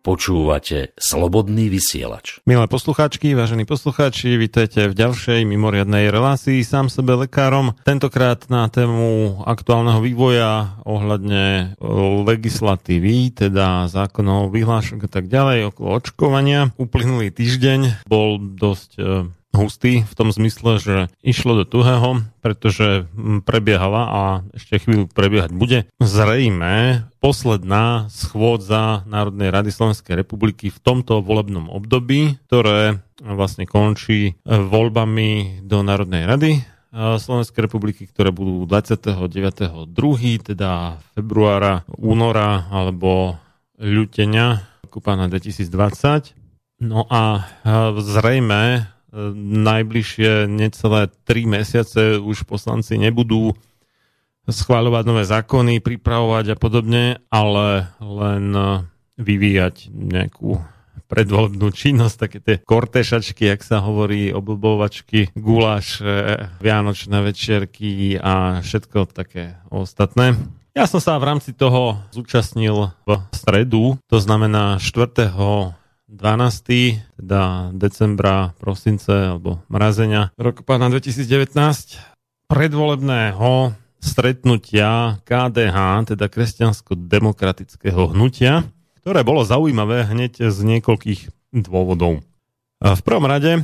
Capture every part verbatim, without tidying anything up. Počúvate Slobodný vysielač. Milé poslucháčky, vážení poslucháči, vítajte v ďalšej mimoriadnej relácii Sám sebe lekárom. Tentokrát na tému aktuálneho vývoja ohľadne legislatívy, teda zákonov, vyhlášok a tak ďalej okolo očkovania. Uplynulý týždeň bol dosť hustý v tom zmysle, že išlo do tuhého, pretože prebiehala a ešte chvíľu prebiehať bude zrejme posledná schôdza Národnej rady es er v tomto volebnom období, ktoré vlastne končí voľbami do Národnej rady Slovenskej republiky, ktoré budú dvadsiateho deviateho druhého, teda februára, února alebo ľutenia ku pána dvetisícdvadsať. No a zrejme najbližšie necelé tri mesiace už poslanci nebudú schvaľovať nové zákony, pripravovať a podobne, ale len vyvíjať nejakú predvolebnú činnosť, také tie kortešačky, jak sa hovorí, oblbovačky, guláš, vianočné večierky a všetko také ostatné. Ja som sa v rámci toho zúčastnil v stredu, to znamená štvrtého dvanásteho teda decembra, prosince alebo mrazenia roku pána dvetisícdevätnásť predvolebného stretnutia ká dé há, teda Kresťansko-demokratického hnutia, ktoré bolo zaujímavé hneď z niekoľkých dôvodov. V prvom rade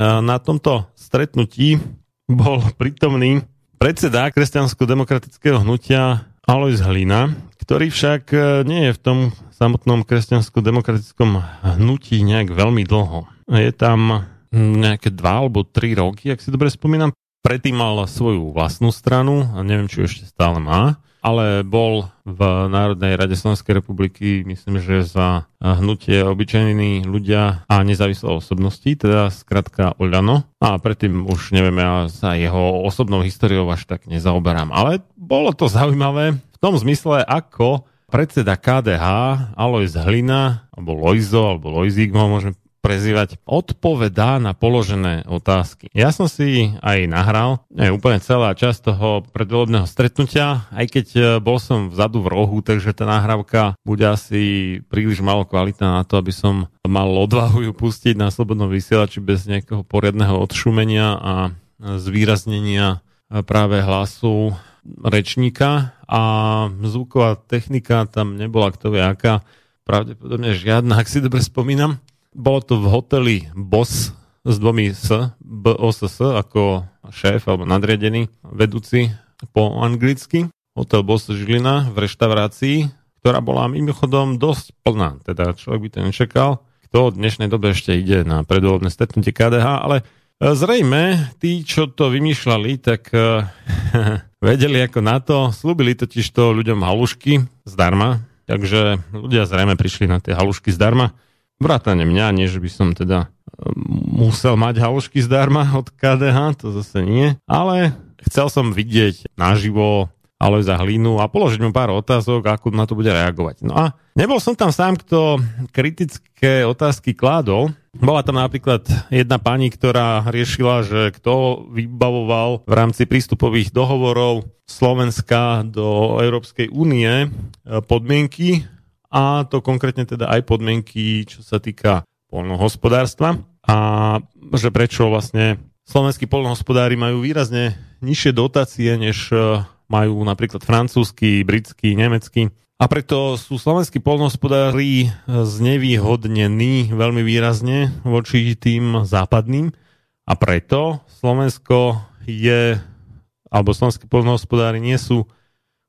na tomto stretnutí bol prítomný predseda Kresťansko-demokratického hnutia Alojz Hlina, ktorý však nie je v tom samotnom kresťansko-demokratickom hnutí nejak veľmi dlho. Je tam nejaké dva alebo tri roky, ak si dobre spomínam. Predtým mal svoju vlastnú stranu, a neviem, či ešte stále má, ale bol v Národnej rade Slovenskej republiky, myslím, že za hnutie Obyčajní ľudia a nezávislé osobnosti, teda skratka Oľano. A predtým už nevieme, ja sa jeho osobnou históriou až tak nezaoberám. Ale bolo to zaujímavé v tom zmysle, ako predseda ká dé há Alojz Hlina, alebo Lojzo, alebo Lojzík, ho môžeme prezývať, odpovedá na položené otázky. Ja som si aj nahral, je úplne celá časť toho predvolebného stretnutia, aj keď bol som vzadu v rohu, takže tá nahrávka bude asi príliš malo kvalitná na to, aby som mal odvahu ju pustiť na Slobodnom vysielači bez nejakého poriadneho odšumenia a zvýraznenia práve hlasu rečníka, a zvuková technika tam nebola kto vie aká, pravdepodobne žiadna, ak si dobre spomínam. Bolo to v hoteli BOSS s dvomi S, B O S S, ako šéf alebo nadriadený vedúci po anglicky. Hotel BOSS Žilina v reštaurácii, ktorá bola mimochodom dosť plná. Teda človek by to nečakal, kto v dnešnej dobe ešte ide na predvolebné stretnutie K D H, ale zrejme tí, čo to vymýšľali, tak vedeli ako na to. Slúbili totiž to ľuďom halušky zdarma, takže ľudia zrejme prišli na tie halušky zdarma. Vrátane mňa, nie že by som teda musel mať halušky zdarma od K D H, to zase nie. Ale chcel som vidieť naživo Alojza Hlinu a položiť mu pár otázok, ako na to bude reagovať. No a nebol som tam sám, kto kritické otázky kládol. Bola tam napríklad jedna pani, ktorá riešila, že kto vybavoval v rámci prístupových dohovorov Slovenska do Európskej únie podmienky, a to konkrétne teda aj podmienky, čo sa týka poľnohospodárstva, a že prečo vlastne slovenskí poľnohospodári majú výrazne nižšie dotácie, než majú napríklad francúzsky, britský, nemecký. A preto sú slovenskí poľnohospodári znevýhodnení veľmi výrazne voči tým západným, a preto Slovensko je, alebo slovenskí poľnohospodári nie sú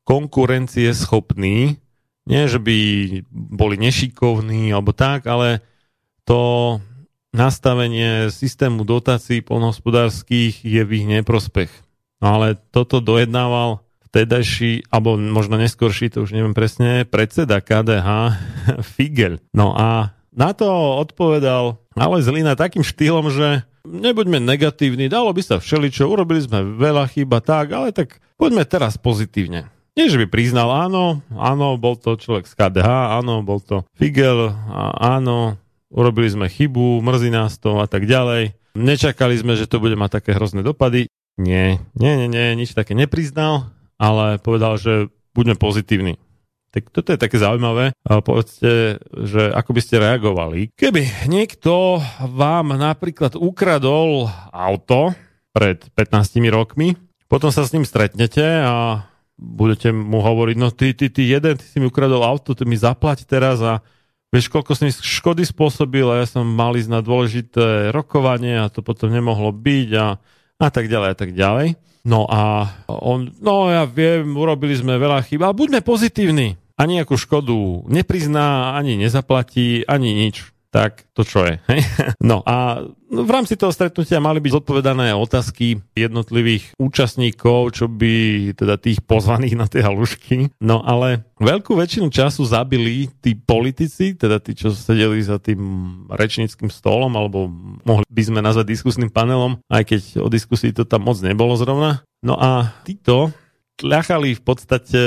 konkurencieschopní. Nie, že by boli nešikovní alebo tak, ale to nastavenie systému dotácií poľnohospodárskych je v ich neprospech. No ale toto dojednával vtedajší, alebo možno neskorší, to už neviem presne, predseda K D H Figel. No a na to odpovedal Alojz Hlina takým štýlom, že nebuďme negatívni, dalo by sa všeličo, urobili sme veľa chýb a tak, ale tak poďme teraz pozitívne. Nie, že by priznal, áno, áno, bol to človek z K D H, áno, bol to Figel, áno, urobili sme chybu, mrzí nás to a tak ďalej. Nečakali sme, že to bude mať také hrozné dopady. Nie, nie, nie, nie, nič také nepriznal, ale povedal, že buďme pozitívni. Tak toto je také zaujímavé. Povedzte, že ako by ste reagovali, keby niekto vám napríklad ukradol auto pred pätnástimi rokmi, potom sa s ním stretnete a budete mu hovoriť, no ty, ty, ty jeden, ty si mi ukradol auto, ty mi zaplať teraz a vieš, koľko som mi škody spôsobil a ja som mal ísť na dôležité rokovanie a to potom nemohlo byť a, a tak ďalej a tak ďalej. No a on, no ja viem, urobili sme veľa chýb, ale buďme pozitívni. A nejakú škodu neprizná, ani nezaplatí, ani nič. Tak to čo je. Hej? No a v rámci toho stretnutia mali byť zodpovedané otázky jednotlivých účastníkov, čo by teda tých pozvaných na tie halušky. No ale veľkú väčšinu času zabili tí politici, teda tí, čo sedeli za tým rečníckym stolom, alebo mohli by sme nazvať diskusným panelom, aj keď o diskusii to tam moc nebolo zrovna. No a títo tľachali v podstate,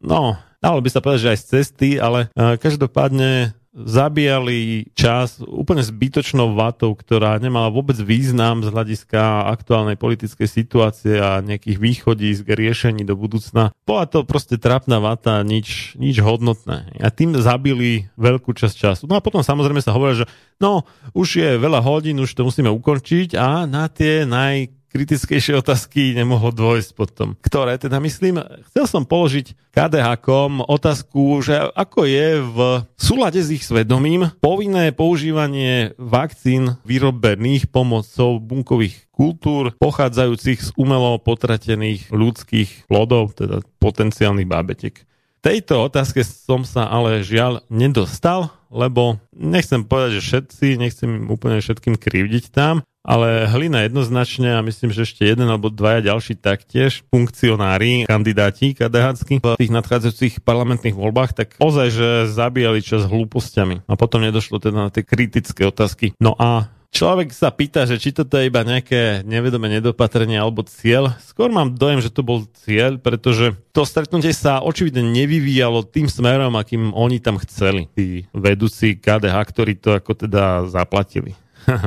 no, dalo by sa povedať, že aj z cesty, ale uh, každopádne zabíjali čas úplne zbytočnou vatou, ktorá nemala vôbec význam z hľadiska aktuálnej politickej situácie a nejakých východísk, riešení do budúcna. Bola to proste trápna vata, nič, nič hodnotné. A tým zabili veľkú časť času. No a potom samozrejme sa hovorilo, že no, už je veľa hodín, už to musíme ukončiť, a na tie najkritickejšie otázky nemohlo dôjsť potom. Ktoré teda myslím, chcel som položiť K D H kom otázku, že ako je v súlade s ich svedomím povinné používanie vakcín vyrobených pomocou bunkových kultúr pochádzajúcich z umelo potratených ľudských plodov, teda potenciálnych bábetiek. Tejto otázke som sa ale žiaľ nedostal, lebo nechcem povedať, že všetci, nechcem úplne všetkým krivdiť tam, ale Hlina jednoznačne, a myslím, že ešte jeden alebo dvaja ďalší taktiež, funkcionári, kandidáti K D H cky v tých nadchádzajúcich parlamentných voľbách, tak ozaj, že zabíjali čas hlúpostiami. A potom nedošlo teda na tie kritické otázky. No a človek sa pýta, že či toto je iba nejaké nevedomé nedopatrenie alebo cieľ. Skôr mám dojem, že to bol cieľ, pretože to stretnutie sa očividne nevyvíjalo tým smerom, akým oni tam chceli. Tí vedúci ká dé há, ktorí to ako teda zaplatili.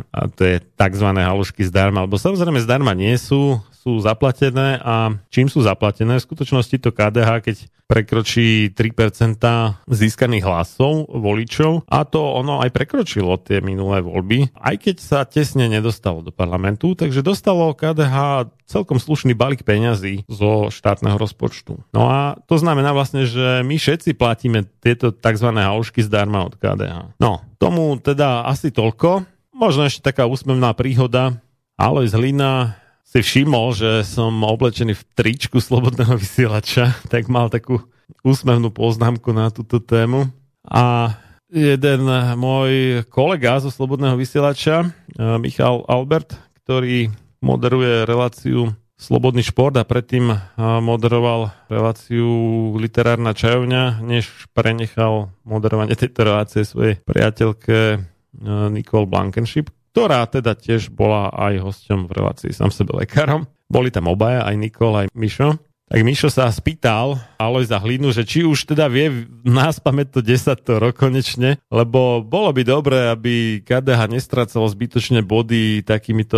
A to je tzv. Halušky zdarma, alebo samozrejme zdarma nie sú, sú zaplatené a čím sú zaplatené? V skutočnosti to ká dé há, keď prekročí tri percentá získaných hlasov voličov, a to ono aj prekročilo tie minulé voľby, aj keď sa tesne nedostalo do parlamentu, takže dostalo ká dé há celkom slušný balík peňazí zo štátneho rozpočtu. No a to znamená vlastne, že my všetci platíme tieto tzv. Halušky zdarma od ká dé há. No, tomu teda asi toľko. Možno ešte taká úsmevná príhoda. Alojz Hlina si všimol, že som oblečený v tričku Slobodného vysielača, tak mal takú úsmevnú poznámku na túto tému. A jeden môj kolega zo Slobodného vysielača, Michal Albert, ktorý moderuje reláciu Slobodný šport a predtým moderoval reláciu Literárna čajovňa, než prenechal moderovanie tejto relácie svojej priateľke Nicole Blankenship, ktorá teda tiež bola aj hosťom v relácii Sám sebe lekárom. Boli tam obaja, aj Nicole, aj Mišo. Tak Mišo sa spýtal Alojza Hlinu, že či už teda vie nás pamäť to desať rokov konečne, lebo bolo by dobré, aby ká dé há nestrácalo zbytočné body takýmito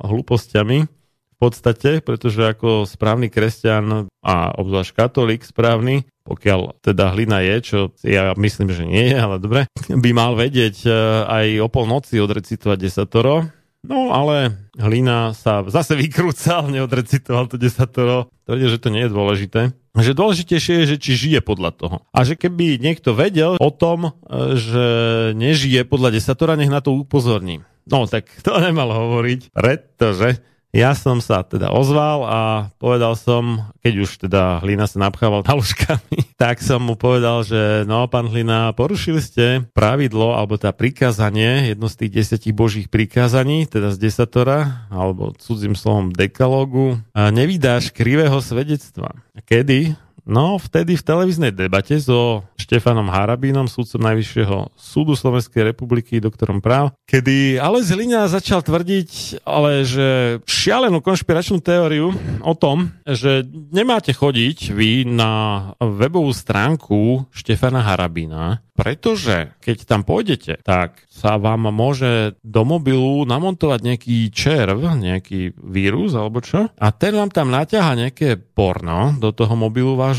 hlúpostiami v podstate, pretože ako správny kresťan a obzvlášť katolík správny, pokiaľ teda Hlina je, čo ja myslím, že nie je, ale dobre, by mal vedieť aj o polnoci odrecitovať desatoro. No ale Hlina sa zase vykrúcal, neodrecitoval to desatoro. Tvrdil, že to nie je dôležité. Že dôležitejšie je, že či žije podľa toho. A že keby niekto vedel o tom, že nežije podľa desatora, nech na to upozorní. No tak to nemal hovoriť, pretože ja som sa teda ozval a povedal som, keď už teda Hlina sa napchával haluškami, tak som mu povedal, že no, pán Hlina, porušili ste pravidlo, alebo tá prikázanie, jedno z tých desiatich božích prikázaní, teda z desatora, alebo cudzým slovom dekalógu, nevydáš krivého svedectva. Kedy? No, vtedy v televíznej debate so Štefanom Harabínom, sudcom Najvyššieho súdu Slovenskej republiky, doktorom práv, kedy Alojz Hlina začal tvrdiť, ale že šialenú konšpiračnú teóriu o tom, že nemáte chodiť vy na webovú stránku Štefana Harabína, pretože keď tam pôjdete, tak sa vám môže do mobilu namontovať nejaký červ, nejaký vírus alebo čo, a ten vám tam naťahá nejaké porno do toho mobilu váš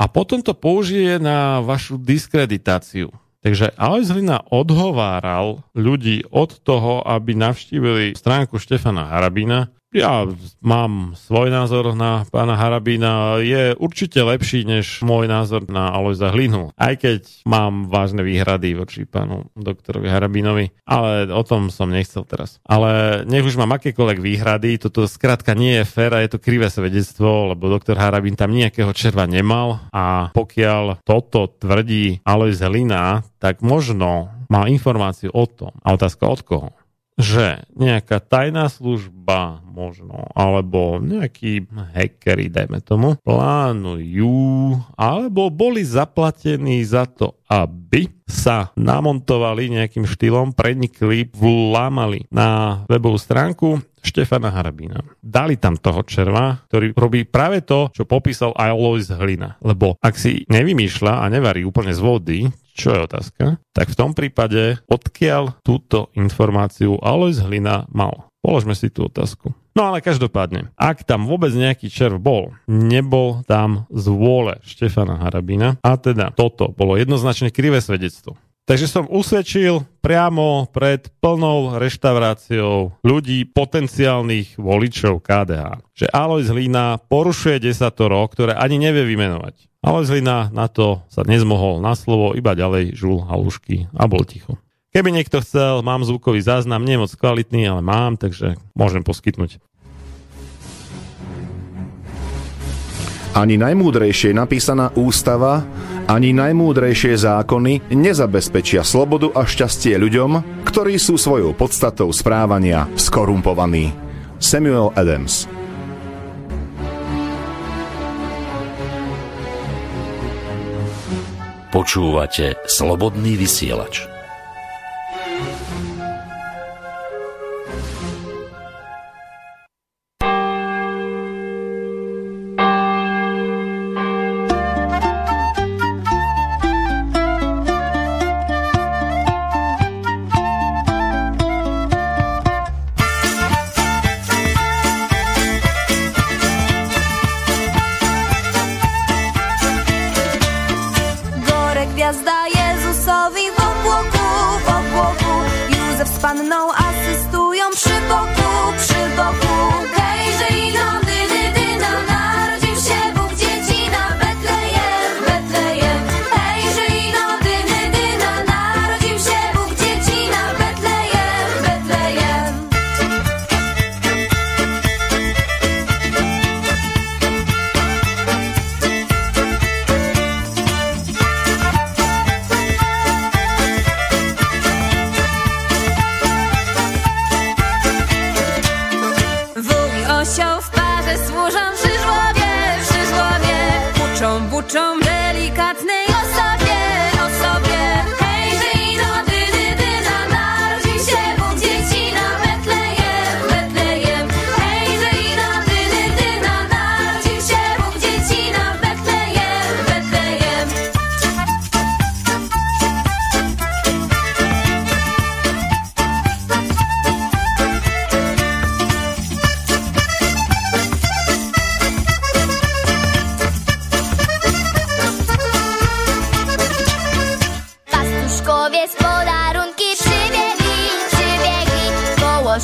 a potom to použije na vašu diskreditáciu. Takže Alojz Hlina odhováral ľudí od toho, aby navštívili stránku Štefana Harabína. Ja mám svoj názor na pána Harabína, je určite lepší než môj názor na Alojza Hlinu. Aj keď mám vážne výhrady voči pánu doktorovi Harabínovi, ale o tom som nechcel teraz. Ale nech už mám akékoľvek výhrady, toto skrátka nie je fér a je to krivé svedectvo, lebo doktor Harabín tam nejakého červa nemal a pokiaľ toto tvrdí Alojz Hlina, tak možno má informáciu o tom. A otázka od koho? Že nejaká tajná služba možno, alebo nejakí hackeri, dajme tomu, plánujú, alebo boli zaplatení za to, aby sa namontovali nejakým štýlom, prenikli, vlámali na webovú stránku Štefana Harabína. Dali tam toho červa, ktorý robí práve to, čo popísal Alojz Hlina. Lebo ak si nevymýšľa a nevarí úplne z vody, čo je otázka, tak v tom prípade, odkiaľ túto informáciu Alojz Hlina mal? Položme si tú otázku. No ale každopádne, ak tam vôbec nejaký červ bol, nebol tam z vôle Štefana Harabína a teda toto bolo jednoznačne krivé svedectvo. Takže som usvedčil priamo pred plnou reštauráciou ľudí, potenciálnych voličov ká dé há, že Alojz Hlina porušuje desatoro, ktoré ani nevie vymenovať. Alojz Hlina na to sa nezmohol na slovo, iba ďalej žul halušky a bol ticho. Keby niekto chcel, mám zvukový záznam, nie moc kvalitný, ale mám, takže môžem poskytnúť. Ani najmúdrejšie napísaná ústava, ani najmúdrejšie zákony nezabezpečia slobodu a šťastie ľuďom, ktorí sú svojou podstatou správania skorumpovaní. Samuel Adams. Počúvate Slobodný vysielač. hviezda Jezusovi v obłoku, v obłoku. Józef z panną asystują przy boku, przy boku. Hej, Żylino, dy, dy, dy, nam narodził się Bóg dzieci na Betlejem, Betlejem. Hej, Żylino, dy, dy, dy, nam narodził się Bóg dzieci na Betlejem, Betlejem. Buczą delikatnej o sobie, o sobie. Hej, Żylino, dy, dy, dy, nam narodził się Bóg dzieci na Betlejem, Betlejem. Hej, Żylino, dy, dy, dy, nam narodził się Bóg dzieci na Betlejem, Betlejem.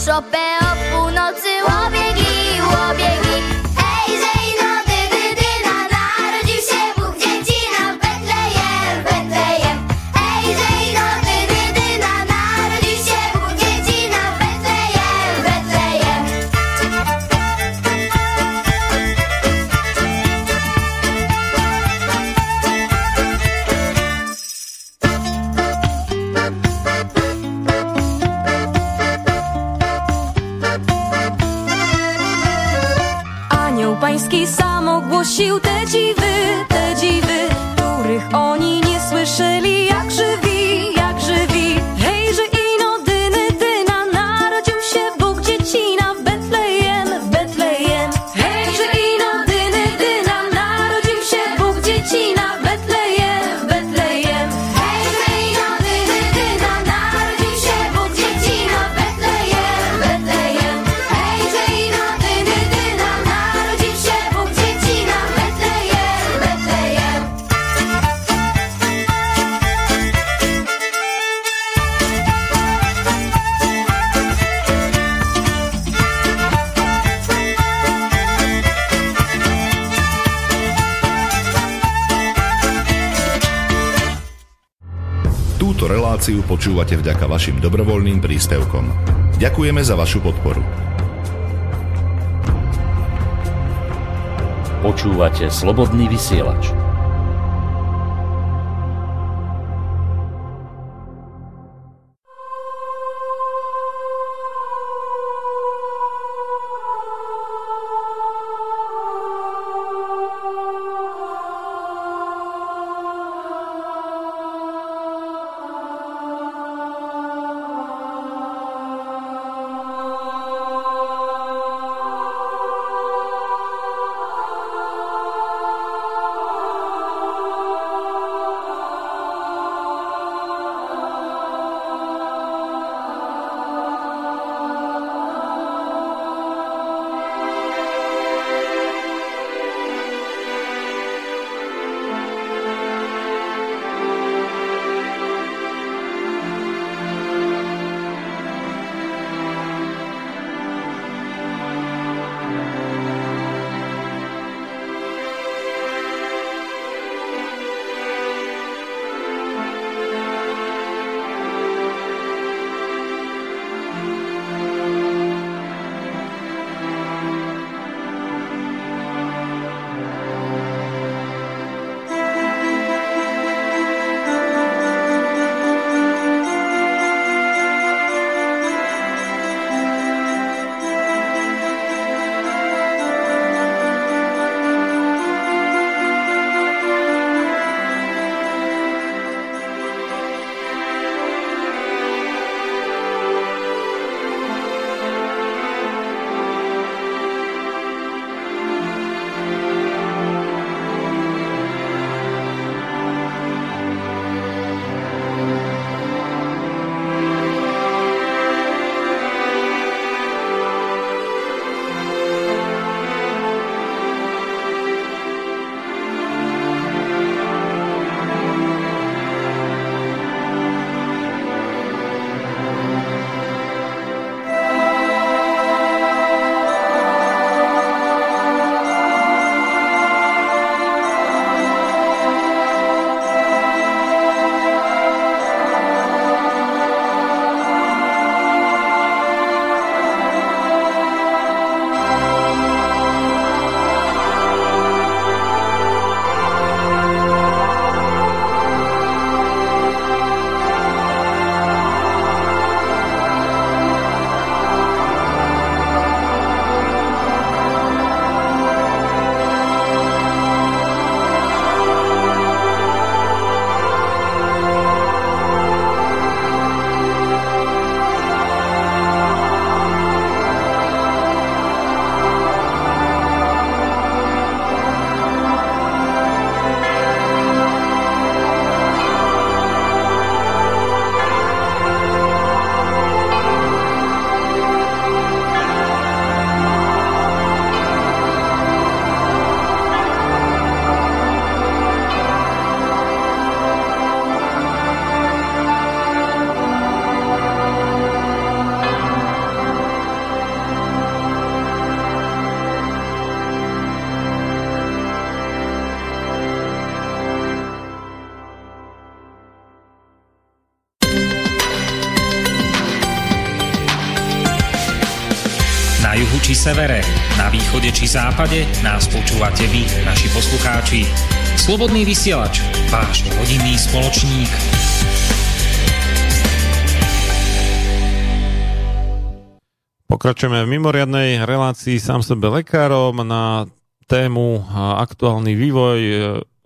Szopę o północy obiegli, obiegli. Hej, Żylino, dy, dy, dy, nam narodził się Bóg dzieci na Betlejem, Betlejem. Hej, Żylino, dy, dy, dy, nam narodził się Bóg dzieci na Betlejem, Betlejem. Pański sam ogłosił te dziwy, te dziwy, których oni nie słyszeli, jak żywi, jak żywi. Hej, Żylino, dyny, dyna, narodził się Bóg dzieci na Betlejem, Betlejem. Hej, Żylino, dyny, dyna, narodził się Bóg dzieci na Betlejem, Betlejem. Hej, Żylino, dyny, dyna, narodził się Bóg dzieci na Betlejem, Betlejem. Hej, Żylino, dyny, dyna, narodził reláciu počúvate vďaka vašim dobrovoľným príspevkom. Ďakujeme za vašu podporu. Počúvate Slobodný vysielač. či severe, na východe či západe nás počúvate vy, naši poslucháči. Slobodný vysielač, váš rodinný spoločník. Pokračujeme v mimoriadnej relácii Sám sebe lekárom na tému aktuálny vývoj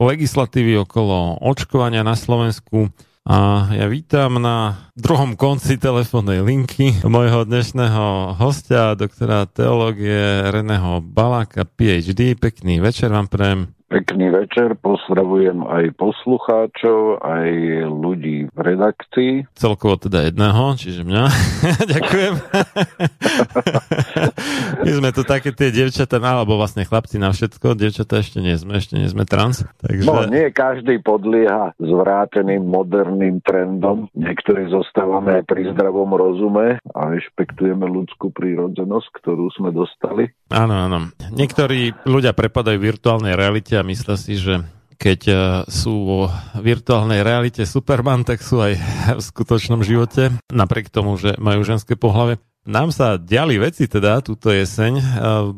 legislatívy okolo očkovania na Slovensku. A ja vítam na druhom konci telefónnej linky môjho dnešného hostia, doktora teológie Reného Baláka, PhD. Pekný večer vám prajem. Pekný večer, pozdravujem aj poslucháčov, aj ľudí v redakcii. Celkovo teda jedného, čiže mňa. Ďakujem. My sme to také tie dievčatá, alebo vlastne chlapci na všetko, dievčatá ešte nie sme, ešte nie sme trans. Takže... No, nie každý podlieha zvráteným moderným trendom. Niektorí zostávame aj pri zdravom rozume a rešpektujeme ľudskú prírodzenosť, ktorú sme dostali. Áno, áno. Niektorí ľudia prepadajú virtuálnej realite a myslia si, že keď sú vo virtuálnej realite Superman, tak sú aj v skutočnom živote, napriek tomu, že majú ženské pohlavie. Nám sa diali veci teda túto jeseň.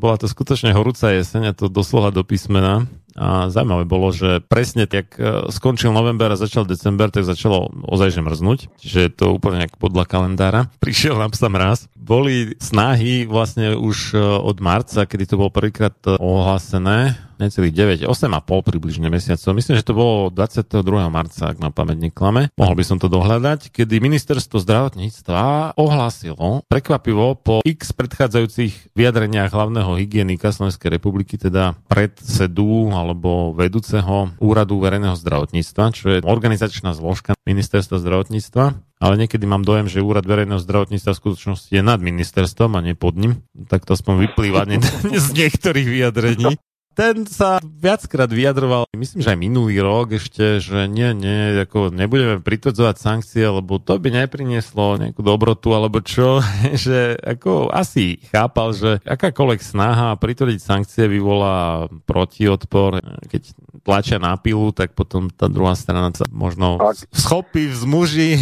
Bola to skutočne horúca jeseň a to doslova do písmena. A zaujímavé bolo, že presne tak skončil november a začal december, tak začalo ozaj mrznúť. Čiže je to úplne podľa kalendára. Prišiel nám sa mraz. Boli snahy vlastne už od marca, kedy to bolo prvýkrát ohlásené. Necelých deväť, osem a pol približne mesiacov. Myslím, že to bolo dvadsiateho druhého marca, ak ma pamäť neklame. Mohol by som to dohľadať, kedy Ministerstvo zdravotníctva ohlásilo prekvapivo po x predchádzajúcich vyjadreniach hlavného hygienika Slovenskej republiky, teda predsedu alebo vedúceho Úradu verejného zdravotníctva, čo je organizačná zložka Ministerstva zdravotníctva. Ale niekedy mám dojem, že Úrad verejného zdravotníctva v skutočnosti je nad ministerstvom a nie pod ním. Tak to aspoň vyplýva z niektorých vyjadrení. Ten sa viackrát vyjadroval, myslím, že aj minulý rok ešte, že nie, nie, ako nebudeme pritvrdzovať sankcie, lebo to by neprinieslo nejakú dobrotu, alebo čo, že ako asi chápal, že akákoľvek snaha pritvrdiť sankcie vyvolá protiodpor. Keď tlačia na pilu, tak potom tá druhá strana sa možno Ak... schopí vzmuží.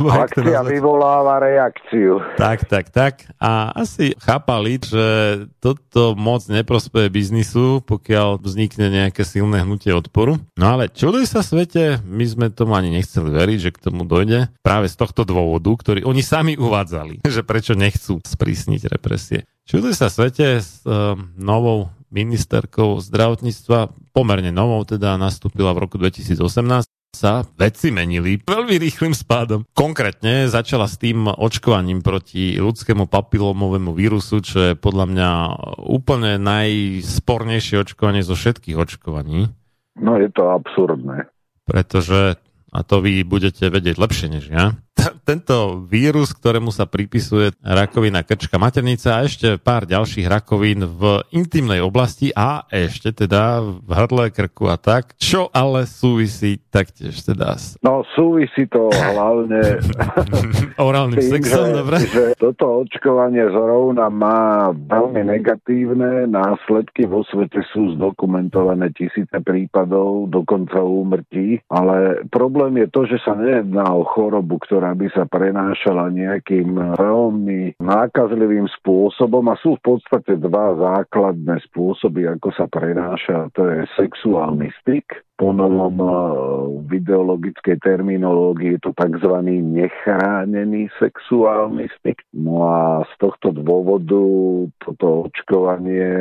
Akcia vyvoláva reakciu. Tak, tak, tak. A asi chápali, že toto moc neprospeje biznisu, pokiaľ vznikne nejaké silné hnutie odporu. No ale čuduj sa svete, my sme tomu ani nechceli veriť, že k tomu dojde práve z tohto dôvodu, ktorý oni sami uvádzali, že prečo nechcú sprísniť represie. Čuduj sa svete, s uh, novou ministerkou zdravotníctva, pomerne novou, teda nastúpila v roku dvetisícosemnásť, sa veci menili veľmi rýchlym spádom. Konkrétne začala s tým očkovaním proti ľudskému papilomovému vírusu, čo je podľa mňa úplne najspornejšie očkovanie zo všetkých očkovaní. No je to absurdné. Pretože, a to vy budete vedieť lepšie než ja, t- tento vírus, ktorému sa pripisuje rakovina krčka maternice a ešte pár ďalších rakovín v intimnej oblasti a ešte teda v hrdle, krku a tak, čo ale súvisí taktiež teda s... No súvisí to hlavne orálnym sexom, že, dobre? Že toto očkovanie zrovna má veľmi negatívne následky. Vo svete sú zdokumentované tisíce prípadov, dokonca úmrtí, ale problém je to, že sa nejedná o chorobu, ktorá by sa prenášala nejakým veľmi nákazlivým spôsobom a sú v podstate dva základné spôsoby, ako sa prenáša. To je sexuálny styk. Po novom v ideologickej terminológii je to tzv. Nechránený sexuálny styk. No a z tohto dôvodu toto očkovanie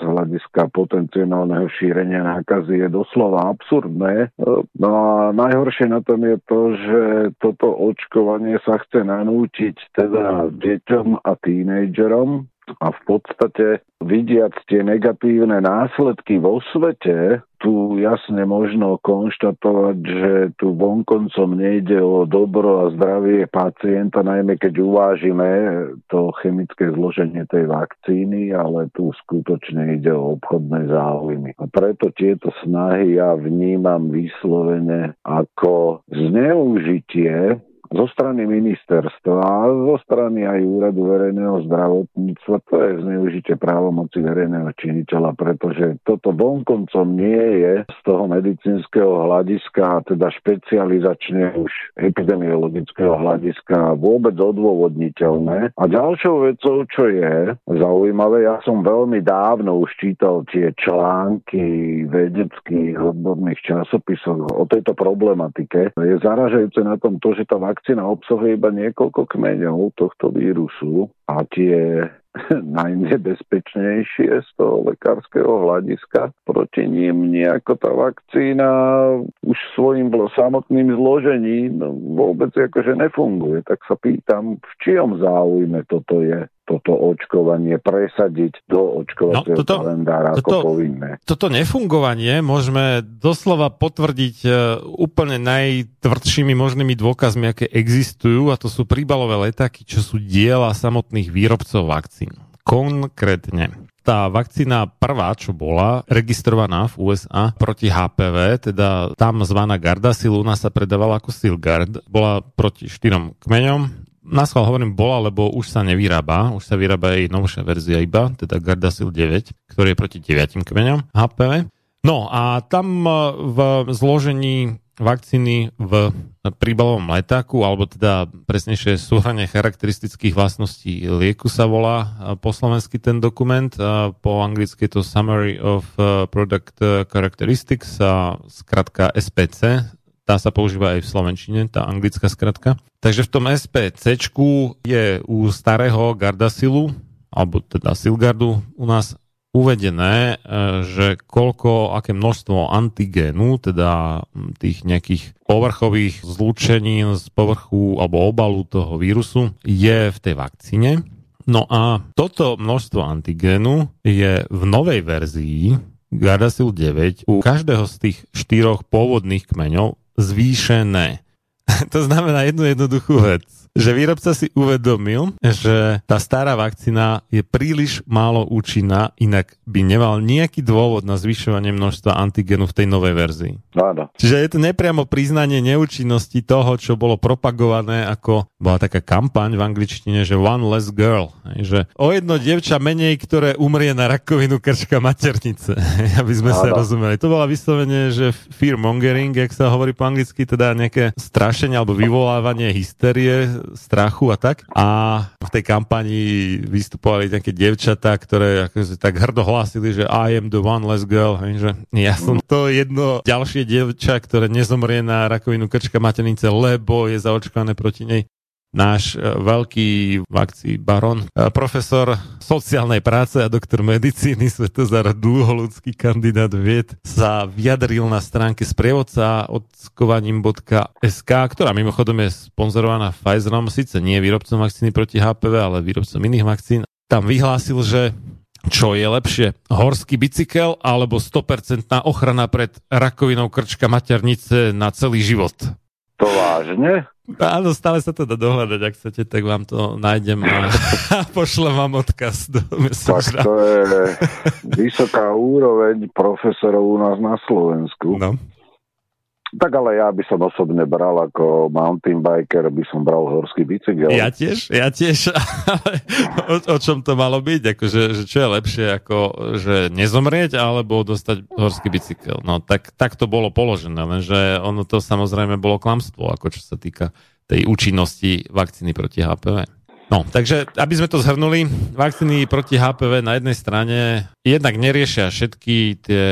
z hľadiska potenciálneho šírenia nákazy je doslova absurdné. No a najhoršie na tom je to, že toto očkovanie sa chce nanútiť teda deťom a tínejdžerom. A v podstate vidiac tie negatívne následky vo svete, tu jasne možno konštatovať, že tu vonkoncom nejde o dobro a zdravie pacienta, najmä keď uvážime to chemické zloženie tej vakcíny, ale tu skutočne ide o obchodné záujmy. A preto tieto snahy ja vnímam vyslovene ako zneužitie zo strany ministerstva, zo strany aj Úradu verejného zdravotníctva, to je zneužite právomoci verejného činiteľa, pretože toto vonkoncom nie je z toho medicínskeho hľadiska, teda špecializačne už epidemiologického hľadiska vôbec odôvodniteľné. A ďalšou vecou, čo je zaujímavé, ja som veľmi dávno už čítal tie články vedeckých odborných časopisov o tejto problematike. Je zaražajúce na tom to, že tá vakcína obsahuje iba niekoľko kmeňov tohto vírusu a tie najnebezpečnejšie z toho lekárskeho hľadiska. Proti nim nejako tá vakcína už svojim samotným zložením vôbec akože nefunguje. Tak sa pýtam, v čiom záujme toto je? Toto očkovanie presadiť do očkovacieho no, toto, kalendára ako toto, povinné. Toto nefungovanie môžeme doslova potvrdiť úplne najtvrdšími možnými dôkazmi, aké existujú, a to sú príbalové letáky, čo sú diela samotných výrobcov vakcín. Konkrétne tá vakcína prvá, čo bola registrovaná v ú es á proti há pé vé, teda tam zvaná Gardasil, u nás sa predávala ako Silgard, bola proti štyrom kmeňom. Naschvál hovorím bola, lebo už sa nevyrába, už sa vyrába jej novšia verzia iba, teda Gardasil deväť, ktorý je proti deviatim kmeňom há pé vé. No a tam v zložení vakcíny v príbalovom letáku, alebo teda presnejšie súhranie charakteristických vlastností lieku sa volá po slovensky ten dokument, po anglicky to Summary of Product Characteristics, skratka es pé cé, tá sa používa aj v slovenčine, tá anglická skratka. Takže v tom es pé céčku je u starého Gardasilu, alebo teda Silgardu u nás uvedené, že koľko, aké množstvo antigénu, teda tých nejakých povrchových zlúčenín z povrchu alebo obalu toho vírusu je v tej vakcíne. No a toto množstvo antigénu je v novej verzii Gardasil deväť u každého z tých štyroch pôvodných kmeňov zvýšené. To znamená jednu jednoduchú vec, že výrobca si uvedomil, že tá stará vakcína je príliš málo účinná, inak by nemal nejaký dôvod na zvyšovanie množstva antigenu v tej novej verzii. Áno. Čiže je to nepriamo priznanie neúčinnosti toho, čo bolo propagované, ako bola taká kampaň v angličtine, že one less girl, že o jedno dievča menej, ktoré umrie na rakovinu krčka maternice, aby sme Áno. sa rozumeli. To bola vyslovene, že fear mongering, jak sa hovorí po anglicky, teda nejaké strašenie alebo vyvolávanie hysterie, strachu a tak. A v tej kampani vystupovali také dievčatá, ktoré akože tak hrdo hlásili, že I am the one less girl. Hej, že ja som to jedno ďalšie dievča, ktoré nezomrie na rakovinu krčka maternice, lebo je zaočkované proti nej. Náš veľký vakcí baron, profesor sociálnej práce a doktor medicíny Svetozar Dlholudský, kandidát vied, sa vyjadril na stránke sprievodca očkovaním bodka es ká, ktorá mimochodom je sponzorovaná Pfizerom, síce nie výrobcom vakcíny proti há pé vé, ale výrobcom iných vakcín. Tam vyhlásil, že čo je lepšie, horský bicykel alebo sto percent ochrana pred rakovinou krčka maternice na celý život. To vážne? Áno, stále sa to dá dohľadať, ak chcete, tak vám to nájdem a pošlem vám odkaz do mesaža. Tak to je vysoká úroveň profesorov u nás na Slovensku. No. Tak ale ja by som osobne bral ako mountain biker, by som bral horský bicykel. Ja tiež, ja tiež. o, o čom to malo byť? Akože, že čo je lepšie, ako že nezomrieť, alebo dostať horský bicykel? No tak, tak to bolo položené, lenže ono to samozrejme bolo klamstvo, ako čo sa týka tej účinnosti vakcíny proti há pé vé. No, takže, aby sme to zhrnuli, vakcíny proti há pé vé na jednej strane jednak neriešia všetky tie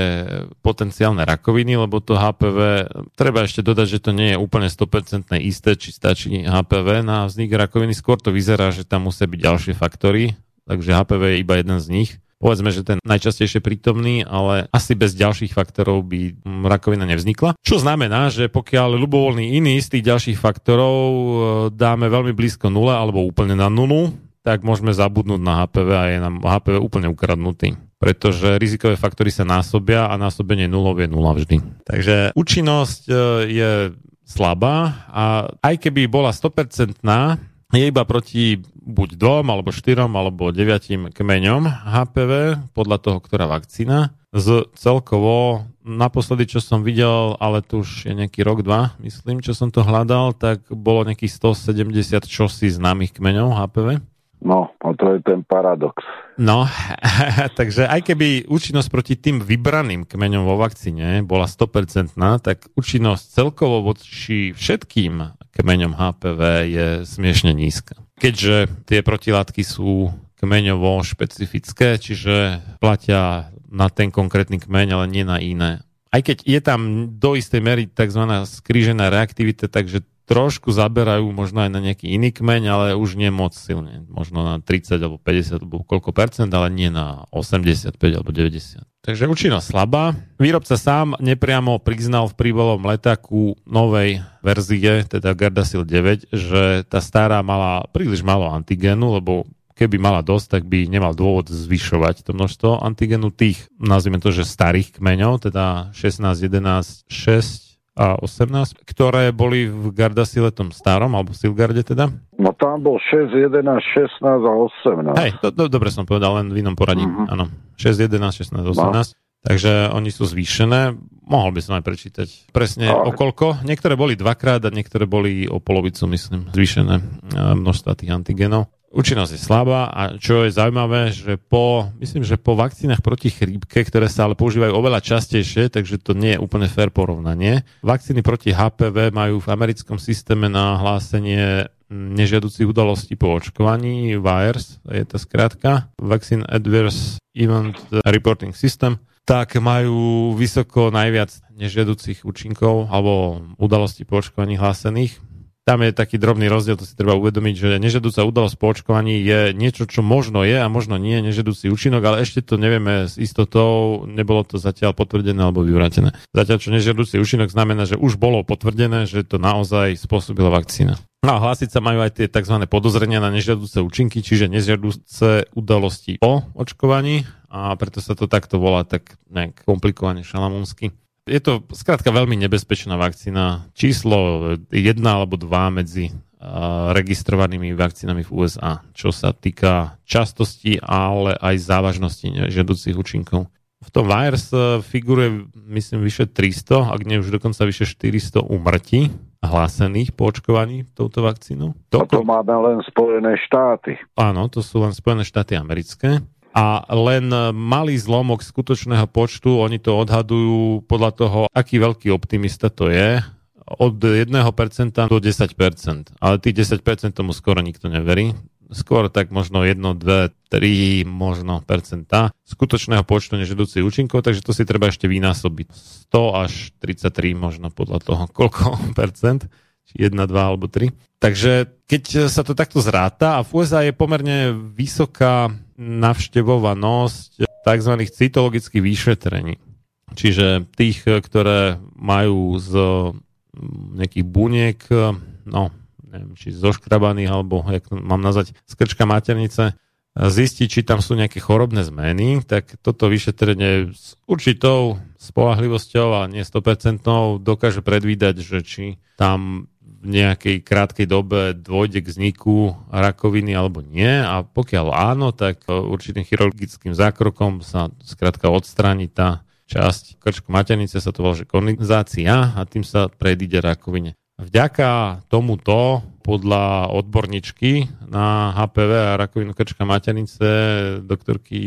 potenciálne rakoviny, lebo to há pé vé, treba ešte dodať, že to nie je úplne sto percent isté, či stačí há pé vé na vznik rakoviny, skôr to vyzerá, že tam musia byť ďalšie faktory, takže há pé vé je iba jeden z nich. Povedzme, že ten najčastejšie prítomný, ale asi bez ďalších faktorov by rakovina nevznikla. Čo znamená, že pokiaľ ľubovoľný iný z tých ďalších faktorov dáme veľmi blízko nule alebo úplne na nulu, tak môžeme zabudnúť na há pé vé a je nám há pé vé úplne ukradnutý. Pretože rizikové faktory sa násobia a násobenie nulov je nula vždy. Takže účinnosť je slabá a aj keby bola sto percent, je iba proti buď dvom, alebo štyrom, alebo deviatim kmeňom há pé vé, podľa toho, ktorá vakcína, z celkovo naposledy, čo som videl, ale tu už je nejaký rok, dva, myslím, čo som to hľadal, tak bolo nejakých stosedemdesiat čosi známych kmeňov há pé vé. No, a to je ten paradox. No, takže aj keby účinnosť proti tým vybraným kmeňom vo vakcíne bola sto percent, tak účinnosť celkovo voči všetkým kmeňom há pé vé je smiešne nízka. Keďže tie protilátky sú kmeňovo špecifické, čiže platia na ten konkrétny kmeň, ale nie na iné. Aj keď je tam do istej miery tzv. Skrížená reaktivita, takže trošku zaberajú možno aj na nejaký iný kmeň, ale už nie moc silne. Možno na tridsať alebo päťdesiat alebo koľko percent, ale nie na osemdesiatpäť alebo deväťdesiat. Takže účinnosť slabá. Výrobca sám nepriamo priznal v príbalom letáku novej verzie, teda Gardasil deväť, že tá stará mala príliš málo antigénu, lebo keby mala dosť, tak by nemal dôvod zvyšovať to množstvo antigénu tých, nazvime to, že starých kmeňov, teda šestnásť, jedenásť, šesť a osemnásť, ktoré boli v Gardasile tom starom, alebo v Silgarde teda. No tam bol šesť, jedenásť, šestnásť a osemnásť. Hej, to, to, dobre som povedal, len v inom poradí. Mm-hmm. Áno, šesť, jedenásť, šestnásť, osemnásť. No. Takže oni sú zvýšené. Mohol by som aj prečítať presne o koľko. Niektoré boli dvakrát a niektoré boli o polovicu, myslím, zvýšené množstva tých antigenov. Účinnosť je slabá a čo je zaujímavé, že po, myslím, že po vakcínach proti chrípke, ktoré sa ale používajú oveľa častejšie, takže to nie je úplne fair porovnanie. Vakcíny proti há pé vé majú v americkom systéme na hlásenie nežiaducich udalostí po očkovaní, VAERS, je to skrátka, Vaccine Adverse Event Reporting System, tak majú vysoko najviac nežiaducich účinkov alebo udalostí po očkovaní hlásených. Tam je taký drobný rozdiel, to si treba uvedomiť, že nežiaduca udalosť po očkovaní je niečo, čo možno je a možno nie nežiaducí účinok, ale ešte to nevieme s istotou, nebolo to zatiaľ potvrdené alebo vyvrátené. Zatiaľ čo nežiaducí účinok znamená, že už bolo potvrdené, že to naozaj spôsobila vakcína. No a hlásiť sa majú aj tie tzv. Podozrenia na nežiaduce účinky, čiže nežiaduce udalosti po očkovaní, a preto sa to takto volá tak nejak komplikovane šalamúnsky. Je to skrátka veľmi nebezpečná vakcína. Číslo jedna alebo dva medzi uh, registrovanými vakcínami v ú es á, čo sa týka častosti, ale aj závažnosti nežiaducich účinkov. V tom VAERS figuruje, myslím, vyše tristo, ak nie už dokonca vyše štyristo úmrtí hlásených po očkovaní touto vakcínou. To máme len Spojené štáty. Áno, to sú len Spojené štáty americké. A len malý zlomok skutočného počtu, oni to odhadujú podľa toho, aký veľký optimista to je, od jedno percento do desať percent. Ale tých desať percent tomu skoro nikto neverí. Skôr tak možno jedno, dve, tri možno percentá skutočného počtu nežiaducich účinkov, takže to si treba ešte vynásobiť. sto až tridsaťtri možno podľa toho, koľko percent. Či jeden, dva alebo tri. Takže keď sa to takto zráta, a v ú es á je pomerne vysoká navštevovanosť tzv. Cytologických vyšetrení. Čiže tých, ktoré majú z nejakých buniek, no, neviem, či zoškrabaných, alebo, jak mám nazvať, z krčka maternice, zistiť, či tam sú nejaké chorobné zmeny, tak toto vyšetrenie s určitou spoľahlivosťou a nie sto percent dokáže predvídať, že či tam v nejakej krátkej dobe dôjde k vzniku rakoviny alebo nie, a pokiaľ áno, tak určitým chirurgickým zákrokom sa skrátka odstráni tá časť krčku maternice, sa to volá, že konizácia, a tým sa predíde rakovine. Vďaka tomuto podľa odborníčky na há pé vé a rakovinu krčka maternice doktorky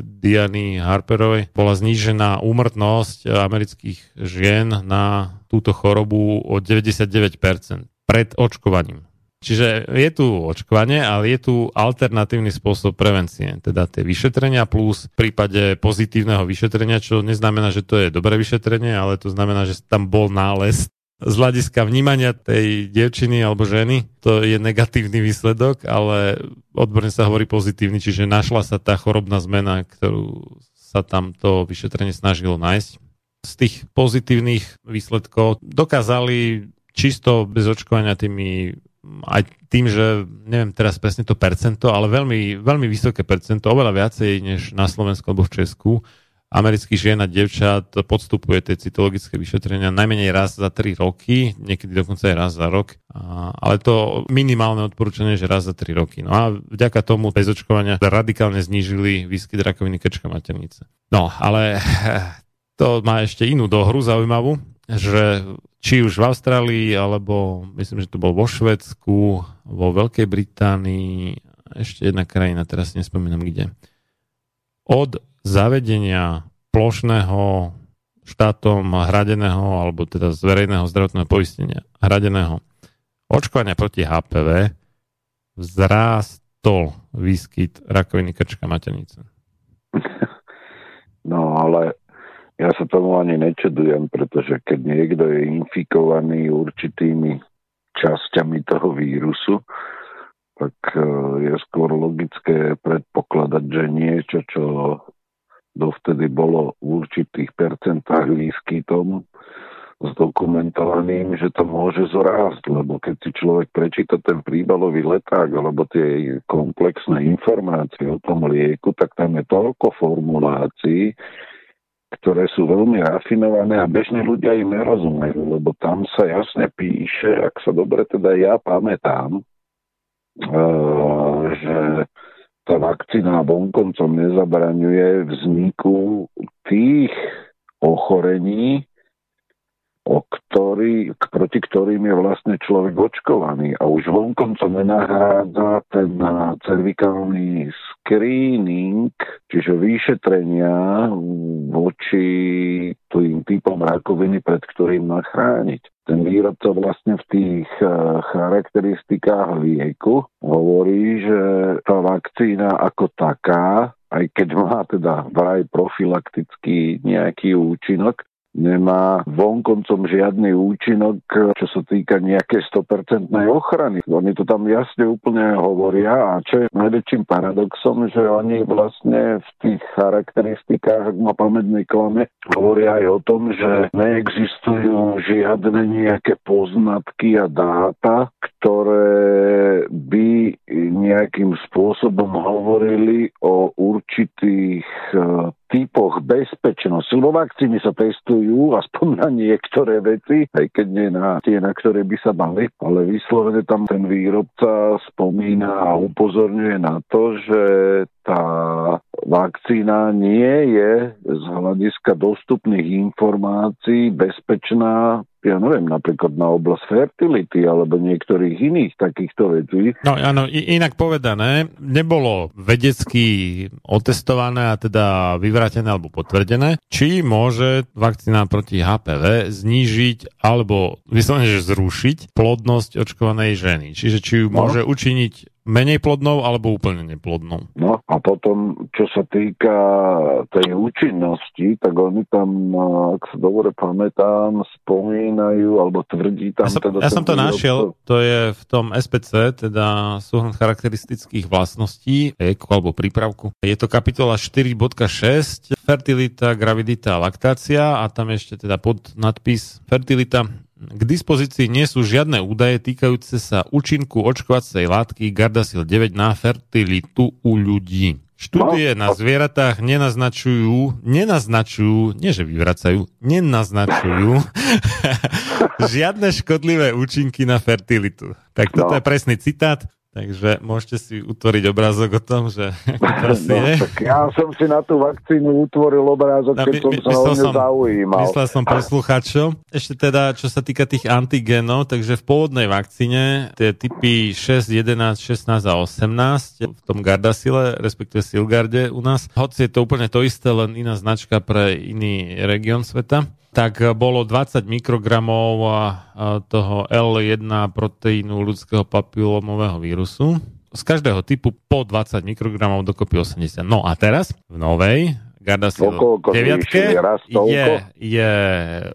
Diany Harperovej bola znížená úmrtnosť amerických žien na túto chorobu o deväťdesiatdeväť percent pred očkovaním. Čiže je tu očkovanie, ale je tu alternatívny spôsob prevencie, teda tie vyšetrenia plus v prípade pozitívneho vyšetrenia, čo neznamená, že to je dobré vyšetrenie, ale to znamená, že tam bol nález. Z hľadiska vnímania tej dievčiny alebo ženy, to je negatívny výsledok, ale odborne sa hovorí pozitívny, čiže našla sa tá chorobná zmena, ktorú sa tam to vyšetrenie snažilo nájsť. Z tých pozitívnych výsledkov dokázali čisto bez očkovania tými, aj tým, že neviem teraz presne to percento, ale veľmi, veľmi vysoké percento, oveľa viacej než na Slovensku alebo v Česku, amerických žien a dievčat podstupuje tie cytologické vyšetrenia najmenej raz za tri roky, niekedy dokonca aj raz za rok, a, ale to minimálne odporúčanie, že raz za tri roky. No a vďaka tomu bez očkovania radikálne znížili výskyt rakoviny krčka maternice. No, ale To má ešte inú dohru zaujímavú, že či už v Austrálii, alebo myslím, že to bol vo Švédsku, vo Veľkej Británii, ešte jedna krajina, teraz nespomínam kde. Od zavedenia plošného štátom hradeného, alebo teda z verejného zdravotného poistenia hradeného očkovania proti há pé vé vzrástol výskyt rakoviny krčka maternice. No ale ja sa tomu ani nečudujem, pretože keď niekto je infikovaný určitými časťami toho vírusu, tak je skôr logické predpokladať, že niečo, čo dovtedy bolo v určitých percentách výskytom zdokumentovaným, že to môže zrásť, lebo keď si človek prečíta ten príbalový leták alebo tie komplexné informácie o tom lieku, tak tam je toľko formulácií, ktoré sú veľmi rafinované a bežní ľudia im nerozumejú, lebo tam sa jasne píše, ak sa dobre teda ja pamätám, že tá vakcína vonkoncom nezabraňuje vzniku tých ochorení, o ktorý, proti ktorým je vlastne človek očkovaný. A už vonkoncom nenahrádza ten cervikálny screening, čiže vyšetrenia voči tým typom rakoviny, pred ktorým má chrániť. Ten výrobca vlastne v tých charakteristikách lieku hovorí, že tá vakcína ako taká, aj keď má teda vraj profilaktický nejaký účinok, nemá vonkoncom žiadny účinok, čo sa týka nejakej sto percent ochrany. Oni to tam jasne úplne hovoria a čo je najväčším paradoxom, že oni vlastne v tých charakteristikách, ak ma pamätnej klame, hovoria aj o tom, že neexistujú žiadne nejaké poznatky a dáta, ktoré by nejakým spôsobom hovorili o určitých typoch bezpečnosti. Lebo vakcíny sa testujú, aspoň na niektoré veci, aj keď nie na tie, na ktoré by sa mali, ale vyslovene tam ten výrobca spomína a upozorňuje na to, že tá vakcína nie je z hľadiska dostupných informácií bezpečná, ja neviem, napríklad na oblasť fertility alebo niektorých iných takýchto vecí. No áno, inak povedané, nebolo vedecky otestované a teda vyvrátené alebo potvrdené, či môže vakcína proti há pé vé znížiť alebo vyslovene, že zrušiť plodnosť očkovanej ženy. Čiže či ju môže no. učiniť menej plodnou alebo úplne neplodnou. No a potom, čo sa týka tej účinnosti, tak oni tam, ak sa dobre pamätám, spomínajú alebo tvrdí tam... Ja som, teda ja som to našiel, to je v tom es pé cé, teda súhrn charakteristických vlastností, lieku alebo prípravku. Je to kapitola štyri bodka šesť, fertilita, gravidita, laktácia a tam ešte teda pod nadpis fertilita. K dispozícii nie sú žiadne údaje týkajúce sa účinku očkovacej látky Gardasil deväť na fertilitu u ľudí. Štúdie na zvieratách nenaznačujú, nenaznačujú, nie že vyvracajú, nenaznačujú žiadne škodlivé účinky na fertilitu. Tak toto je presný citát. Takže môžete si utvoriť obrázok o tom, že no, tak ja som si na tú vakcínu utvoril obrázok, no, keď my, my, som sa o ňu zaujímal. Myslel som poslucháčom. Ešte teda, čo sa týka tých antigenov, takže v pôvodnej vakcíne tie typy šesť, jedenásť, šestnásť a osemnásť v tom Gardasile, respektíve Silgarde u nás, hoci je to úplne to isté, len iná značka pre iný región sveta, tak bolo dvadsať mikrogramov toho el jedna proteínu ľudského papilomového vírusu. Z každého typu po dvadsať mikrogramov dokopy osemdesiat. No a teraz v novej Gardasil deviatke je, je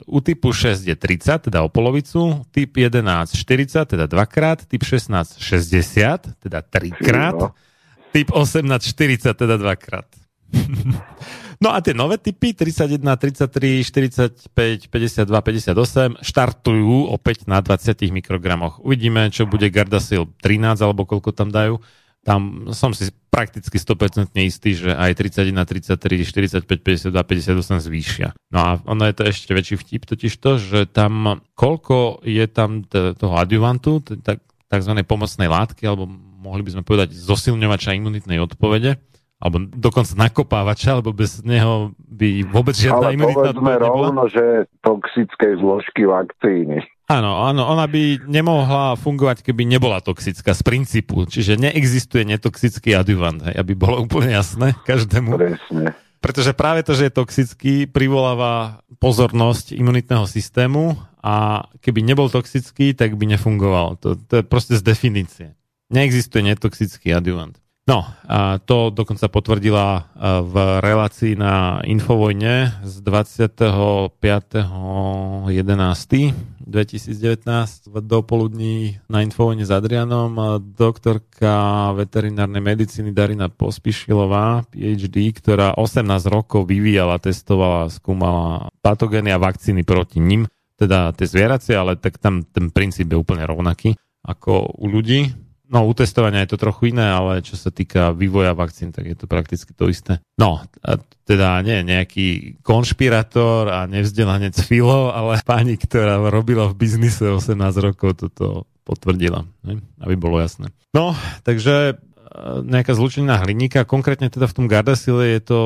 u typu šesť je tridsať, teda o polovicu, typ jedenásť štyridsať, teda dvakrát, typ šestnásť šesťdesiat, teda trikrát, typ osemnásť štyridsať, teda dvakrát. No a tie nové typy tridsaťjeden, tridsaťtri, štyridsaťpäť, päťdesiatdva, päťdesiatosem štartujú opäť na dvadsať mikrogramoch. Uvidíme, čo bude Gardasil trinásť alebo koľko tam dajú. Tam som si prakticky sto percent istý, že aj tridsaťjeden, tridsaťtri, štyridsaťpäť, päťdesiatdva, päťdesiatosem zvýšia. No a ono je to ešte väčší vtip, totiž to, že tam koľko je tam t- toho adjuvantu, t- t- takzvanej pomocnej látky, alebo mohli by sme povedať zosilňovača imunitnej odpovede, alebo dokonca nakopávača, alebo bez neho by vôbec žiadna imunitná odpoveď nebola. Ale povedzme rovno, že toxické zložky vakcíny. Áno, áno, ona by nemohla fungovať, keby nebola toxická z princípu. Čiže neexistuje netoxický adjuvant, hej, aby bolo úplne jasné každému. Presne. Pretože práve to, že je toxický, privoláva pozornosť imunitného systému a keby nebol toxický, tak by nefungoval. To, to je proste z definície. Neexistuje netoxický adjuvant. No, a to dokonca potvrdila v relácii na Infovojne z dvadsiateho piateho jedenásteho dvetisícdevätnásť v dopoludní na Infovojne s Adrianom doktorka veterinárnej medicíny Darina Pospišilová, PhD, ktorá osemnásť rokov vyvíjala, testovala, skúmala patogény a vakcíny proti nim, teda tie zvieracie, ale tak tam ten princíp je úplne rovnaký ako u ľudí. No, u testovania je to trochu iné, ale čo sa týka vývoja vakcín, tak je to prakticky to isté. No, teda nie nejaký konšpirátor a nevzdelanec filo, ale pani, ktorá robila v biznise osemnásť rokov, toto potvrdila, ne? Aby bolo jasné. No, takže nejaká zlučenina hliníka, konkrétne teda v tom Gardasile je to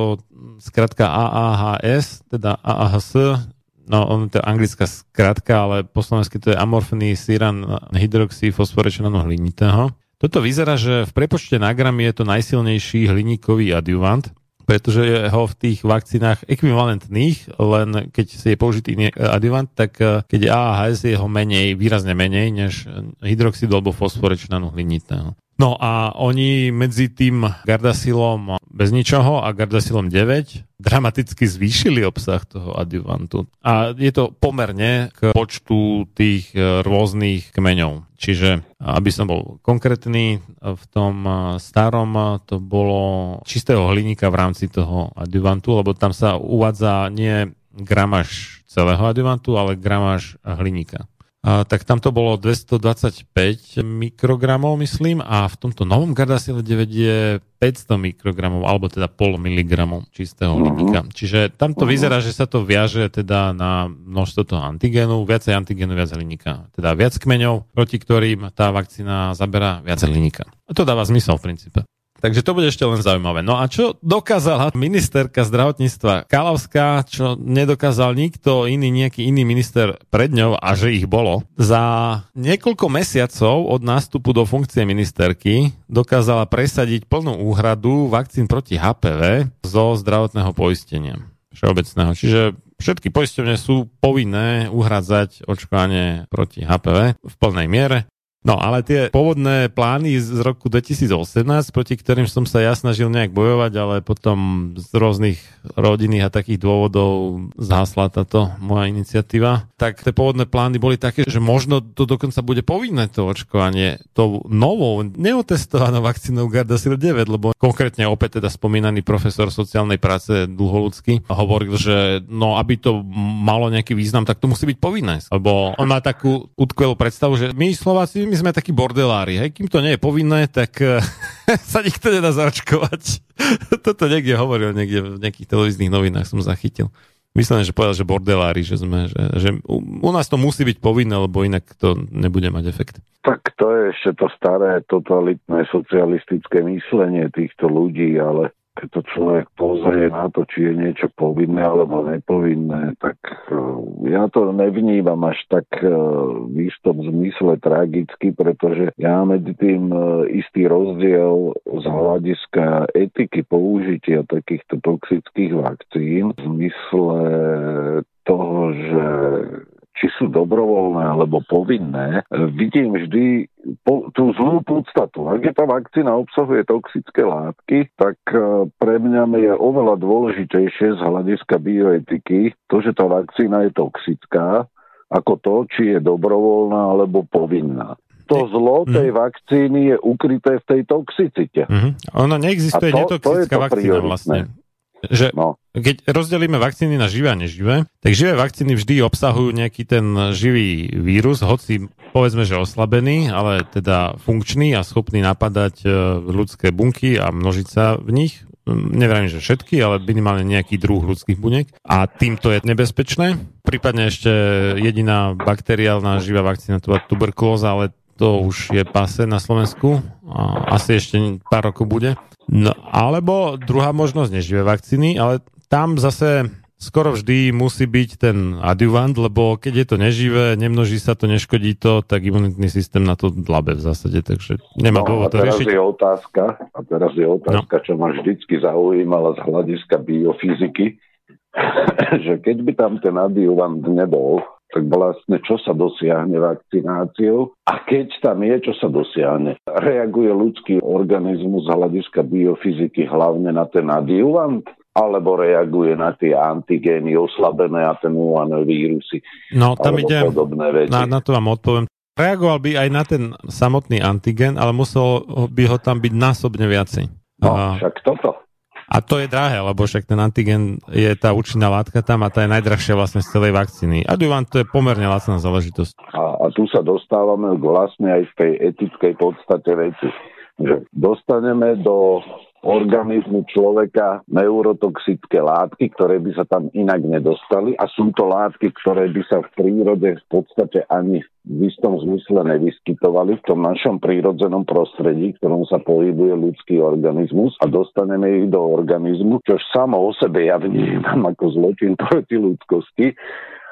skratka á á há es, teda á á há es, no, on to je anglická skratka, ale po slovensky to je amorfný síran hydroxyfosforečnanu hlinitého. Toto vyzerá, že v prepočte na gram je to najsilnejší hliníkový adjuvant, pretože je ho v tých vakcínach ekvivalentných, len keď si je použitý adjuvant, tak keď je á á há es, je ho menej, výrazne menej než hydroxid alebo fosforečnanu hlinitého. No a oni medzi tým Gardasilom bez ničoho a Gardasilom deväť dramaticky zvýšili obsah toho adjuvantu. A je to pomerne k počtu tých rôznych kmeňov. Čiže, aby som bol konkrétny, v tom starom to bolo čistého hliníka v rámci toho adjuvantu, lebo tam sa uvádza nie gramáž celého adjuvantu, ale gramáž hliníka. A tak tam to bolo dvestodvadsaťpäť mikrogramov, myslím, a v tomto novom Gardasile deväť je päťsto mikrogramov, alebo teda pol miligramov čistého hliníka. Čiže tam to vyzerá, že sa to viaže teda na množstvo toho antigénu, viacej antigénu, viac hliníka. Teda viac kmeňov, proti ktorým tá vakcína zaberá viac hliníka. A to dáva zmysel v princípe. Takže to bude ešte len zaujímavé. No a čo dokázala ministerka zdravotníctva Kalavská, čo nedokázal nikto iný, nejaký iný minister pred ňou, a že ich bolo, za niekoľko mesiacov od nástupu do funkcie ministerky dokázala presadiť plnú úhradu vakcín proti há pé vé zo zdravotného poistenia všeobecného. Čiže všetky poistenie sú povinné uhradzať očkovanie proti há pé vé v plnej miere. No, ale tie pôvodné plány z roku dvetisícosemnásť, proti ktorým som sa ja snažil nejak bojovať, ale potom z rôznych rodinných a takých dôvodov zhasla táto moja iniciatíva, tak tie pôvodné plány boli také, že možno to dokonca bude povinné to očkovanie tou novou, neotestovanou vakcínou Gardasil deväť, lebo konkrétne opäť teda spomínaný profesor sociálnej práce Dlholudský hovoril, že no, aby to malo nejaký význam, tak to musí byť povinné, lebo on má takú utkvelú predstavu, že my Slováci my sme takí bordelári, hej, kým to nie je povinné, tak uh, sa nikto nedá zaočkovať. Toto niekde hovoril, niekde v nejakých televíznych novinách som zachytil. Myslím, že povedal, že bordelári, že sme, že, že u, u nás to musí byť povinné, lebo inak to nebude mať efekt. Tak to je ešte to staré totalitné socialistické myslenie týchto ľudí, ale keď to človek pozrie na to, či je niečo povinné alebo nepovinné, tak ja to nevnímam až tak v istom zmysle tragicky, pretože ja medzi tým istý rozdiel z hľadiska etiky použitia takýchto toxických vakcín v zmysle toho, že či sú dobrovoľné alebo povinné, vidím vždy po, tú zlú podstatu. Ak je tá vakcína obsahuje toxické látky, tak pre mňa je oveľa dôležitejšie z hľadiska bioetiky to, že tá vakcína je toxická, ako to, či je dobrovoľná alebo povinná. To zlo tej vakcíny je ukryté v tej toxicite. Mm-hmm. Ono neexistuje to, netoxická to vakcína vlastne. Že no. Keď rozdelíme vakcíny na živé a neživé, tak živé vakcíny vždy obsahujú nejaký ten živý vírus, hoci povedzme, že oslabený, ale teda funkčný a schopný napadať ľudské bunky a množiť sa v nich. Neviem, že všetky, ale minimálne nejaký druh ľudských buniek. A týmto je nebezpečné. Prípadne ešte jediná bakteriálna živá vakcína, to je tuberkulóza, ale to už je pase na Slovensku a asi ešte pár rokov bude. No, alebo druhá možnosť, neživé vakcíny, ale tam zase skoro vždy musí byť ten adjuvant, lebo keď je to neživé, nemnoží sa to, neškodí to, tak imunitný systém na to dlabe v zásade, takže nemá no, dôvod to riešiť. Je otázka, a teraz je otázka, no. Čo ma vždycky zaujímala z hľadiska biofyziky, že keď by tam ten adjuvant nebol, tak vlastne čo sa dosiahne vakcináciou a keď tam je, čo sa dosiahne. Reaguje ľudský organizmus z hľadiska biofyziky hlavne na ten adjuvant, alebo reaguje na tie antigény oslabené atenuované vírusy. No tam ide, na, na to vám odpoviem. Reagoval by aj na ten samotný antigén, ale musel by ho tam byť násobne viacej. No, a... však toto. A to je drahé, lebo však ten antigen je tá účinná látka tam a tá je najdrahšia vlastne z celej vakcíny. Adjuvant to je pomerne lacná záležitosť. A, a tu sa dostávame vlastne aj v tej etickej podstate veci. Že dostaneme do organizmu človeka neurotoxické látky, ktoré by sa tam inak nedostali a sú to látky, ktoré by sa v prírode v podstate ani v istom zmysle nevyskytovali v tom našom prírodzenom prostredí, v ktorom sa pohybuje ľudský organizmus a dostaneme ich do organizmu, čo samo o sebe ja vnímam ako zločin proti ľudskosti.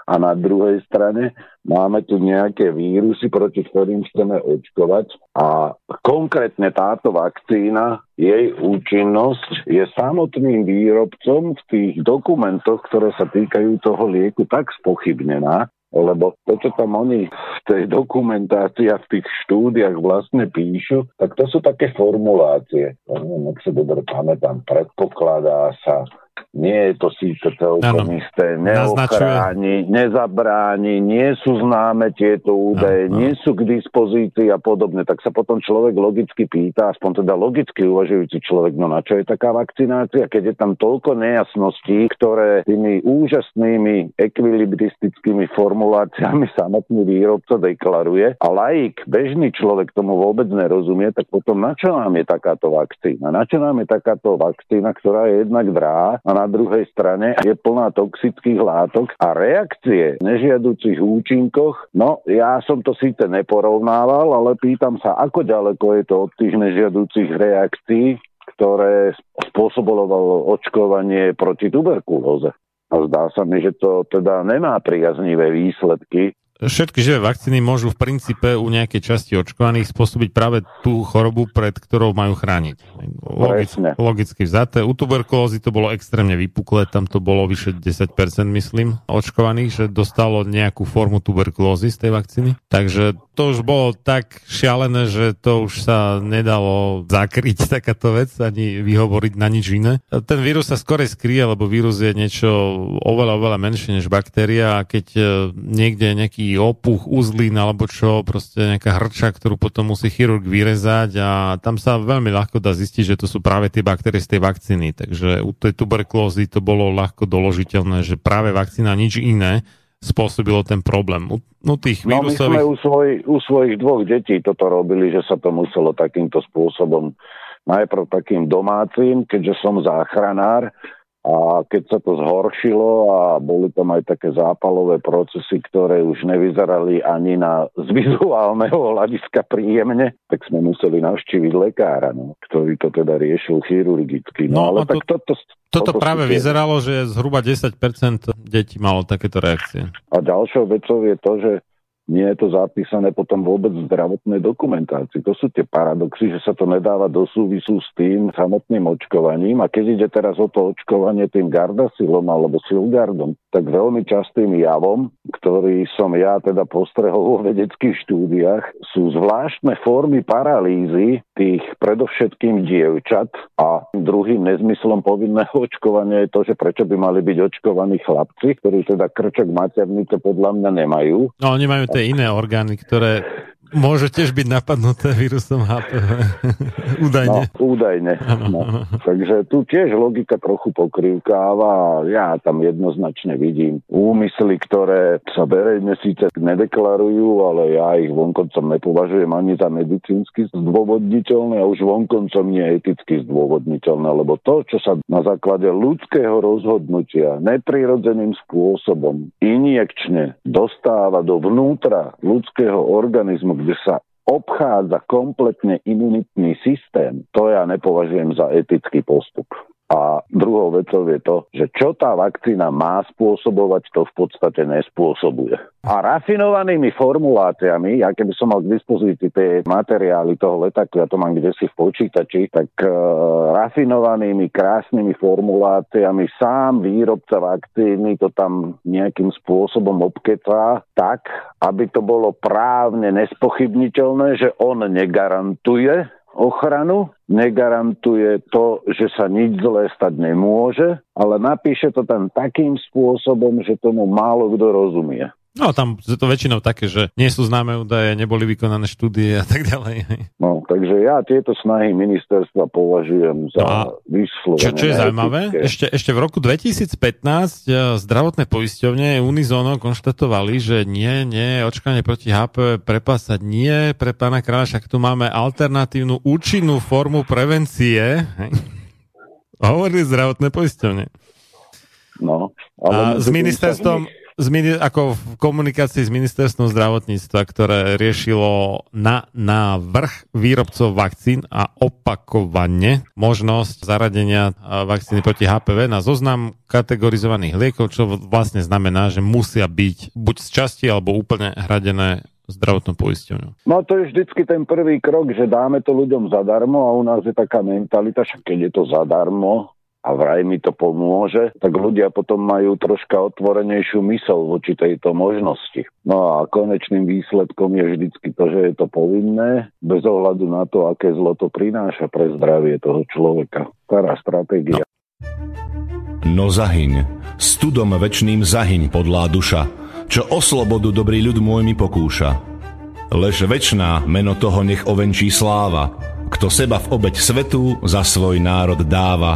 A na druhej strane máme tu nejaké vírusy, proti ktorým chceme očkovať. A konkrétne táto vakcína, jej účinnosť je samotným výrobcom v tých dokumentoch, ktoré sa týkajú toho lieku, tak spochybnená, lebo to, čo tam oni v tej dokumentácii a v tých štúdiách vlastne píšu, tak to sú také formulácie. Ja neviem, ak sa dobre pamätám, predpokladá sa, nie je to síce celkom isté, neochráni, nezabráni, nie sú známe tieto údaje, ano, ano. nie sú k dispozícii a podobne. Tak sa potom človek logicky pýta, aspoň teda logicky uvažujúci človek, no na čo je taká vakcinácia, keď je tam toľko nejasností, ktoré tými úžasnými ekvilibristickými formuláciami samotný výrobca deklaruje a laik, bežný človek tomu vôbec nerozumie, tak potom na čo nám je takáto vakcína? Na čo nám je takáto vakcína, ktorá je jednak drahá a na druhej strane je plná toxických látok a reakcie v nežiaducich účinkoch, no ja som to síce neporovnával, ale pýtam sa, ako ďaleko je to od tých nežiaducich reakcií, ktoré spôsobovalo očkovanie proti tuberkulóze. A zdá sa mi, že to teda nemá priaznivé výsledky. Všetky živé vakcíny môžu v princípe u nejakej časti očkovaných spôsobiť práve tú chorobu, pred ktorou majú chrániť. Logicky, logicky vzaté. U tuberkulózy to bolo extrémne vypuklé, tam to bolo vyše desať percent, myslím, očkovaných, že dostalo nejakú formu tuberkulózy z tej vakcíny. Takže to už bolo tak šialené, že to už sa nedalo zakryť takáto vec, ani vyhovoriť na nič iné. Ten vírus sa skorej skrie, lebo vírus je niečo oveľa, oveľa menšie než baktéria a keď niekde je nejaký opuch, uzlín alebo čo, proste nejaká hrča, ktorú potom musí chirurg vyrezať a tam sa veľmi ľahko dá zistiť, že to sú práve tie baktérie z tej vakcíny. Takže u tej tuberkulózy to bolo ľahko doložiteľné, že práve vakcína nič iné spôsobilo ten problém. U, u tých vírusových... No my sme u, svoj, u svojich dvoch detí toto robili, že sa to muselo takýmto spôsobom najprv takým domácim, keďže som záchranár. A keď sa to zhoršilo a boli tam aj také zápalové procesy, ktoré už nevyzerali ani na z vizuálneho hľadiska príjemne, tak sme museli navštíviť lekára, no, ktorý to teda riešil chirurgicky. No, no ale tak to, toto... Toto, toto práve tie... vyzeralo, že zhruba desať percent detí malo takéto reakcie. A ďalšou vecou je to, že nie je to zapísané potom vôbec v zdravotnej dokumentácii. To sú tie paradoxy, že sa to nedáva do súvisu s tým samotným očkovaním. A keď ide teraz o to očkovanie tým Gardasilom alebo Silgardom, tak veľmi častým javom, ktorý som ja teda postrehol vo vedeckých štúdiách, sú zvláštne formy paralýzy tých predovšetkým dievčat a druhým nezmyslom povinného očkovania je to, že prečo by mali byť očkovaní chlapci, ktorí teda krčok maternice podľa mňa nemajú. No, nemajú iné orgány, ktoré môžu tiež byť napadnuté vírusom há pé vé. údajne. No, údajne. No. Takže tu tiež logika trochu pokrývkáva. Ja tam jednoznačne vidím úmysly, ktoré sa verejne síce nedeklarujú, ale ja ich vonkoncom nepovažujem ani za medicínsky zdôvodniteľné a už vonkoncom nie eticky zdôvodniteľné, lebo to, čo sa na základe ľudského rozhodnutia neprirodzeným spôsobom injekčne dostáva do vnútra ľudského organizmu, kde sa obchádza kompletne imunitný systém, to ja nepovažujem za etický postup. A druhou vecou je to, že čo tá vakcína má spôsobovať, to v podstate nespôsobuje. A rafinovanými formuláciami, ja keby som mal k dispozícii tie materiály toho letáku, ja to mám kdesi v počítači, tak e, rafinovanými, krásnymi formuláciami sám výrobca vakcíny to tam nejakým spôsobom obkecá tak, aby to bolo právne nespochybniteľné, že on negarantuje ochranu, negarantuje to, že sa nič zlé stať nemôže, ale napíše to tam takým spôsobom, že tomu málo kto rozumie. No tam je to väčšinou také, že nie sú známe údaje, neboli vykonané štúdie a tak ďalej. No, takže ja tieto snahy ministerstva považujem za no vyslovene. Čo, čo je zaujímavé, ešte, ešte v roku dvetisícpätnásť zdravotné poisťovne unizóno konštatovali, že nie, nie, očkanie proti há pé vé prepásať nie, pre pána kráľa, však tu máme alternatívnu účinnú formu prevencie. Hovorili zdravotné poisťovne. No. Ale a s ministerstvom... Z mini- ako v komunikácii s ministerstvom zdravotníctva, ktoré riešilo na, na vrch výrobcov vakcín a opakovane možnosť zaradenia vakcíny proti há pé vé na zoznam kategorizovaných liekov, čo vlastne znamená, že musia byť buď z časti alebo úplne hradené zdravotnou poisťovňou. No to je vždycky ten prvý krok, že dáme to ľuďom zadarmo a u nás je taká mentalita, že keď je to zadarmo, a vraj mi to pomôže, tak ľudia potom majú troška otvorenejšiu myseľ voči tejto možnosti. No a konečným výsledkom je vždycky to, že je to povinné, bez ohľadu na to, aké zlo to prináša pre zdravie toho človeka. Stará stratégia. No, no zahyň, studom večným zahyň podlá duša, čo o slobodu dobrý ľud môj mi pokúša. Lež večná meno toho nech ovenčí sláva, kto seba v obeť svetu za svoj národ dáva.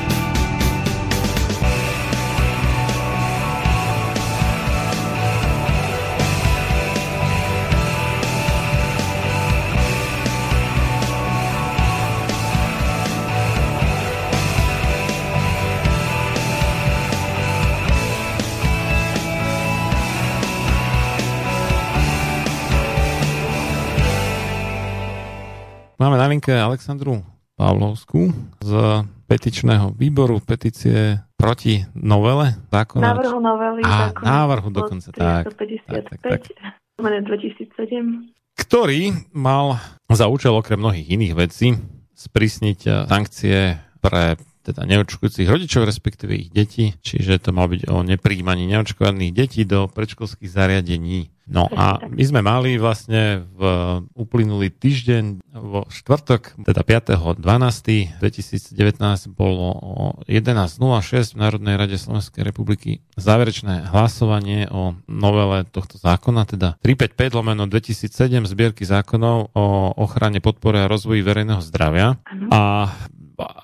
Máme na linke Alexandru Pavlovskú z petičného výboru petície proti novele zákona. Návrhu novely a, zákona. Návrhu dokonca, tak, tak, tak, tak. dvetisícsedem. Ktorý mal za účel okrem mnohých iných vecí sprísniť sankcie pre teda neočkujúcich rodičov, respektíve ich detí. Čiže to mal byť o nepríjmaní neočkovaných detí do predškolských zariadení. No a my sme mali vlastne v uplynulý týždeň vo štvrtok, teda piateho decembra dvetisícdevätnásť bolo o jedenásť nula šesť v Národnej rade Slovenskej republiky záverečné hlasovanie o novele tohto zákona, teda tristopäťdesiatpäť lomeno dvetisícsedem zbierky zákonov o ochrane, podpore a rozvoji verejného zdravia. A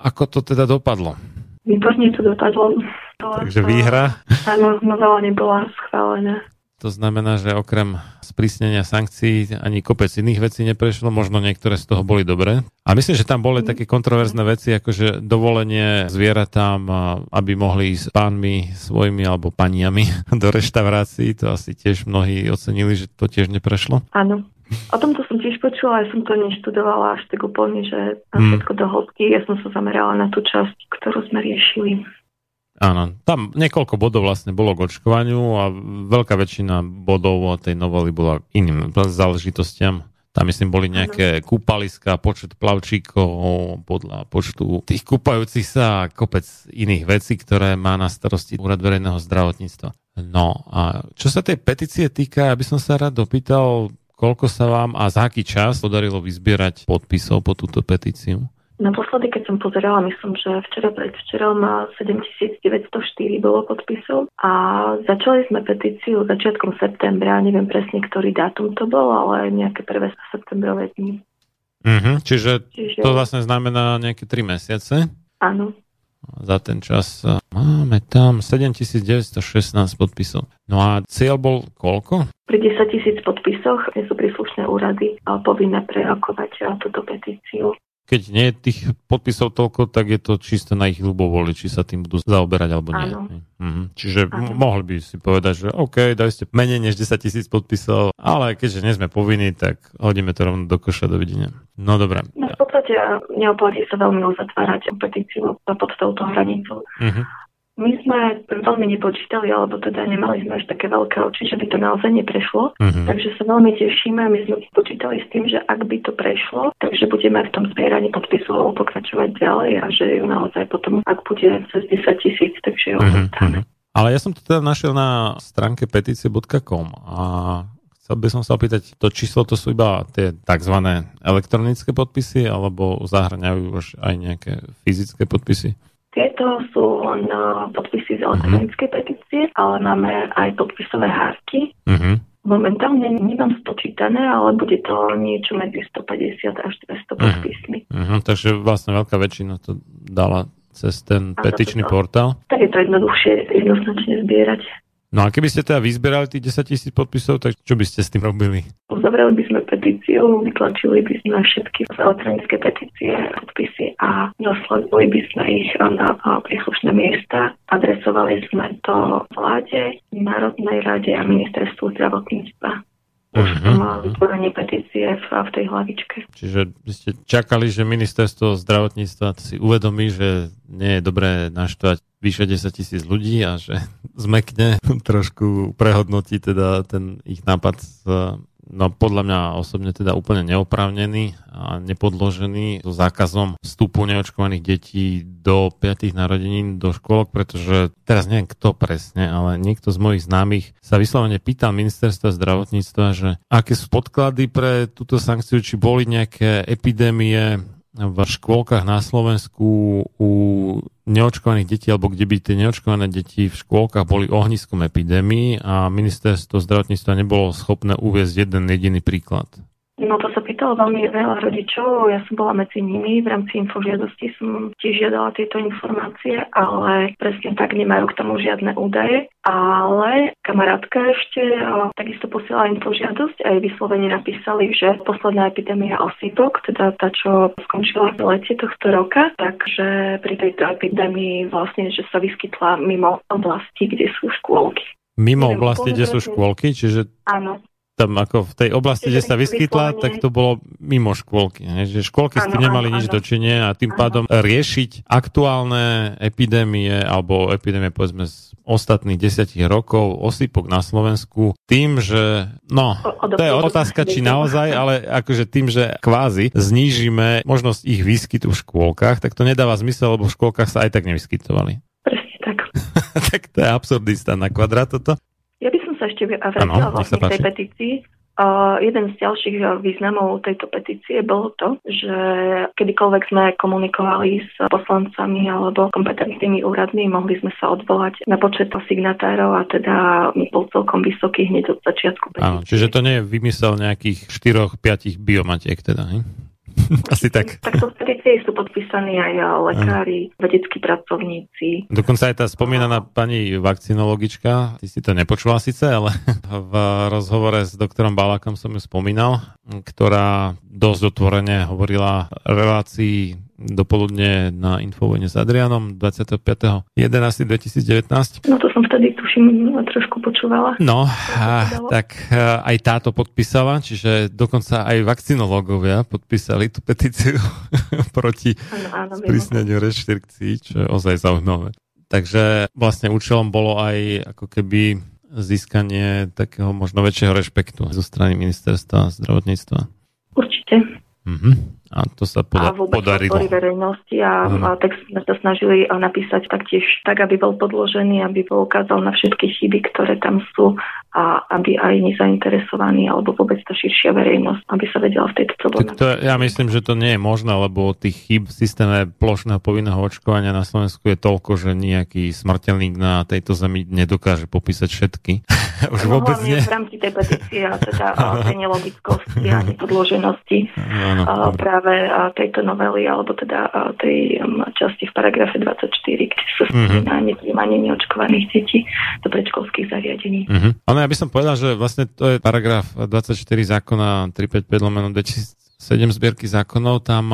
ako to teda dopadlo? Výborne to dopadlo. Bola Takže to... výhra? Áno, novela nebola schválená. To znamená, že okrem sprísnenia sankcií ani kopec iných vecí neprešlo, možno niektoré z toho boli dobré. A myslím, že tam boli také kontroverzné veci, akože dovolenie zvieratám, aby mohli ísť s pánmi svojimi alebo paniami do reštaurácií, to asi tiež mnohí ocenili, že to tiež neprešlo. Áno. O tomto som tiež počula, ja som to neštudovala až tak úplne, že tam všetko do hĺbky. Ja som sa zamerala na tú časť, ktorú sme riešili. Áno, tam niekoľko bodov vlastne bolo k očkovaniu a veľká väčšina bodov tej novely bola iným záležitostiam. Tam myslím boli nejaké kúpaliska, počet plavčíkov podľa počtu tých kúpajúcich sa a kopec iných vecí, ktoré má na starosti Úrad verejného zdravotníctva. No a čo sa tej petície týka, aby som sa rád dopýtal, koľko sa vám a za aký čas podarilo vyzbierať podpisov po túto petíciu? Naposledy, keď som pozerala, myslím, že včera predvčerom sedemtisícdeväťstoštyri bolo podpisov a začali sme petíciu začiatkom septembra, neviem presne, ktorý dátum to bol, ale nejaké prvé septembrové dni. Uh-huh, čiže, čiže to vlastne znamená nejaké tri mesiace? Áno. Za ten čas máme tam sedemtisícdeväťstošestnásť podpisov. No a cieľ bol koľko? Pri desaťtisíc podpisoch sú príslušné úrady povinné prerokovať túto petíciu. Keď nie je tých podpisov toľko, tak je to čisto na ich ľubovoli, či sa tým budú zaoberať alebo nie. Mhm. Čiže m- mohli by si povedať, že OK, dali ste menej než desaťtisíc podpisov, ale keďže nie sme povinní, tak hodíme to rovno do koša, dovidenia. No dobré. No v podstate neoplatí sa veľmi uzatvárať petíciu pod touto hranicou. Mhm. My sme veľmi nepočítali, alebo teda nemali sme až také veľké oči, že by to naozaj neprešlo. Uh-huh. Takže sa veľmi tešíme. My sme počítali s tým, že ak by to prešlo, takže budeme v tom zbieraní podpisov pokračovať ďalej a že ju naozaj potom, ak bude cez desaťtisíc, takže ju odostáme. Uh-huh. Ale ja som to teda našiel na stránke petície bodka com a chcel by som sa opýtať, to číslo to sú iba tie tzv. Elektronické podpisy alebo zahŕňajú už aj nejaké fyzické podpisy? Tieto sú len podpisy z elektronickej petície, ale máme aj podpisové hárky. Uh-huh. Momentálne nemám spočítané, ale bude to niečo medzi stopäťdesiat až dvesto uh-huh. podpismi. Uh-huh. Takže vlastne veľká väčšina to dala cez ten petičný to, portál. Tak je to jednoduchšie jednoznačne zbierať. No a keby ste teda vyzbierali tých desaťtisíc podpisov, tak čo by ste s tým robili? Uzavreli by sme petíciu, vytlačili by sme všetky elektronické petície, podpisy a rozhlasovali by sme ich na príslušné miesta. Adresovali sme to vláde, Národnej rade a Ministerstvu zdravotníctva. Už uh-huh. zborenie petície v, v tej hlavičke. Čiže ste čakali, že Ministerstvo zdravotníctva si uvedomí, že nie je dobré naštvať vyše desaťtisíc ľudí a že zmekne trošku prehodnotí teda ten ich nápad z no podľa mňa osobne teda úplne neoprávnený a nepodložený so zákazom vstupu neočkovaných detí do piatych narodenín do škôlok, pretože teraz neviem kto presne, ale niekto z mojich známych sa vyslovene pýtal Ministerstva zdravotníctva, že aké sú podklady pre túto sankciu, či boli nejaké epidémie v škôlkach na Slovensku u neočkovaných detí, alebo kde by tie neočkované deti v škôlkach boli ohniskom epidémii, a Ministerstvo zdravotníctva nebolo schopné uviesť jeden jediný príklad. No to sa pýtalo veľmi veľa rodičov, ja som bola medzi nimi, v rámci infožiadosti som tiež žiadala tieto informácie, ale presne tak nemajú k tomu žiadne údaje, ale kamarátka ešte takisto posiela infožiadosť a jej vyslovene napísali, že posledná epidémia osýpok, teda tá, čo skončila v lete tohto roka, takže pri tejto epidémii vlastne, že sa vyskytla mimo oblasti, kde sú škôlky. Mimo oblasti, kde sú škôlky, čiže... Áno. Tam ako v tej oblasti, kde sa vyskytla, tak to bolo mimo škôlky. Že škôlky s tým nemali nič dočinenia a tým pádom riešiť aktuálne epidémie alebo epidémie povedzme z ostatných desiatich rokov osýpok na Slovensku tým, že no, to je otázka, či naozaj, ale akože tým, že kvázi znížime možnosť ich výskytu v škôlkach, tak to nedáva zmysel, lebo v škôlkach sa aj tak nevyskytovali. Presne tak. Tak to je absurdista na kvadrát toto. Ja by som sa ešte vrátila vlastne k tej petícii. Uh, jeden z ďalších významov tejto petície bolo to, že kedykoľvek sme komunikovali s poslancami alebo kompetentnými úradmi, mohli sme sa odvolať na počet signatárov a teda bol celkom vysoký hneď od začiatku petície. Áno, čiže to nie je vymysel nejakých štyroch, piatich biomatiek teda, hej? Asi tak. Takto v petícii sú podpísaní aj lekári, ano, vedeckí pracovníci. Dokonca aj tá spomínaná pani vakcinologička, ty si to nepočula síce, ale v rozhovore s doktorom Balákom som ju spomínal, ktorá dosť otvorene hovorila v relácii dopoludne na Infovojne s Adrianom dvadsiateho piateho novembra dvetisícdevätnásť. No to som vtedy tuším trošku počúvala. No, a, tak a, aj táto podpísala, čiže dokonca aj vakcinológovia podpísali tú petíciu proti sprísneniu reštrikcií, čo je ozaj zaujímavé. Takže vlastne účelom bolo aj ako keby získanie takého možno väčšieho rešpektu zo strany Ministerstva zdravotníctva. Určite. Mhm. A to sa poda- a podarilo. A verejnosti a, mm. a text sme sa snažili napísať taktiež tak, aby bol podložený, aby poukázal na všetky chyby, ktoré tam sú a aby aj nezainteresovaní alebo vôbec tá širšia verejnosť, aby sa vedela v tejto celom. Ja myslím, že to nie je možné, lebo tých chyb v systéme plošného povinného očkovania na Slovensku je toľko, že nejaký smrteľník na tejto zemi nedokáže popísať všetky. Už no, vôbec nie. V rámci tej petície a teda nelogickosti a nepodloženosti práve tejto novely, alebo teda tej časti v paragrafe dvadsaťštyri, kde sa spomína mm-hmm. nepríjmanie neočkovaných detí do predškolských zariadení. Mm-hmm. Áno, ja by som povedal, že vlastne to je paragraf dvadsaťštyri zákona tristopäťdesiatpäť lomeno dvetisícsedem zbierky zákonov, tam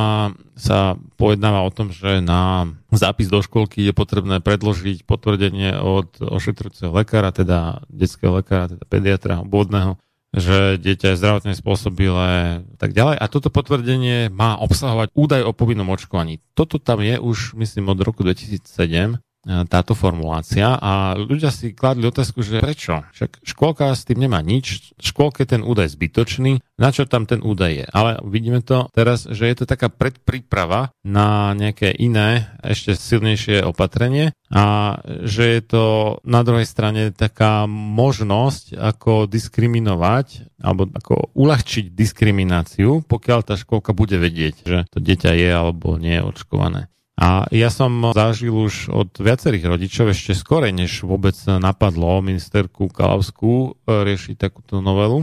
sa pojednáva o tom, že na zápis do škôlky je potrebné predložiť potvrdenie od ošetrujúceho lekára, teda detského lekára, teda pediatra, obvodného, že dieťa je zdravotne spôsobilé tak ďalej. A toto potvrdenie má obsahovať údaj o povinnom očkovaní. Toto tam je už, myslím, od roku dvetisícsedem táto formulácia a ľudia si kladli otázku, že prečo? Však škôlka s tým nemá nič, škôlke ten údaj zbytočný, na čo tam ten údaj je? Ale vidíme to teraz, že je to taká predpríprava na nejaké iné, ešte silnejšie opatrenie a že je to na druhej strane taká možnosť, ako diskriminovať alebo ako uľahčiť diskrimináciu, pokiaľ tá škôlka bude vedieť, že to dieťa je alebo nie je očkované. A ja som zažil už od viacerých rodičov ešte skorej, než vôbec napadlo ministerku Kalavskú riešiť takúto novelu,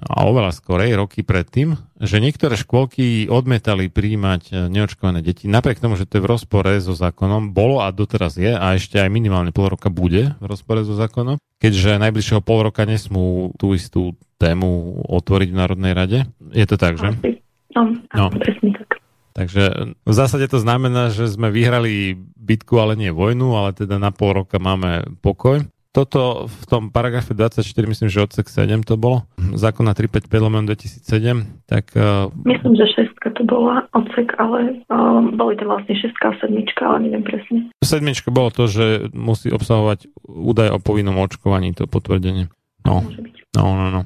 a oveľa skorej, roky predtým, že niektoré škôlky odmietali prijímať neočkované deti. Napriek tomu, že to je v rozpore so zákonom, bolo a doteraz je a ešte aj minimálne pol roka bude v rozpore so zákonom, keďže najbližšieho pol roka nesmú tú istú tému otvoriť v Národnej rade. Je to tak, že? No, presne tak. Takže v zásade to znamená, že sme vyhrali bitku, ale nie vojnu, ale teda na pol roka máme pokoj. Toto v tom paragrafe dvadsaťštyri, myslím, že odsek sedem to bolo, zákona tristopäťdesiatpäť lomeno dvetisícsedem, tak... Myslím, že šestka to bola odsek, ale um, boli to vlastne šestka a sedmička, ale neviem presne. Sedmička bolo to, že musí obsahovať údaj o povinnom očkovaní, to potvrdenie. No, no, no, no.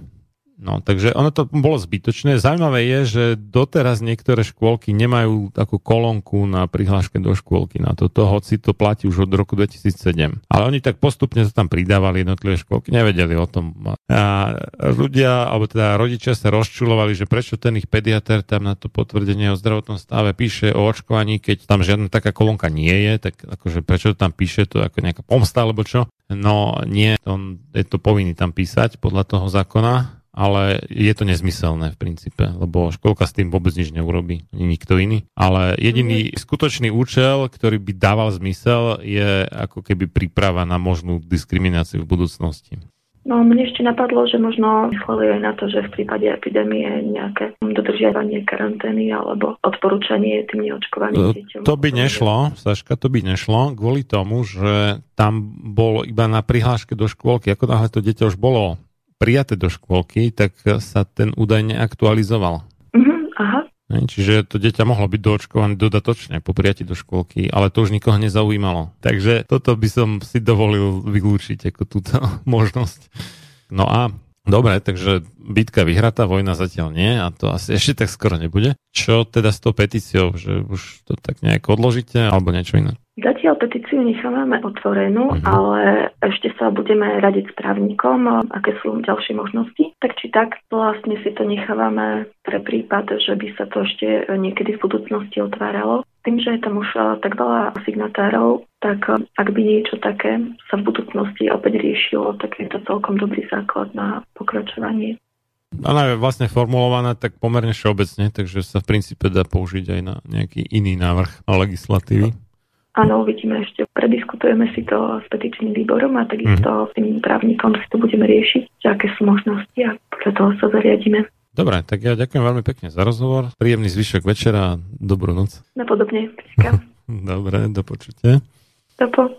No, takže ono to bolo zbytočné. Zaujímavé je, že doteraz niektoré škôlky nemajú takú kolónku na prihláške do škôlky na toto, hoci to platí už od roku dvetisícsedem. Ale oni tak postupne to tam pridávali, jednotlivé škôlky, nevedeli o tom. A ľudia, alebo teda rodičia sa rozčulovali, že prečo ten ich pediatér tam na to potvrdenie o zdravotnom stave píše o očkovaní, keď tam žiadna taká kolónka nie je, tak akože prečo to tam píše, to ako nejaká pomsta alebo čo? No nie, on je to povinný tam písať podľa toho zákona. Ale je to nezmyselné v princípe, lebo školka s tým vôbec nič neurobí, nikto iný. Ale jediný skutočný účel, ktorý by dával zmysel, je ako keby príprava na možnú diskrimináciu v budúcnosti. No, mne ešte napadlo, že možno mysleli aj na to, že v prípade epidémie nejaké dodržiavanie karantény alebo odporúčanie tým neočkovaným deťom. To by nešlo, Saška, to by nešlo kvôli tomu, že tam bol iba na prihláške do škôlky, ako náhle to dieťa už bolo prijaté do škôlky, tak sa ten údaj neaktualizoval. Uh-huh, aha. Čiže to dieťa mohlo byť doočkované dodatočne po prijatí do škôlky, ale to už nikoho nezaujímalo. Takže toto by som si dovolil vylúčiť ako túto možnosť. No a dobre, takže bitka vyhratá, vojna zatiaľ nie a to asi ešte tak skoro nebude. Čo teda s tou petíciou, že už to tak nejak odložíte alebo niečo iné? Zatiaľ petíciu nechávame otvorenú, uh-huh. ale ešte sa budeme radiť s právnikom, aké sú ďalšie možnosti. Tak či tak, vlastne si to nechávame pre prípad, že by sa to ešte niekedy v budúcnosti otváralo. Tým, že je tam už tak veľa signatárov, tak ak by niečo také sa v budúcnosti opäť riešilo, tak je to celkom dobrý základ na pokračovanie. Ona je vlastne formulovaná tak pomerne všeobecne, takže sa v princípe dá použiť aj na nejaký iný návrh legislatívy. Áno, uvidíme ešte. Prediskutujeme si to s petičným výborom a takisto s tým právnikom si to budeme riešiť, aké sú možnosti a podľa toho sa zariadíme. Dobre, tak ja ďakujem veľmi pekne za rozhovor. Príjemný zvyšok večera a dobrú noc. Napodobne. Dobre, do počutia. Dopo.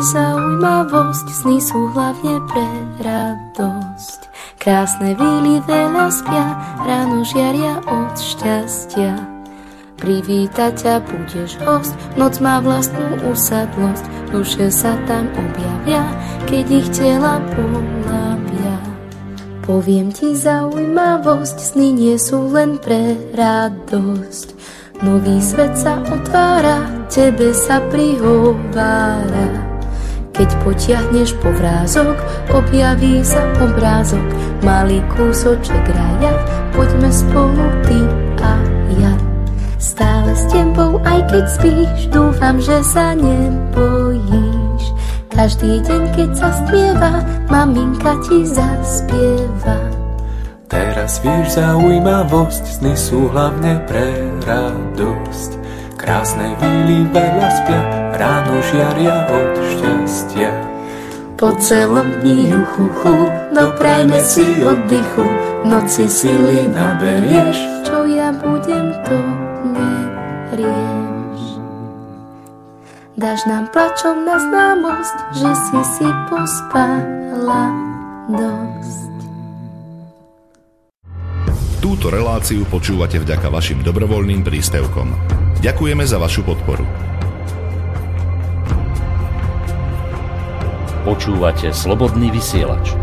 Zaujímavosť, sny sú hlavne pre radosť. Krásne víly veľa spia, ráno žiaria od šťastia. Privítať ťa budeš host, noc má vlastnú usadlosť. Duše sa tam objavia, keď ich tela ponavia. Poviem ti zaujímavosť, sny nie sú len pre radosť. Nový svet sa otvára, tebe sa prihovára. Keď potiahneš povrázok, objaví sa obrázok, malý kúsoček raja, poďme spolu ty a ja. Stále s tebou, aj keď spíš, dúfam, že sa nebojíš. Každý deň, keď sa stmieva, maminka ti zaspieva. Teraz vieš zaujímavosť, sny sú hlavne pre radosť. Krásne víly veľa spia, ráno žiaria od šťastia. Po celom dni juchuchu, doprajme si oddychu, v noci sily naberieš, čo ja budem, to nerieš. Dáš nám plačom na známosť, že si si pospala dosť. Túto reláciu počúvate vďaka vašim dobrovoľným príspevkom. Ďakujeme za vašu podporu. Počúvate Slobodný vysielač.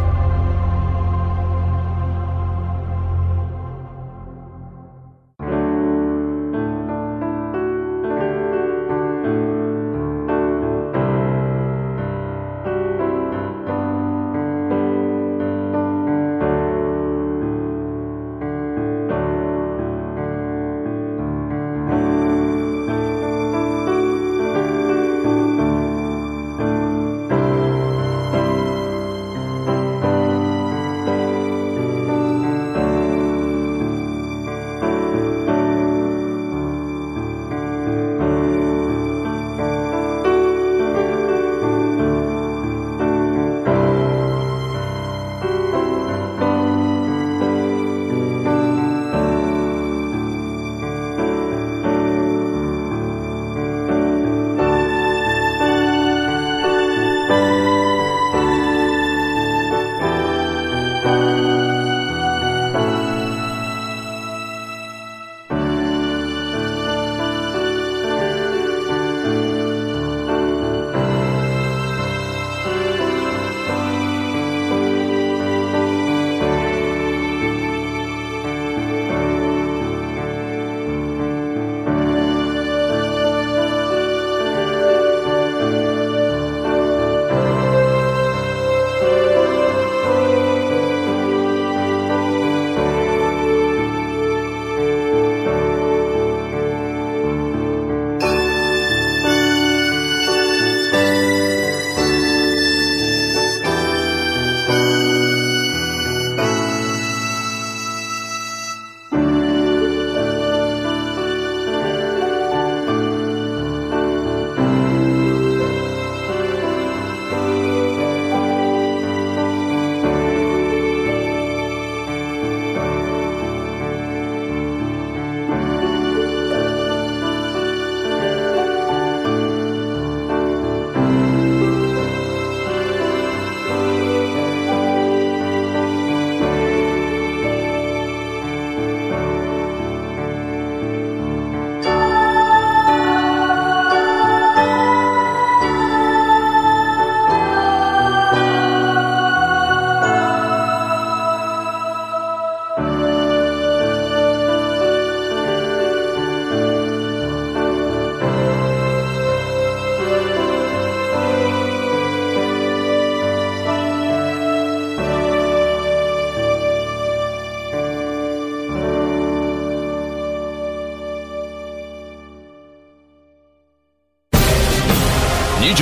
Nič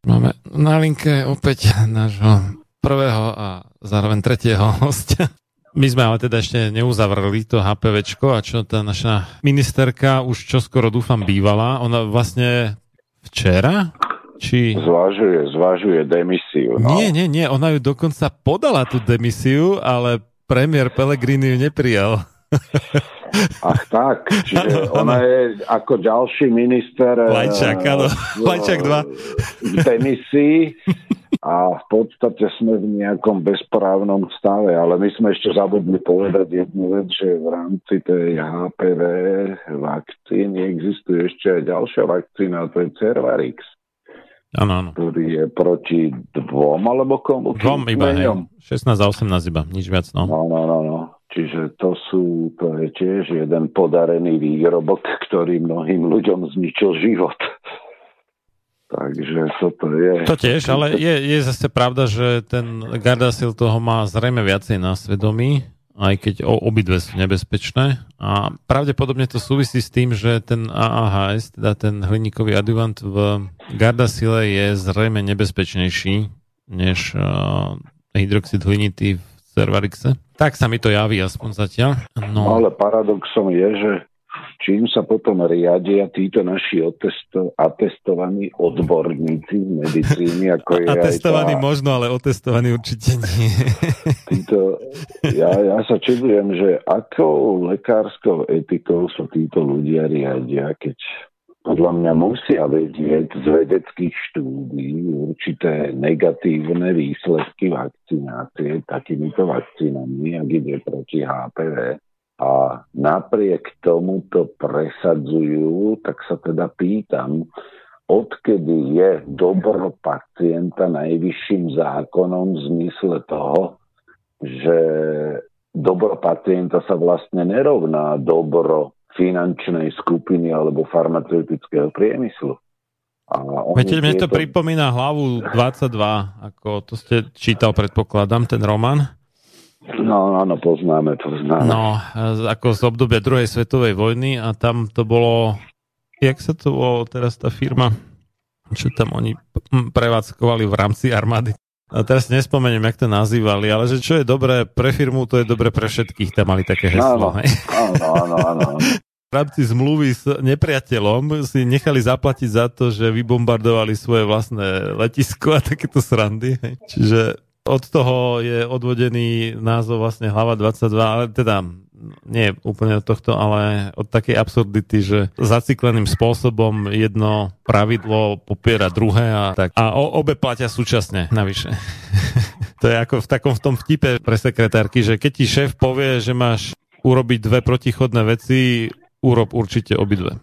Máme na linke opäť nášho prvého a zároveň tretieho hostia. My sme ale teda ešte neuzavreli to HPVčko a čo tá naša ministerka už čoskoro dúfam bývala. Ona vlastne včera... Či... Zvážuje, zvážuje demisiu. No. Nie, nie, nie, ona ju dokonca podala tú demisiu, ale premiér Pellegrini ju neprijal. Ach tak, čiže ano, ona ano. Je ako ďalší minister Lajčák, áno, Lajčák dva v demisii a v podstate sme v nejakom bezprávnom stave, ale my sme ešte zabudli povedať jednu vec, že v rámci tej há pé vé vakcíny existuje ešte aj ďalšia vakcína, to je Cervarix. Ano, ano. Ktorý je proti dvom alebo komu? Dvom iba, hej. šestnásť a osemnásť iba, nič viac, no. No, no, no, no. Čiže to sú, to je tiež jeden podarený výrobok, ktorý mnohým ľuďom zničil život. Takže toto je... To tiež, ale je, je zase pravda, že ten Gardasil toho má zrejme viacej na svedomí, aj keď obidve sú nebezpečné. A pravdepodobne to súvisí s tým, že ten á á há es, teda ten hliníkový adjuvant v Gardasile je zrejme nebezpečnejší než uh, hydroxid hlinitý v Cervarixe. Tak sa mi to javí aspoň zatiaľ. No. Ale paradoxom je, že čím sa potom riadia títo naši otesto- atestovaní odborníci v medicíny, ako je atestovaní tá... možno, ale otestovaní určite nie. Títo... Ja, ja sa čudujem, že akou lekárskou etikou sa títo ľudia riadia, keď podľa mňa musia vedieť z vedeckých štúdií určité negatívne výsledky vakcinácie takýmito vakcínami, ak ide proti há pé vé. A napriek tomu to presadzujú, tak sa teda pýtam, odkedy je dobro pacienta najvyšším zákonom v zmysle toho, že dobro pacienta sa vlastne nerovná dobro finančnej skupiny alebo farmaceutického priemyslu. Viete, mne to to pripomína Hlavu dvadsaťdva, ako to ste čítal, predpokladám, ten román. No, áno, poznáme, poznáme. No, ako z obdobia druhej svetovej vojny a tam to bolo, jak sa to bolo teraz tá firma, čo tam oni prevádzkovali v rámci armády. A teraz nespomeniem, jak to nazývali, ale že čo je dobré pre firmu, to je dobré pre všetkých. Tam mali také heslo. Áno, áno, áno, áno. V rámci zmluvy s nepriateľom si nechali zaplatiť za to, že vybombardovali svoje vlastné letisko a takéto srandy. Hej. Čiže od toho je odvodený názov vlastne Hlava dvadsaťdva, ale teda nie úplne od tohto, ale od takej absurdity, že zacikleným spôsobom jedno pravidlo popiera druhé a tak. A obe platia súčasne, navyše. To je ako v takom v tom vtipe pre sekretárky, že keď ti šéf povie, že máš urobiť dve protichodné veci, urob určite obidve.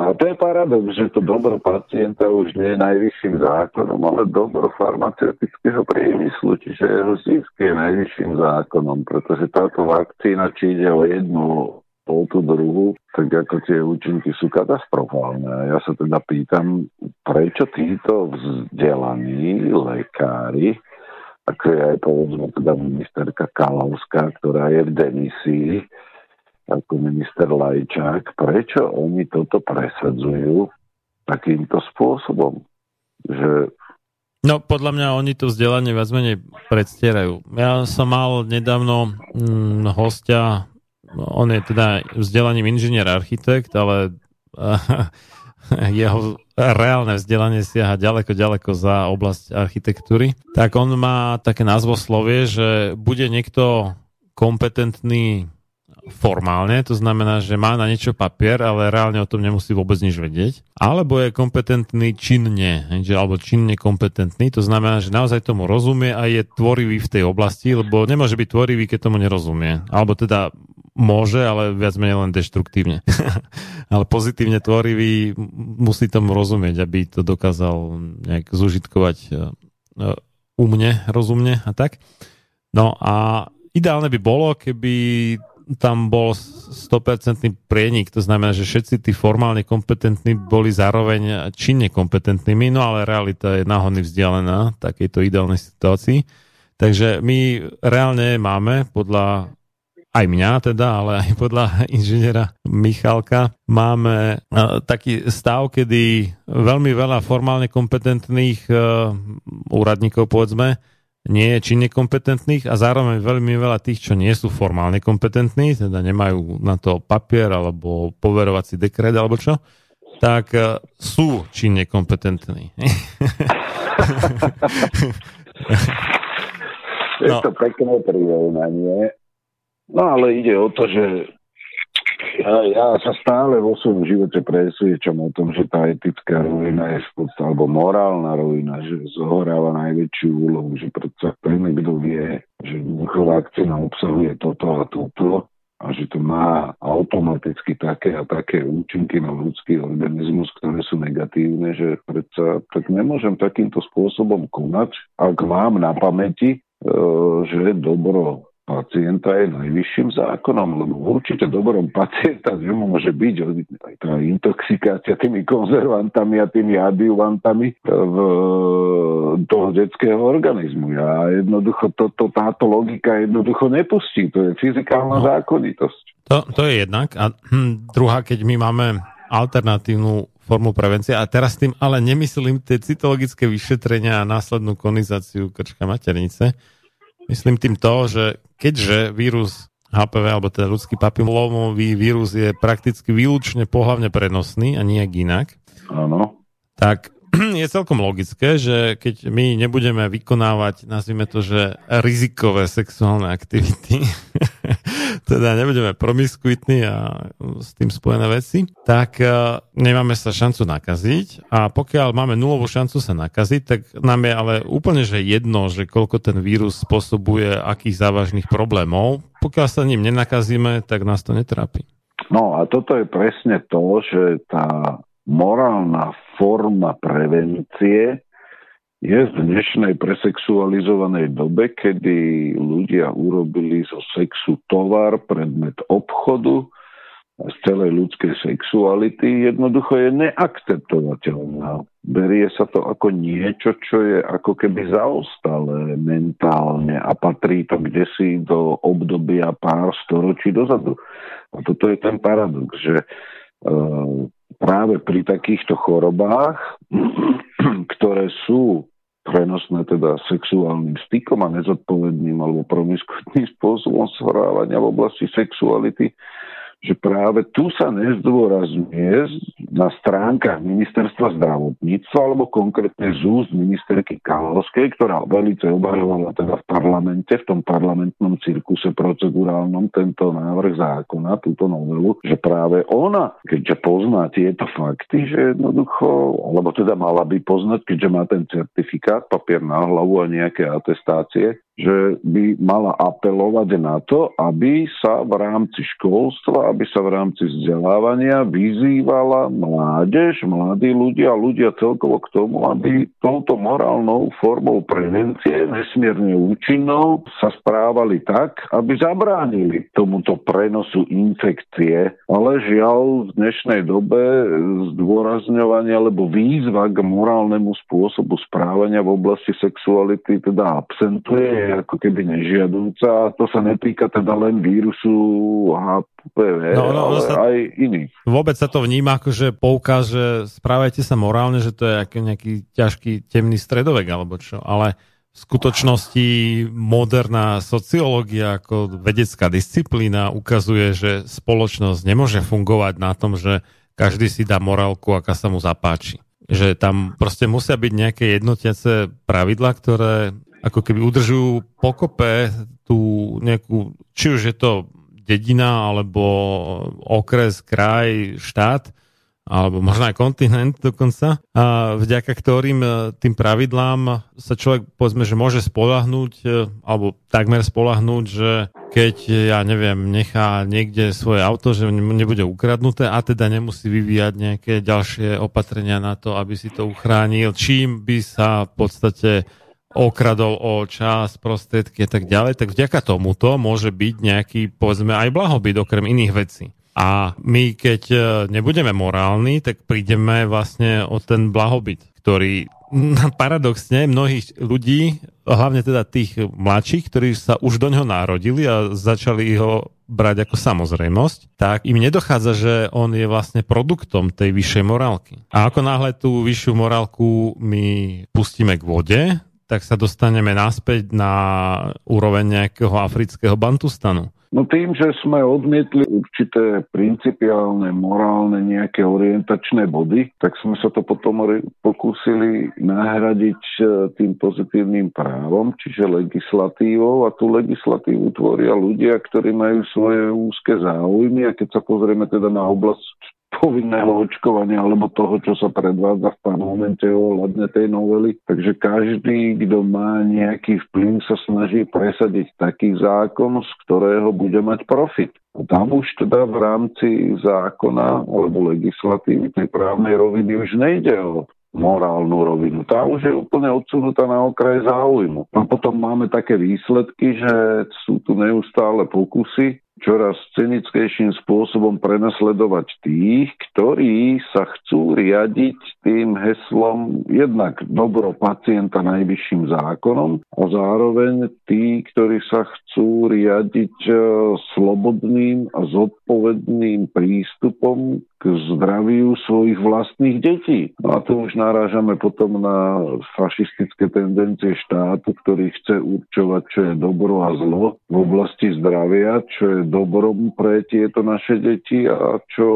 A to je paradox, že to dobro pacienta už nie je najvyšším zákonom, ale dobro farmaceutického priemyslu, čiže jeho zisk je najvyšším zákonom, pretože táto vakcína, či ide o jednu, o tú druhú, tak ako tie účinky sú katastrofálne. Ja sa teda pýtam, prečo títo vzdelaní lekári, ako je aj povedzme teda ministerka Kalavská, ktorá je v demisii, ako minister Lajčák, prečo oni toto presadzujú takýmto spôsobom? Že... No, podľa mňa oni to vzdelanie viac menej predstierajú. Ja som mal nedávno hm, hostia, on je teda vzdelaním inžinier-architekt, ale jeho reálne vzdelanie siaha ďaleko, ďaleko za oblasť architektúry. Tak on má také názvoslovie, že bude niekto kompetentný formálne, to znamená, že má na niečo papier, ale reálne o tom nemusí vôbec nič vedieť. Alebo je kompetentný činne, alebo činne kompetentný, to znamená, že naozaj tomu rozumie a je tvorivý v tej oblasti, lebo nemôže byť tvorivý, keď tomu nerozumie. Alebo teda Môže, ale viac menej len deštruktívne. Ale pozitívne tvorivý musí tomu rozumieť, aby to dokázal nejak zužitkovať umne, rozumne a tak. No a ideálne by bolo, keby tam bol sto percent prienik, to znamená, že všetci tí formálne kompetentní boli zároveň činne kompetentnými, no ale realita je náhodne vzdialená takejto ideálnej situácii. Takže my reálne máme podľa aj mňa teda, ale aj podľa inžiniera Michalka, máme taký stav, kedy veľmi veľa formálne kompetentných úradníkov, povedzme, nie je činne kompetentných a zároveň veľmi veľa tých, čo nie sú formálne kompetentní, teda nemajú na to papier alebo poverovací dekret alebo čo, tak sú činne kompetentní. Je to pekné prirovnanie. No ale ide o to, že ja, ja sa stále vo svojom živote presviečam o tom, že tá etická rovina je skutná, alebo morálna rovina, že zohráva najväčšiu úlohu, že predsa ten, kto vie, že duchová akcia obsahuje toto a toto a že to má automaticky také a také účinky na ľudský organizmus, ktoré sú negatívne, že predsa tak nemôžem takýmto spôsobom konať, ak mám na pamäti, že dobro pacienta je najvyšším zákonom, lebo určite dobrom pacienta nemôže byť aj tá intoxikácia tými konzervantami a tými adjuvantami v, toho detského organizmu. Ja jednoducho, to, to, táto logika jednoducho nepustí, to je fyzikálna no, zákonitosť. To, to je jednak. A hm, druhá, keď my máme alternatívnu formu prevencie, a teraz tým ale nemyslím tie cytologické vyšetrenia a následnú konizáciu krčka maternice, myslím tým to, že keďže vírus há pé vé, alebo teda ľudský papilomový vírus je prakticky výlučne pohlavne prenosný a nijak inak, áno, tak je celkom logické, že keď my nebudeme vykonávať, nazvime to, že rizikové sexuálne aktivity, teda nebudeme promiskuitní a s tým spojené veci, tak nemáme sa šancu nakaziť a pokiaľ máme nulovú šancu sa nakaziť, tak nám je ale úplne že jedno, že koľko ten vírus spôsobuje akých závažných problémov. Pokiaľ sa ním nenakazíme, tak nás to netrápi. No a toto je presne to, že tá morálna forma prevencie je v dnešnej presexualizovanej dobe, kedy ľudia urobili zo sexu tovar, predmet obchodu a z celej ľudskej sexuality jednoducho je neakceptovateľná. Berie sa to ako niečo, čo je ako keby zaostalé mentálne a patrí to kdesi do obdobia pár storočí dozadu. A toto je ten paradox, že uh, práve pri takýchto chorobách, ktoré sú prenosné teda sexuálnym stykom a nezodpovedným alebo promiskutným spôsobom správania v oblasti sexuality, že práve tu sa nezdôrazňuje na stránkach Ministerstva zdravotníctva alebo konkrétne z úst ministerky Kalavskej, ktorá veľmi obhajovala teda v parlamente, v tom parlamentnom cirkuse procedurálnom tento návrh zákona, túto novelu, že práve ona, keďže pozná tieto fakty, že jednoducho, alebo teda mala by poznať, keďže má ten certifikát, papier na hlavu a nejaké atestácie, že by mala apelovať na to, aby sa v rámci školstva, aby sa v rámci vzdelávania vyzývala mládež, mladí ľudia, ľudia celkovo k tomu, aby touto morálnou formou prevencie, nesmierne účinnou, sa správali tak, aby zabránili tomuto prenosu infekcie. Ale žiaľ v dnešnej dobe zdôrazňovanie alebo výzva k morálnemu spôsobu správania v oblasti sexuality teda absentuje, ako keby nežiadúca. To sa netýka teda len vírusu há pé vé, no, no, ale sa, aj iných. Vôbec sa to vníma ako, že poukáže, že správajte sa morálne, že to je nejaký ťažký temný stredovek alebo čo, ale v skutočnosti moderná sociológia ako vedecká disciplína ukazuje, že spoločnosť nemôže fungovať na tom, že každý si dá morálku, aká sa mu zapáči. Že tam proste musia byť nejaké jednotiace pravidlá, ktoré ako keby udržujú pokope tú nejakú, či už je to dedina, alebo okres, kraj, štát, alebo možno aj kontinent dokonca, a vďaka ktorým tým pravidlám sa človek, povedzme, že môže spoľahnúť, alebo takmer spoľahnúť, že keď, ja neviem, nechá niekde svoje auto, že nebude ukradnuté a teda nemusí vyvíjať nejaké ďalšie opatrenia na to, aby si to uchránil, čím by sa v podstate okradol o čas, prostriedky a tak ďalej, tak vďaka tomuto môže byť nejaký, povedzme, aj blahobyt okrem iných vecí. A my, keď nebudeme morálni, tak prídeme vlastne o ten blahobyt, ktorý paradoxne mnohých ľudí, hlavne teda tých mladších, ktorí sa už do ňoho narodili a začali ho brať ako samozrejmosť, tak im nedochádza, že on je vlastne produktom tej vyššej morálky. A ako náhle tú vyššiu morálku my pustíme k vode, tak sa dostaneme naspäť na úroveň nejakého afrického Bantustanu. No tým, že sme odmietli určité principiálne, morálne, nejaké orientačné body, tak sme sa to potom pokúsili nahradiť tým pozitívnym právom, čiže legislatívou, a tú legislatívu tvoria ľudia, ktorí majú svoje úzke záujmy, a keď sa pozrieme teda na oblasť povinného očkovania alebo toho, čo sa predvádza v parlamente ohľadne tej novely. Takže každý, kto má nejaký vplyv, sa snaží presadiť taký zákon, z ktorého bude mať profit. A tam už teda v rámci zákona alebo legislatívy tej právnej roviny už nejde o morálnu rovinu. Tá už je úplne odsunutá na okraj záujmu. A potom máme také výsledky, že sú tu neustále pokusy čoraz cynickejším spôsobom prenasledovať tých, ktorí sa chcú riadiť tým heslom jednak dobro pacienta najvyšším zákonom a zároveň tí, ktorí sa chcú riadiť slobodným a zodpovedným prístupom k zdraviu svojich vlastných detí. No a tu už narážame potom na fašistické tendencie štátu, ktorý chce určovať, čo je dobro a zlo v oblasti zdravia, čo je dobrom pre tieto naše deti a čo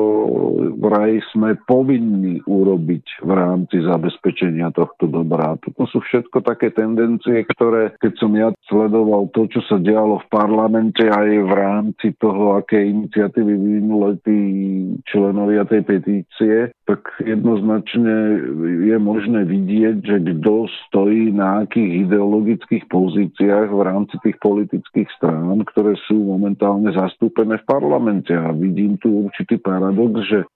vraj sme povinní urobiť v rámci zabezpečenia tohto dobra. Toto sú všetko také tendencie, ktoré, keď som ja sledoval to, čo sa dialo v parlamente aj v rámci toho, aké iniciatívy vyvinuli tí členovia a tej petície, tak jednoznačne je možné vidieť, že kto stojí na akých ideologických pozíciách v rámci tých politických strán, ktoré sú momentálne zastúpené v parlamente. A vidím tu určitý paradox, že e,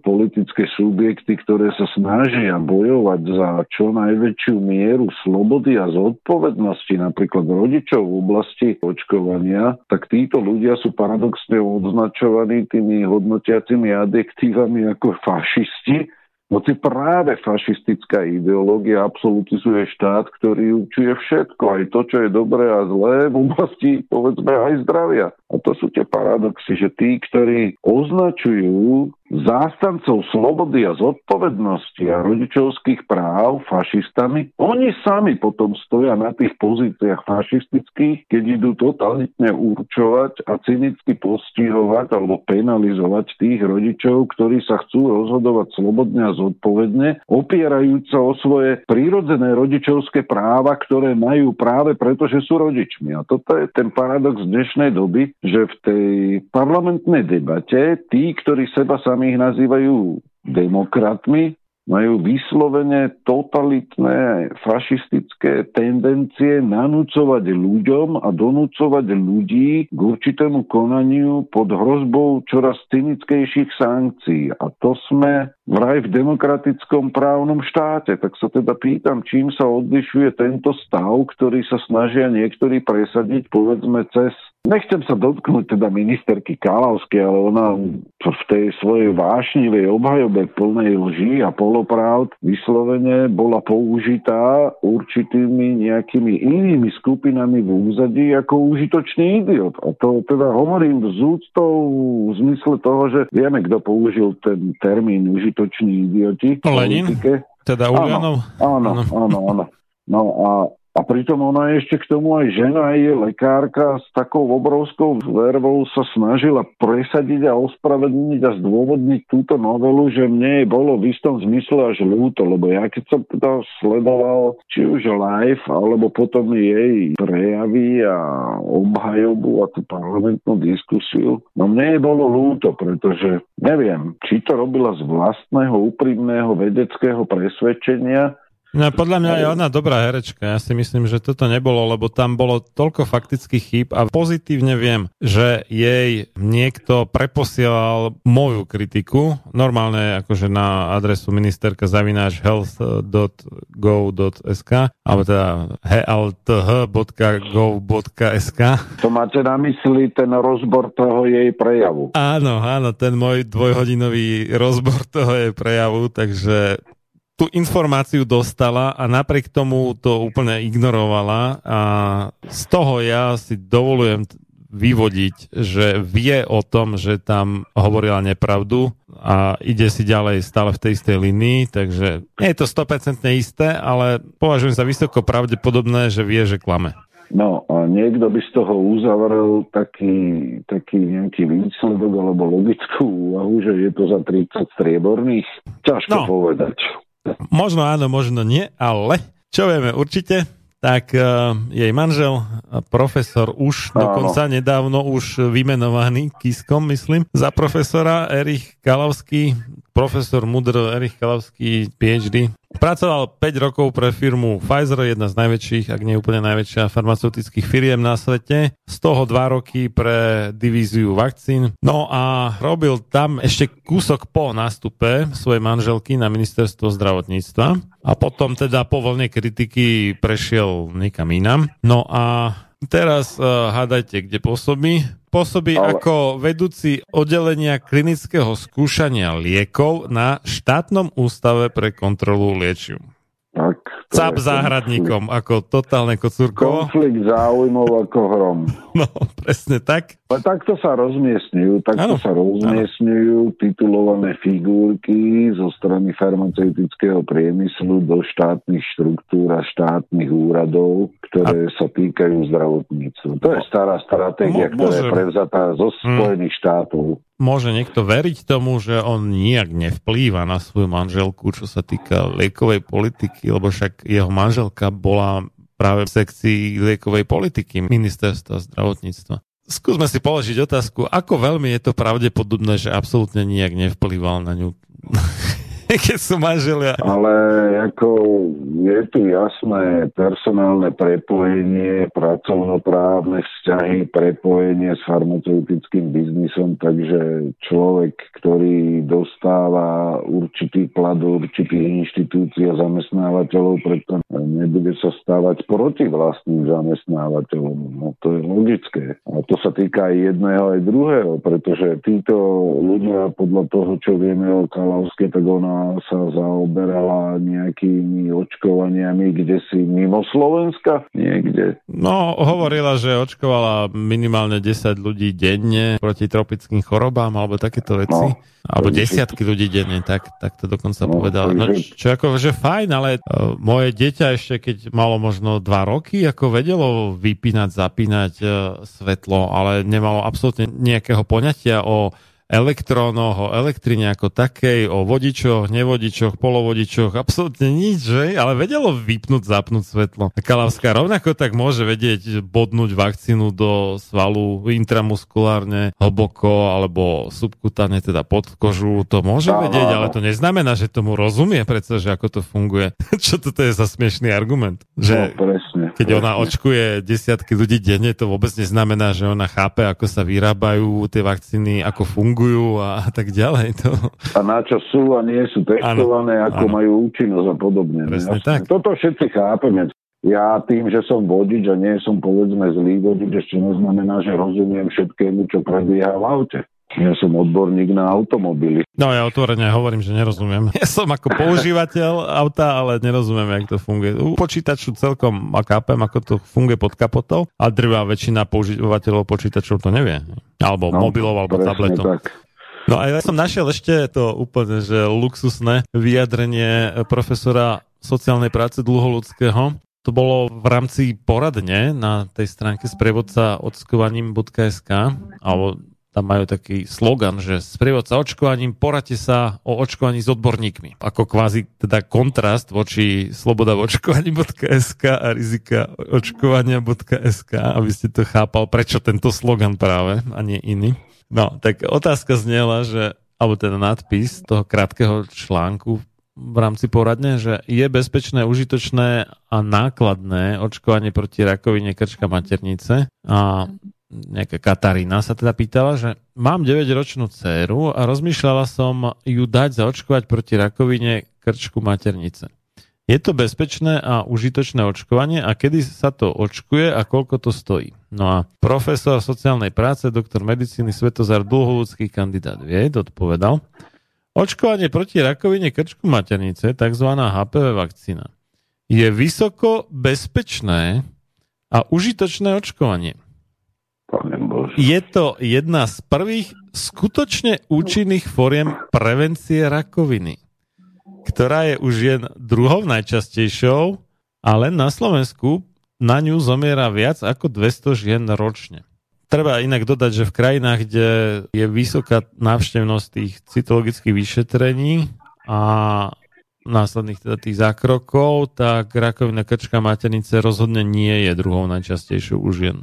politické subjekty, ktoré sa snažia bojovať za čo najväčšiu mieru slobody a zodpovednosti, napríklad rodičov v oblasti očkovania, tak títo ľudia sú paradoxne označovaní tými hodnotiacimi adjektívami ako fašisti, hoci práve fašistická ideológia absolutizuje štát, ktorý určuje všetko, aj to, čo je dobré a zlé v oblasti, povedzme, aj zdravia. A to sú tie paradoxy, že tí, ktorí označujú zástancov slobody a zodpovednosti a rodičovských práv fašistami, oni sami potom stoja na tých pozíciách fašistických, keď idú totalitne určovať a cynicky postihovať alebo penalizovať tých rodičov, ktorí sa chcú rozhodovať slobodne a zodpovedne, opierajúc sa o svoje prírodzené rodičovské práva, ktoré majú práve preto, že sú rodičmi. A toto je ten paradox dnešnej doby, že v tej parlamentnej debate tí, ktorí seba sa ich nazývajú demokratmi, majú vyslovene totalitné fašistické tendencie nanúcovať ľuďom a donúcovať ľudí k určitému konaniu pod hrozbou čoraz cynickejších sankcií. A to sme vraj v demokratickom právnom štáte. Tak sa teda pýtam, čím sa odlišuje tento stav, ktorý sa snažia niektorí presadiť, povedzme, cez... Nechcem sa dotknúť teda ministerky Kalavskej, ale ona v tej svojej vášnivej obhajobe plnej lží a polopravd vyslovene bola použitá určitými nejakými inými skupinami v úzadí ako užitočný idiot. A to teda hovorím s úctou v zmysle toho, že vieme, kto použil ten termín užitoční idioti. Lenin, teda Oľano. Áno, áno, áno. No a A pritom ona je ešte k tomu aj žena, aj je lekárka, s takou obrovskou vervou sa snažila presadiť a ospravedlniť a zdôvodniť túto novelu, že mne bolo v istom zmysle až ľúto, lebo ja keď som teda sledoval či už live, alebo potom jej prejavy a obhajobu a tú parlamentnú diskusiu, no mne bolo ľúto, pretože Neviem, či to robila z vlastného úprimného vedeckého presvedčenia. No, podľa mňa je ona dobrá herečka. Ja si myslím, že toto nebolo, lebo tam bolo toľko faktických chýb a pozitívne viem, že jej niekto preposielal moju kritiku, normálne akože na adresu ministerka zavináč health dot go dot es ká alebo teda health dot go dot es ká. To máte na mysli ten rozbor toho jej prejavu? Áno, áno, ten môj dvojhodinový rozbor toho jej prejavu, takže tú informáciu dostala a napriek tomu to úplne ignorovala a z toho ja si dovolujem vyvodiť, že vie o tom, že tam hovorila nepravdu a ide si ďalej stále v tej istej linii, takže nie je to sto percent isté, ale považujem za vysoko pravdepodobné, že vie, že klame. No a niekto by z toho uzavrel taký, taký nejaký výsledok alebo logickú úvahu, že je to za tridsať strieborných. Ťažko no. povedať. Možno áno, možno nie, ale čo vieme určite, tak uh, jej manžel, profesor už áno. dokonca nedávno už vymenovaný Kiskom, myslím, za profesora Erich Kalavský, profesor múdr Erich Kalavský, PhD. Pracoval päť rokov pre firmu Pfizer, jedna z najväčších, ak nie úplne najväčšia farmaceutických firiem na svete. Z toho dva roky pre divíziu vakcín. No a robil tam ešte kúsok po nástupe svojej manželky na ministerstvo zdravotníctva. A potom teda po vlne kritiky prešiel niekam inam. No a teraz uh, hádajte, kde pôsobí. Pôsobí Ale. ako vedúci oddelenia klinického skúšania liekov na štátnom ústave pre kontrolu liečiv. Tak, Cap záhradníkom, konflikt. Ako totálne kocúrkovo. Konflikt záujmov ako hrom. No, presne tak. Ale takto sa rozmiestňujú, takto ano. sa rozmiestňujú titulované figurky zo strany farmaceutického priemyslu do štátnych štruktúr a štátnych úradov, ktoré a... sa týkajú zdravotníctva. To je stará stratégia, M- ktorá je prevzatá zo Spojených mm. štátov. Môže niekto veriť tomu, že on nijak nevplýva na svoju manželku, čo sa týka liekovej politiky, lebo však jeho manželka bola práve v sekcii liekovej politiky ministerstva zdravotníctva. Skúsme si položiť otázku, ako veľmi je to pravdepodobné, že absolútne nijak nevplýval na ňu. Keď sú manželia. Ale ako je tu jasné personálne prepojenie, pracovnoprávne vzťahy, prepojenie s farmaceutickým biznisom, takže človek, ktorý dostáva určitý plat do určitých inštitúcií a zamestnávateľov, preto nebude sa stávať proti vlastným zamestnávateľom. No to je logické. A to sa týka aj jedného, aj druhého, pretože títo ľudia podľa toho, čo vieme o Kalavskej, tak ona sa zaoberala nejakými očkovaniami, kde si mimo Slovenska niekde. No, hovorila, že očkovala minimálne desať ľudí denne proti tropickým chorobám, alebo takéto veci. No, alebo desiatky ľudí denne, tak, tak to dokonca no, povedala. No, čo ako, že fajn, ale uh, moje dieťa ešte, keď malo možno dva roky, ako vedelo vypínať, zapínať uh, svetlo, ale nemalo absolútne nejakého poňatia o elektrónoch, o elektrine ako takej, o vodičoch, nevodičoch, polovodičoch, absolútne nič, že? Ale vedelo vypnúť, zapnúť svetlo. Kalavská rovnako tak môže vedieť bodnúť vakcínu do svalu intramuskulárne, hlboko, alebo subkutane, teda pod kožu. To môže Aha. vedieť, ale to neznamená, že tomu rozumie, pretože ako to funguje. Čo toto je za smiešný argument? Že no, presne, keď presne. ona očkuje desiatky ľudí denne, to vôbec neznamená, že ona chápe, ako sa vyrábajú tie vakcíny, ako fungujú a tak ďalej. To... A na čo sú a nie sú testované, ano, ako ano. majú účinnosť a podobne. Presne tak. Toto všetci chápeme. Ja tým, že som vodič a nie som povedzme zlý vodič, ešte neznamená, že rozumiem všetkému, čo prebieha v aute. Ja som odborník na automobily. No ja otvorene hovorím, že nerozumiem. Ja som ako používateľ auta, ale nerozumiem, jak to funguje. U počítaču celkom chápem, ako to funguje pod kapotou, a drvá väčšina používateľov počítačov to nevie. Alebo no, mobilov, alebo tabletov. Tak. No a ja som našiel ešte to úplne, že luxusné vyjadrenie profesora sociálnej práce Dlholudského. To bolo v rámci poradne na tej stránke sprievodca očkovaním bodka es ká, alebo tam majú taký slogan, že sprievodca očkovaním, poradte sa o očkovaní s odborníkmi. Ako kvázi teda kontrast voči sloboda v očkovaní bodka es ká a rizika očkovania bodka es ká, aby ste to chápal, prečo tento slogan práve a nie iný. No, tak otázka znela, že alebo ten nadpis toho krátkeho článku v rámci poradne, že je bezpečné, užitočné a nákladné očkovanie proti rakovine krčka maternice. A nejaká Katarína sa teda pýtala, že mám deväťročnú dcéru a rozmýšľala som ju dať zaočkovať proti rakovine krčku maternice. Je to bezpečné a užitočné očkovanie a kedy sa to očkuje a koľko to stojí? No a profesor sociálnej práce, doktor medicíny Svetozar Dlholudský, kandidát vied, odpovedal: očkovanie proti rakovine krčku maternice, tzv. há pé vé vakcína, je vysoko bezpečné a užitočné očkovanie. Je to jedna z prvých skutočne účinných foriem prevencie rakoviny, ktorá je už jen druhou najčastejšou, ale na Slovensku na ňu zomiera viac ako dvesto žien ročne. Treba inak dodať, že v krajinách, kde je vysoká návštevnosť tých cytologických vyšetrení a následných teda tých zákrokov, tak rakovina krčka maternice rozhodne nie je druhou najčastejšou u žien.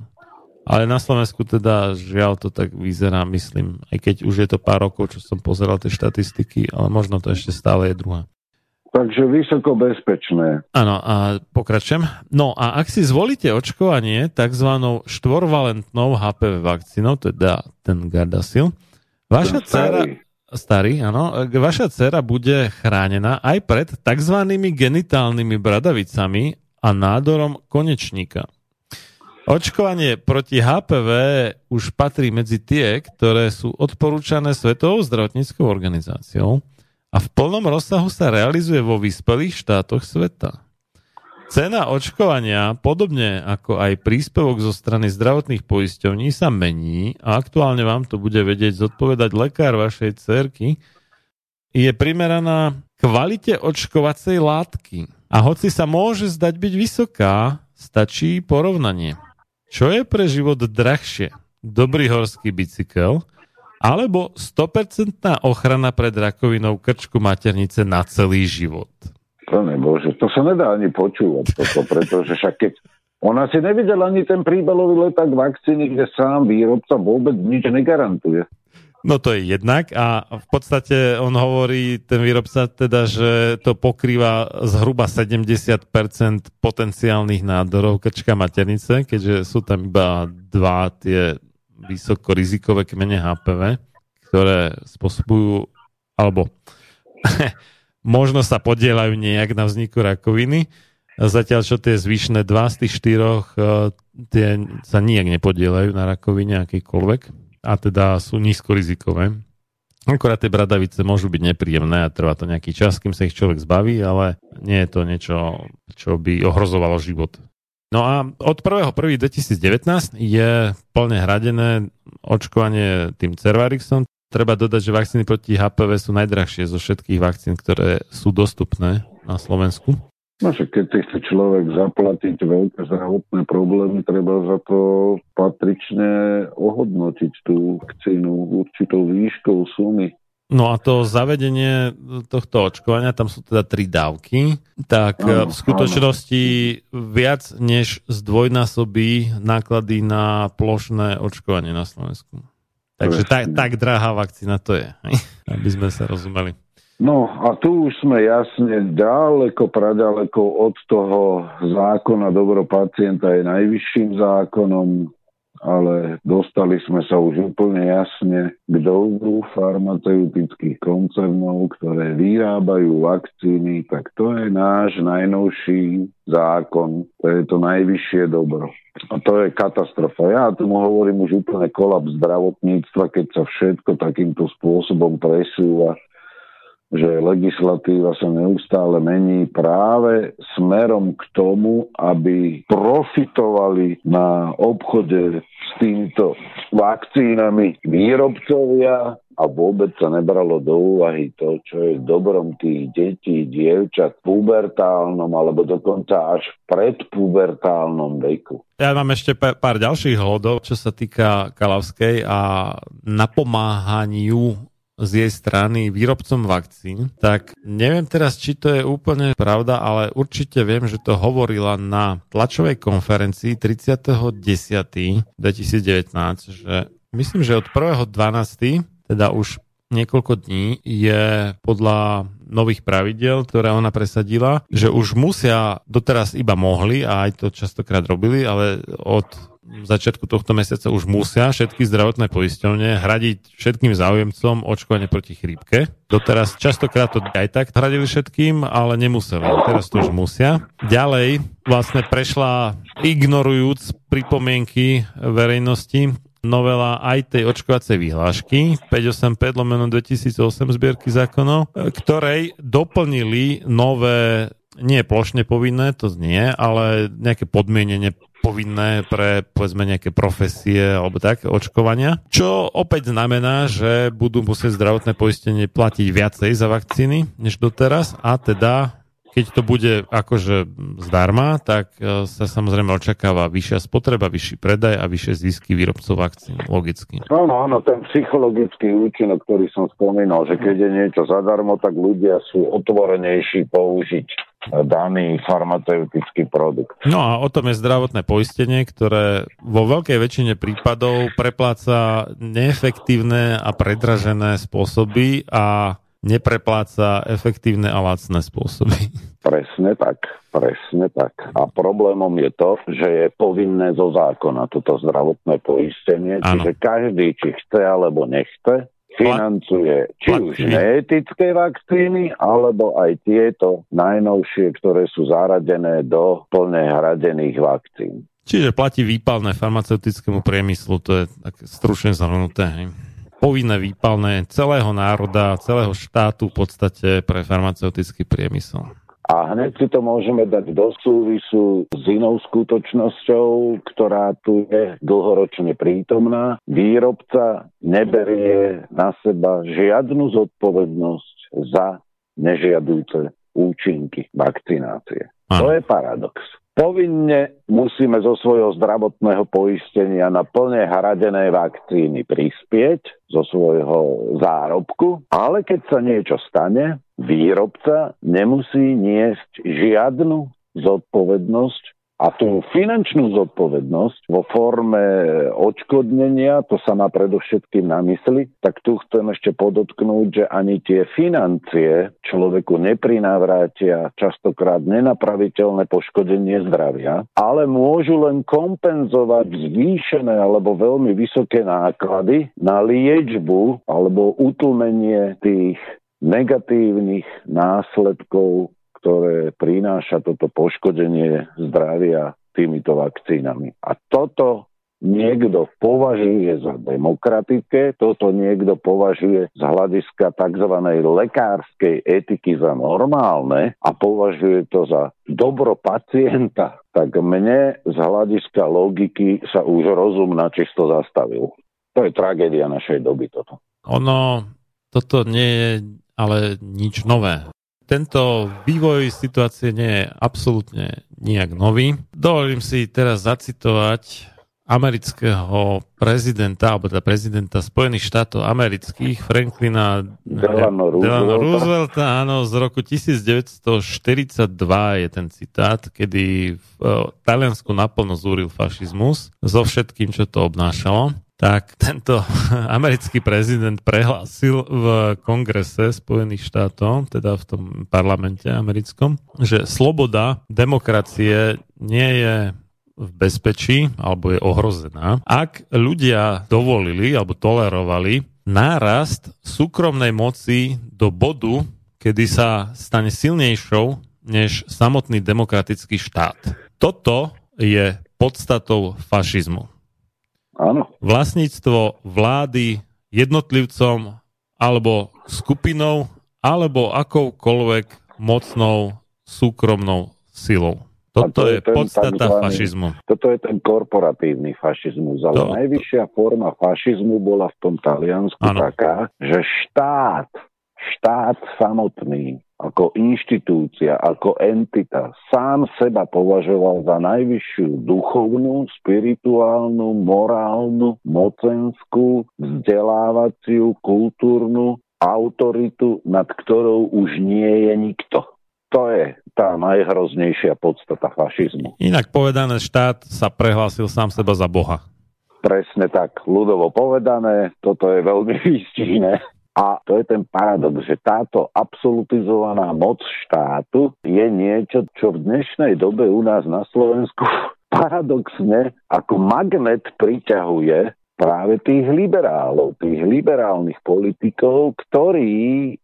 Ale na Slovensku teda žiaľ to tak vyzerá, myslím, aj keď už je to pár rokov, čo som pozeral tie štatistiky, ale možno to ešte stále je druhá. Takže vysoko bezpečné. Áno, a pokračujem. No a ak si zvolíte očkovanie tzv. štvorvalentnou há pé vé vakcínou, teda ten Gardasil, vaša dcera, starý, áno, vaša dcera bude chránená aj pred tzv. Genitálnymi bradavicami a nádorom konečníka. Očkovanie proti há pé vé už patrí medzi tie, ktoré sú odporúčané Svetovou zdravotníckou organizáciou, a v plnom rozsahu sa realizuje vo vyspelých štátoch sveta. Cena očkovania, podobne ako aj príspevok zo strany zdravotných poisťovní, sa mení a aktuálne vám to bude vedieť zodpovedať lekár vašej dcerky. Je primeraná kvalite očkovacej látky. A hoci sa môže zdať byť vysoká, stačí porovnanie. Čo je pre život drahšie? Dobrý horský bicykel alebo sto percent ochrana pred rakovinou krčku maternice na celý život? To nebože, to sa nedá ani počúvať, toto, pretože však keď ona si nevidela ani ten príbalový leták vakcíny, kde sám výrobca vôbec nič negarantuje. No to je jednak, a v podstate on hovorí, ten výrobca teda, že to pokrýva zhruba sedemdesiat percent potenciálnych nádorov krčka maternice, keďže sú tam iba dva tie vysokorizikové kmene há pé vé, ktoré spôsobujú, alebo možno sa podieľajú nejak na vzniku rakoviny, zatiaľ čo tie zvyšné dva z tých štyroch tie sa nijak nepodieľajú na rakovine akýkoľvek a teda sú nízkorizikové. Akorát tie bradavice môžu byť nepríjemné a trvá to nejaký čas, kým sa ich človek zbaví, ale nie je to niečo, čo by ohrozovalo život. No a od prvého prvého dvetisícdevätnásť je plne hradené očkovanie tým Cervarixom. Treba dodať, že vakcíny proti há pé vé sú najdrahšie zo všetkých vakcín, ktoré sú dostupné na Slovensku. No, že keď chce človek zaplatiť veľké zdravotné problémy, treba za to patrične ohodnotiť tú vakcínu určitou výškou sumy. No a to zavedenie tohto očkovania, tam sú teda tri dávky, tak áno, v skutočnosti áno. viac než zdvojnásobí náklady na plošné očkovanie na Slovensku. Takže ta, tak drahá vakcína to je, aby sme sa rozumeli. No a tu už sme jasne ďaleko, praďaleko od toho zákona. Dobro pacienta je najvyšším zákonom, ale dostali sme sa už úplne jasne k dolu farmaceutických koncernov, ktoré vyrábajú vakcíny, tak to je náš najnovší zákon, to je to najvyššie dobro. A to je katastrofa. Ja tomu hovorím už úplne kolaps zdravotníctva, keď sa všetko takýmto spôsobom presúva, že legislatíva sa neustále mení práve smerom k tomu, aby profitovali na obchode s týmito vakcínami výrobcovia a vôbec sa nebralo do úvahy to, čo je dobrom tých detí, dievčat v pubertálnom alebo dokonca až v predpubertálnom veku. Ja mám ešte pár ďalších hodov, čo sa týka Kalavskej a napomáhaniu z jej strany výrobcom vakcín, tak neviem teraz, či to je úplne pravda, ale určite viem, že to hovorila na tlačovej konferencii tridsiateho októbra dvetisícdevätnásť, že myslím, že od prvého decembra, teda už niekoľko dní je podľa nových pravidiel, ktoré ona presadila, že už musia, doteraz iba mohli a aj to častokrát robili, ale od začiatku tohto mesiaca už musia všetky zdravotné poisťovne hradiť všetkým záujemcom očkovanie proti chrípke. Doteraz častokrát to aj tak hradili všetkým, ale nemuseli. Teraz to už musia. Ďalej vlastne prešla, ignorujúc pripomienky verejnosti, novela aj tej očkovacej vyhlášky päťstoosemdesiatpäť lomeno dvetisícosem zbierky zákonov, ktorej doplnili nové, nie plošne povinné, to znie, ale nejaké podmienenie povinné pre, povedzme, nejaké profesie alebo tak, očkovania. Čo opäť znamená, že budú musieť zdravotné poistenie platiť viacej za vakcíny než doteraz a teda keď to bude akože zdarma, tak sa samozrejme očakáva vyššia spotreba, vyšší predaj a vyššie zisky výrobcov vakcín, logicky. Áno, áno, ten psychologický účinok, ktorý som spomínal, že keď je niečo zadarmo, tak ľudia sú otvorenejší použiť daný farmaceutický produkt. No a o tom je zdravotné poistenie, ktoré vo veľkej väčšine prípadov prepláca neefektívne a predražené spôsoby a neprepláca efektívne a lacné spôsoby. Presne tak, presne tak. A problémom je to, že je povinné zo zákona toto zdravotné poistenie, áno. Čiže každý, či chce alebo nechce, financuje či už neetické vakcíny, alebo aj tieto najnovšie, ktoré sú zaradené do plne hradených vakcín. Čiže platí výpalné farmaceutickému priemyslu, to je tak stručne zhrnuté, hej. Povinné výpalné celého národa, celého štátu v podstate pre farmaceutický priemysel. A hneď si to môžeme dať do súvisu s inou skutočnosťou, ktorá tu je dlhoročne prítomná. Výrobca neberie na seba žiadnu zodpovednosť za nežiaduce účinky vakcinácie. Aha. To je paradox. Povinne musíme zo svojho zdravotného poistenia na plne hradené vakcíny prispieť zo svojho zárobku, ale keď sa niečo stane, výrobca nemusí niesť žiadnu zodpovednosť a tú finančnú zodpovednosť vo forme odškodnenia, to sa má predovšetkým na mysli, tak tu chcem ešte podotknúť, že ani tie financie človeku neprinavrátia častokrát nenapraviteľné poškodenie zdravia, ale môžu len kompenzovať zvýšené alebo veľmi vysoké náklady na liečbu alebo utlmenie tých negatívnych následkov, ktoré prináša toto poškodenie zdravia týmito vakcínami. A toto niekto považuje za demokratické, toto niekto považuje z hľadiska tzv. Lekárskej etiky za normálne a považuje to za dobro pacienta. Tak mne z hľadiska logiky sa už rozum načisto zastavil. To je tragédia našej doby toto. Ono... Toto nie je ale nič nové. Tento vývoj situácie nie je absolútne nijak nový. Dovolím si teraz zacitovať amerického prezidenta, alebo teda prezidenta Spojených štátov amerických, Franklina Delano Roosevelta. Delano Roosevelta, áno, z roku devätnásťstoštyridsaťdva je ten citát, kedy v Taliansku naplno zúril fašizmus so všetkým, čo to obnášalo. Tak tento americký prezident prehlásil v kongrese Spojených štátov, teda v tom parlamente americkom, že sloboda demokracie nie je v bezpečí, alebo je ohrozená, ak ľudia dovolili alebo tolerovali nárast súkromnej moci do bodu, kedy sa stane silnejšou než samotný demokratický štát. Toto je podstatou fašizmu. Áno. Vlastníctvo vlády jednotlivcom alebo skupinou alebo akoukoľvek mocnou súkromnou silou. Toto to je, je ten, podstata tam, fašizmu. Toto je ten korporatívny fašizmus, ale to, najvyššia forma fašizmu bola v tom Taliansku áno. taká, že štát, štát samotný ako inštitúcia, ako entita, sám seba považoval za najvyššiu duchovnú, spirituálnu, morálnu, mocenskú, vzdelávaciu, kultúrnu autoritu, nad ktorou už nie je nikto. To je tá najhroznejšia podstata fašizmu. Inak povedané, štát sa prehlásil sám seba za Boha. Presne tak, ľudovo povedané, toto je veľmi výstižné. A to je ten paradox, že táto absolutizovaná moc štátu je niečo, čo v dnešnej dobe u nás na Slovensku paradoxne ako magnet priťahuje práve tých liberálov, tých liberálnych politikov, ktorí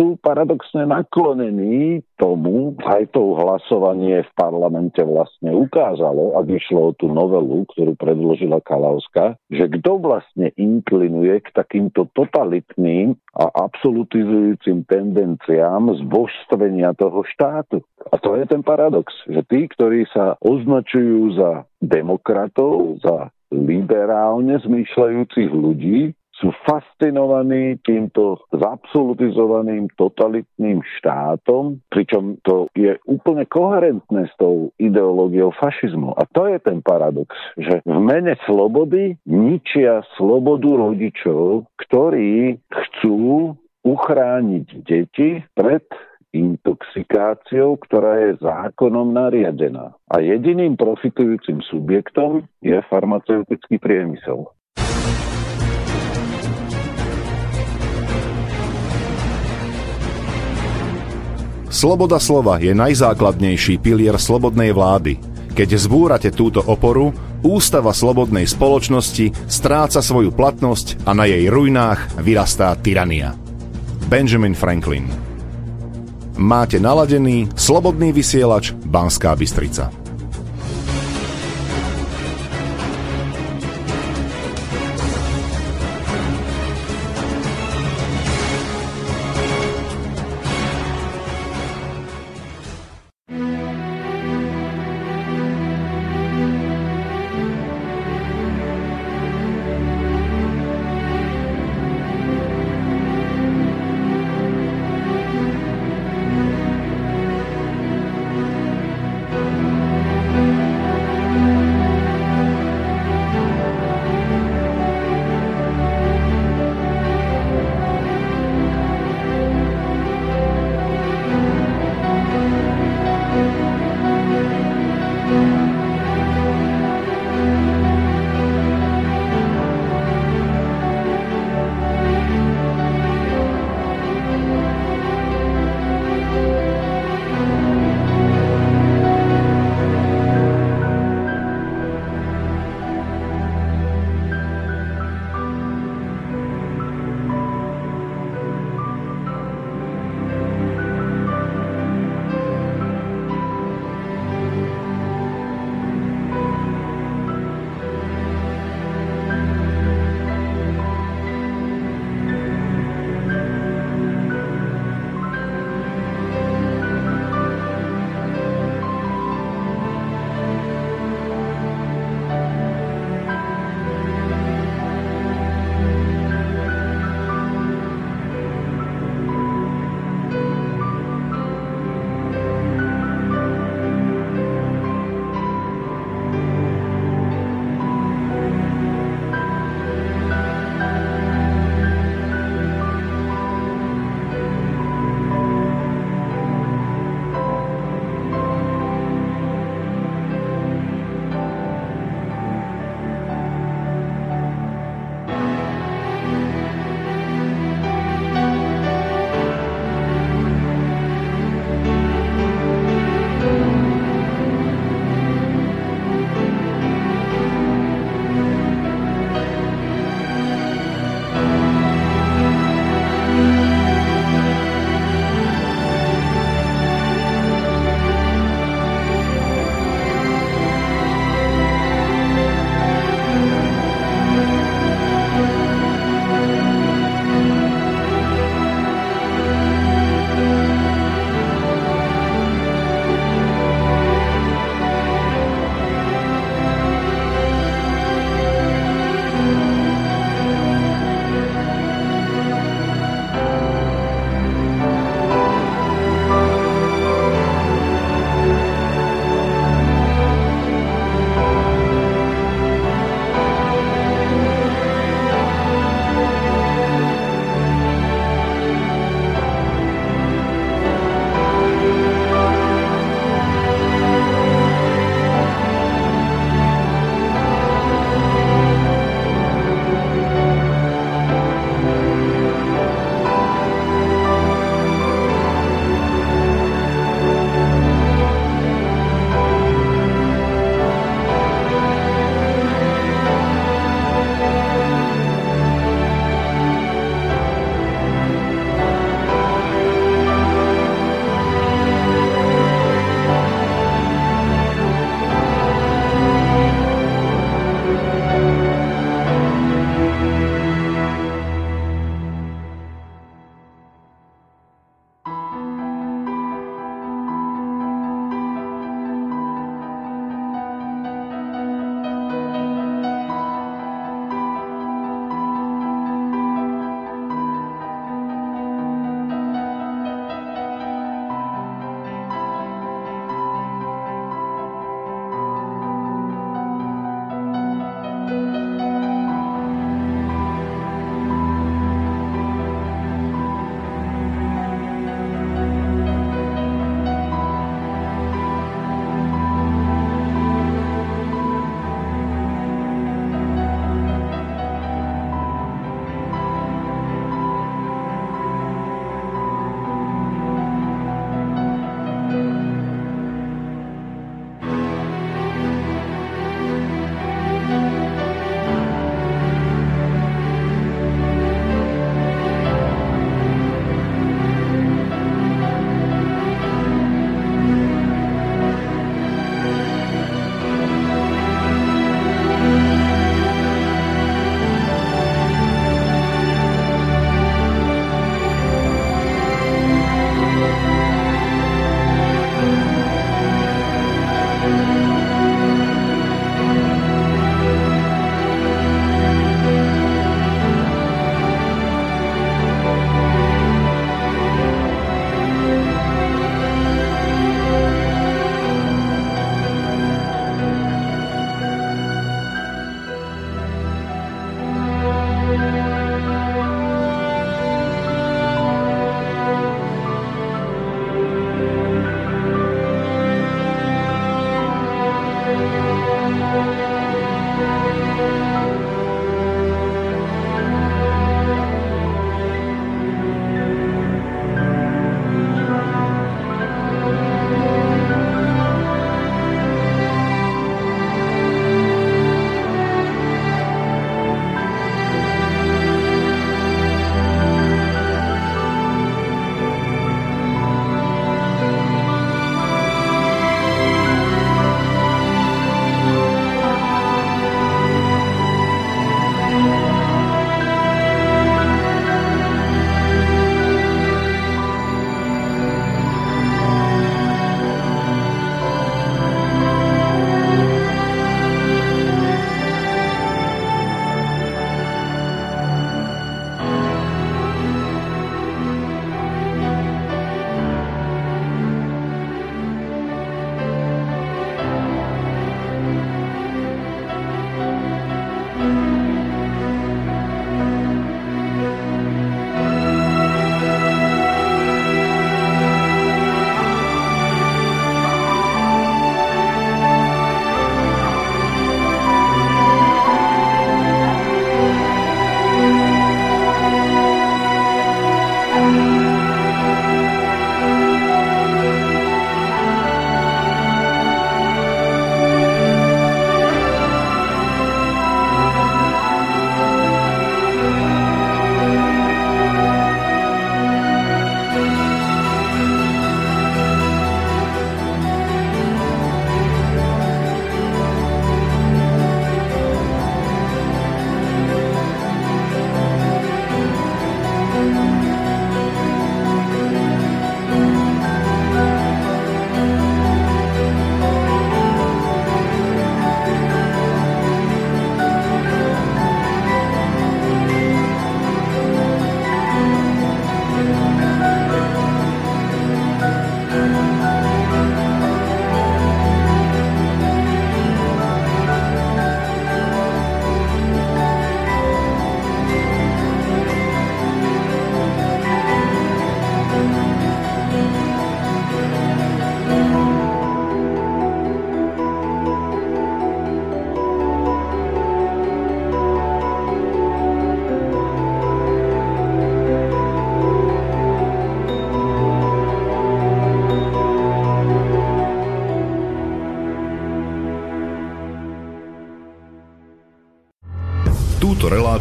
sú paradoxne naklonení tomu, aj to hlasovanie v parlamente vlastne ukázalo, ak išlo o tú novelu, ktorú predložila Kalavská, že kto vlastne inklinuje k takýmto totalitným a absolutizujúcim tendenciám zbožstvenia toho štátu. A to je ten paradox, že tí, ktorí sa označujú za demokratov, za liberálne zmýšľajúcich ľudí, sú fascinovaní týmto zabsolutizovaným totalitným štátom, pričom to je úplne koherentné s tou ideológiou fašizmu. A to je ten paradox, že v mene slobody ničia slobodu rodičov, ktorí chcú uchrániť deti pred intoxikáciou, ktorá je zákonom nariadená. A jediným profitujúcim subjektom je farmaceutický priemysel. Sloboda slova je najzákladnejší pilier slobodnej vlády. Keď zbúrate túto oporu, ústava slobodnej spoločnosti stráca svoju platnosť a na jej ruinách vyrastá tyrania. Benjamin Franklin. Máte naladený Slobodný vysielač Banská Bystrica.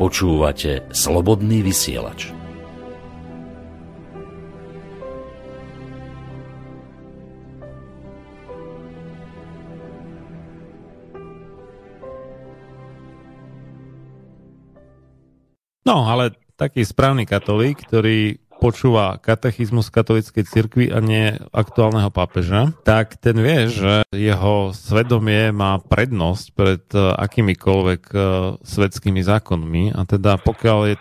Počúvate Slobodný vysielač. No, ale taký správny katolík, ktorý počúva katechizmus katolíckej cirkvi a nie aktuálneho pápeža, tak ten vie, že jeho svedomie má prednosť pred akýmikoľvek svetskými zákonmi a teda pokiaľ je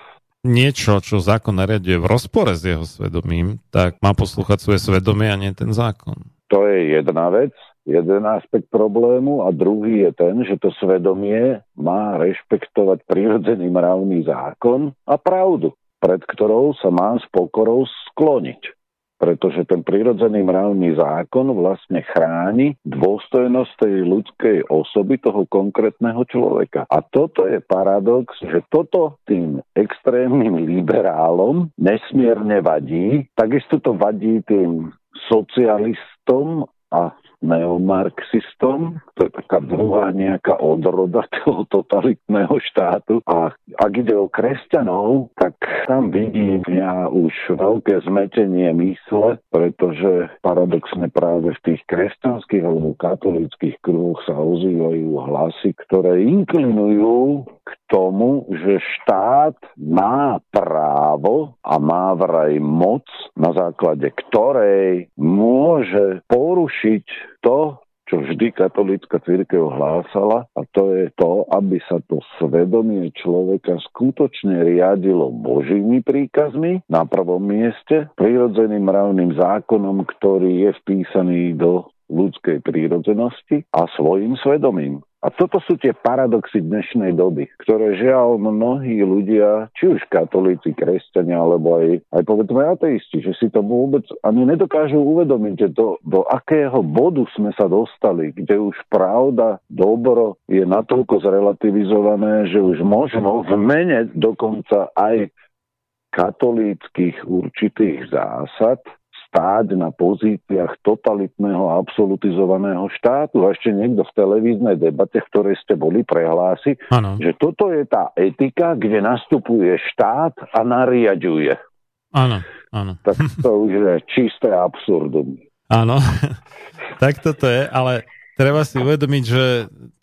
niečo, čo zákon nariaduje v rozpore s jeho svedomím, tak má poslúchať svoje svedomie a nie ten zákon. To je jedna vec, jeden aspekt problému a druhý je ten, že to svedomie má rešpektovať prirodzený mravný zákon a pravdu, pred ktorou sa mám s pokorou skloniť. Pretože ten prirodzený mravný zákon vlastne chráni dôstojnosť tej ľudskej osoby toho konkrétneho človeka. A toto je paradox, že toto tým extrémnym liberálom nesmierne vadí. Takisto to vadí tým socialistom a neomarxistom, to je taká druhá nejaká odroda toho totalitného štátu. A ak ide o kresťanov, tak tam vidím ja už veľké zmätenie mysle, pretože paradoxne práve v tých kresťanských alebo katolíckych kruhoch sa ozývajú hlasy, ktoré inklinujú k k tomu, že štát má právo a má vraj moc, na základe ktorej môže porušiť to, čo vždy katolícka cirkev hlásala, a to je to, aby sa to svedomie človeka skutočne riadilo Božími príkazmi na prvom mieste, prirodzeným mravným zákonom, ktorý je vpísaný do ľudskej prírodzenosti, a svojim svedomím. A toto sú tie paradoxy dnešnej doby, ktoré žiaľ mnohí ľudia, či už katolíci, kresťania, alebo aj, aj povedzme ateisti, že si to vôbec ani nedokážu uvedomiť, že to, do akého bodu sme sa dostali, kde už pravda, dobro je natoľko zrelativizované, že už možno v mene dokonca aj katolíckych určitých zásad stáť na pozíciách totalitného absolutizovaného štátu. A ešte niekto v televíznej debate, v ktorej ste boli, prehlási, ano, že toto je tá etika, kde nastupuje štát a nariaďuje. Áno, áno. Tak to už je čisté absurdum. Áno, tak toto je, ale treba si uvedomiť, že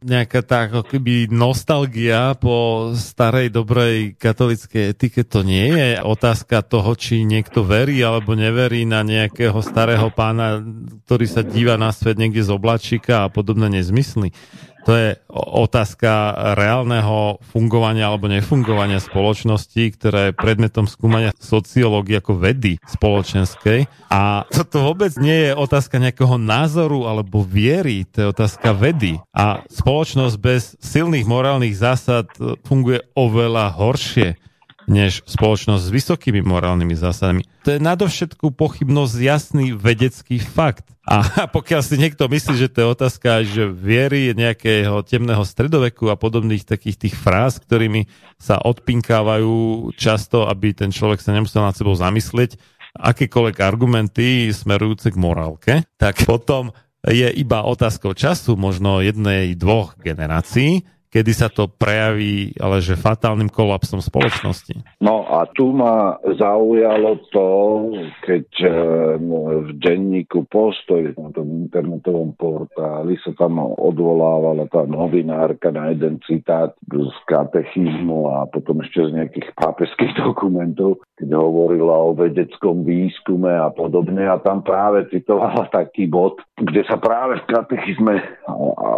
nejaká tá akoby nostalgia po starej, dobrej katolíckej etike, to nie je otázka toho, či niekto verí alebo neverí na nejakého starého pána, ktorý sa díva na svet niekde z oblačika a podobné nezmysly. To je otázka reálneho fungovania alebo nefungovania spoločnosti, ktorá je predmetom skúmania sociológie ako vedy spoločenskej. A toto vôbec nie je otázka nejakého názoru alebo viery, to je otázka vedy. A spoločnosť bez silných morálnych zásad funguje oveľa horšie než spoločnosť s vysokými morálnymi zásadami. To je nadovšetku pochybnosť jasný vedecký fakt. A pokiaľ si niekto myslí, že to je otázka, že viery nejakého temného stredoveku a podobných takých tých fráz, ktorými sa odpinkávajú často, aby ten človek sa nemusel nad sebou zamyslieť, akékoľvek argumenty smerujúce k morálke, tak potom je iba otázkou času, možno jednej, dvoch generácií, kedy sa to prejaví, ale že fatálnym kolapsom spoločnosti. No a tu ma zaujalo to, keď v denníku Postoj, na tom internetovom portáli, sa tam odvolávala tá novinárka na jeden citát z katechizmu a potom ešte z nejakých pápežských dokumentov, keď hovorila o vedeckom výskume a podobne, a tam práve citovala taký bod, kde sa práve v katechizme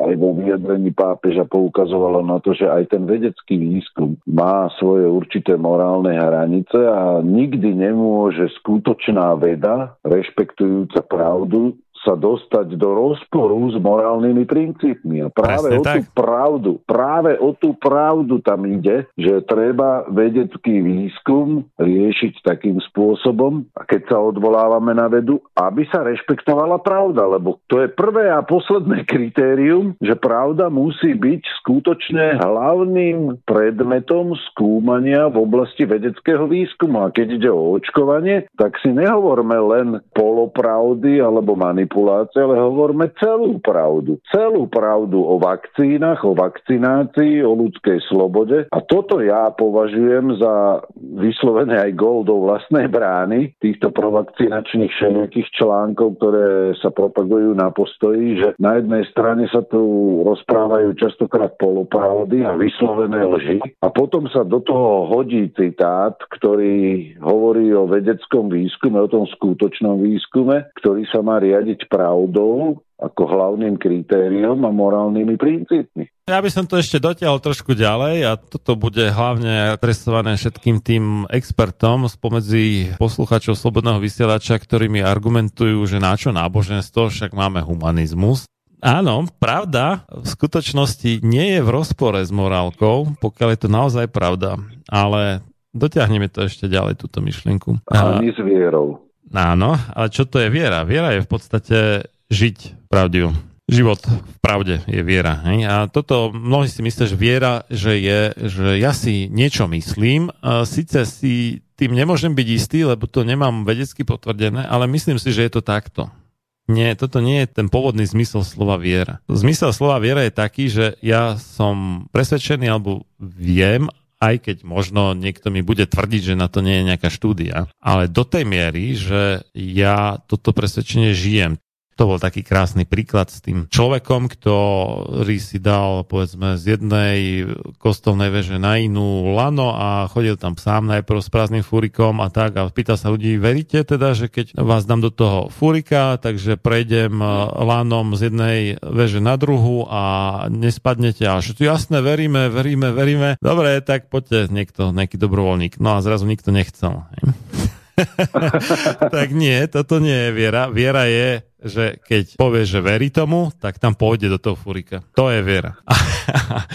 aj vo vyjadrení pápeža poukazovala na to, že aj ten vedecký výskum má svoje určité morálne hranice a nikdy nemôže skutočná veda, rešpektujúca pravdu, sa dostať do rozporu s morálnymi princípmi. A práve Presne o tú tak. pravdu, práve o tú pravdu tam ide, že treba vedecký výskum riešiť takým spôsobom, keď sa odvolávame na vedu, aby sa rešpektovala pravda, lebo to je prvé a posledné kritérium, že pravda musí byť skutočne hlavným predmetom skúmania v oblasti vedeckého výskumu. A keď ide o očkovanie, tak si nehovorme len polopravdy alebo manipulácie, ale hovoríme celú pravdu. Celú pravdu o vakcínach, o vakcinácii, o ľudskej slobode. A toto ja považujem za vyslovene aj gól do vlastnej brány týchto provakcinačných všelijakých článkov, ktoré sa propagujú na Postoji, že na jednej strane sa tu rozprávajú častokrát polopravdy a vyslovené lži. A potom sa do toho hodí citát, ktorý hovorí o vedeckom výskume, o tom skutočnom výskume, ktorý sa má riadiť pravdou ako hlavným kritériom a morálnymi princípmi. Ja by som to ešte dotiahol trošku ďalej a toto bude hlavne adresované všetkým tým expertom spomedzi poslucháčov Slobodného vysielača, ktorými argumentujú, že na čo náboženstvo, však máme humanizmus. Áno, pravda v skutočnosti nie je v rozpore s morálkou, pokiaľ je to naozaj pravda, ale dotiahneme to ešte ďalej, túto myšlienku. Ani s vierou. Áno, ale čo to je viera? Viera je v podstate žiť pravdiu. Život v pravde je viera. Hej? A toto mnohí si myslia, že viera, že je, že ja si niečo myslím, síce si tým nemôžem byť istý, lebo to nemám vedecky potvrdené, ale myslím si, že je to takto. Nie, toto nie je ten pôvodný zmysel slova viera. Zmysel slova viera je taký, že ja som presvedčený alebo viem, aj keď možno niekto mi bude tvrdiť, že na to nie je nejaká štúdia, ale do tej miery, že ja toto presvedčenie žijem. To bol taký krásny príklad s tým človekom, ktorý si dal, povedzme, z jednej kostolnej veže na inú lano a chodil tam sám najprv s prázdnym fúrikom a tak a pýta sa ľudí, veríte teda, že keď vás dám do toho fúrika, takže prejdem lanom z jednej veže na druhu a nespadnete. A že tu jasné, veríme, veríme, veríme. Dobre, tak poďte niekto, nejaký dobrovoľník. No a zrazu nikto nechcel. Tak nie, toto nie je viera. Viera je, že keď povie, že verí tomu, tak tam pôjde do toho fúrika. To je viera.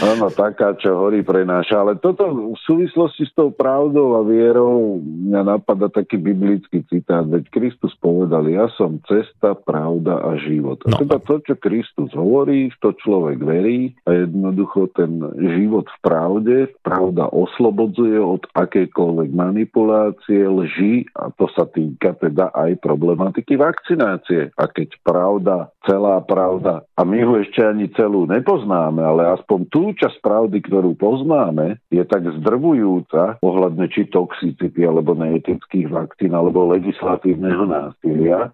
Áno, taká, čo horí prenáša. Ale toto v súvislosti s tou pravdou a vierou mňa napadá taký biblický citát. Veď Kristus povedal, ja som cesta, pravda a život. A no. Teda to, čo Kristus hovorí, to človek verí a jednoducho ten život v pravde, pravda oslobodzuje od akejkoľvek manipulácie, lži a to sa týka teda aj problematiky vakcinácie. A keď pravda, celá pravda, a my ho ešte ani celú nepoznáme, ale aspoň tú časť pravdy, ktorú poznáme, je tak zdrvujúca ohľadne či toxicity, alebo neetických vakcín, alebo legislatívneho násilia,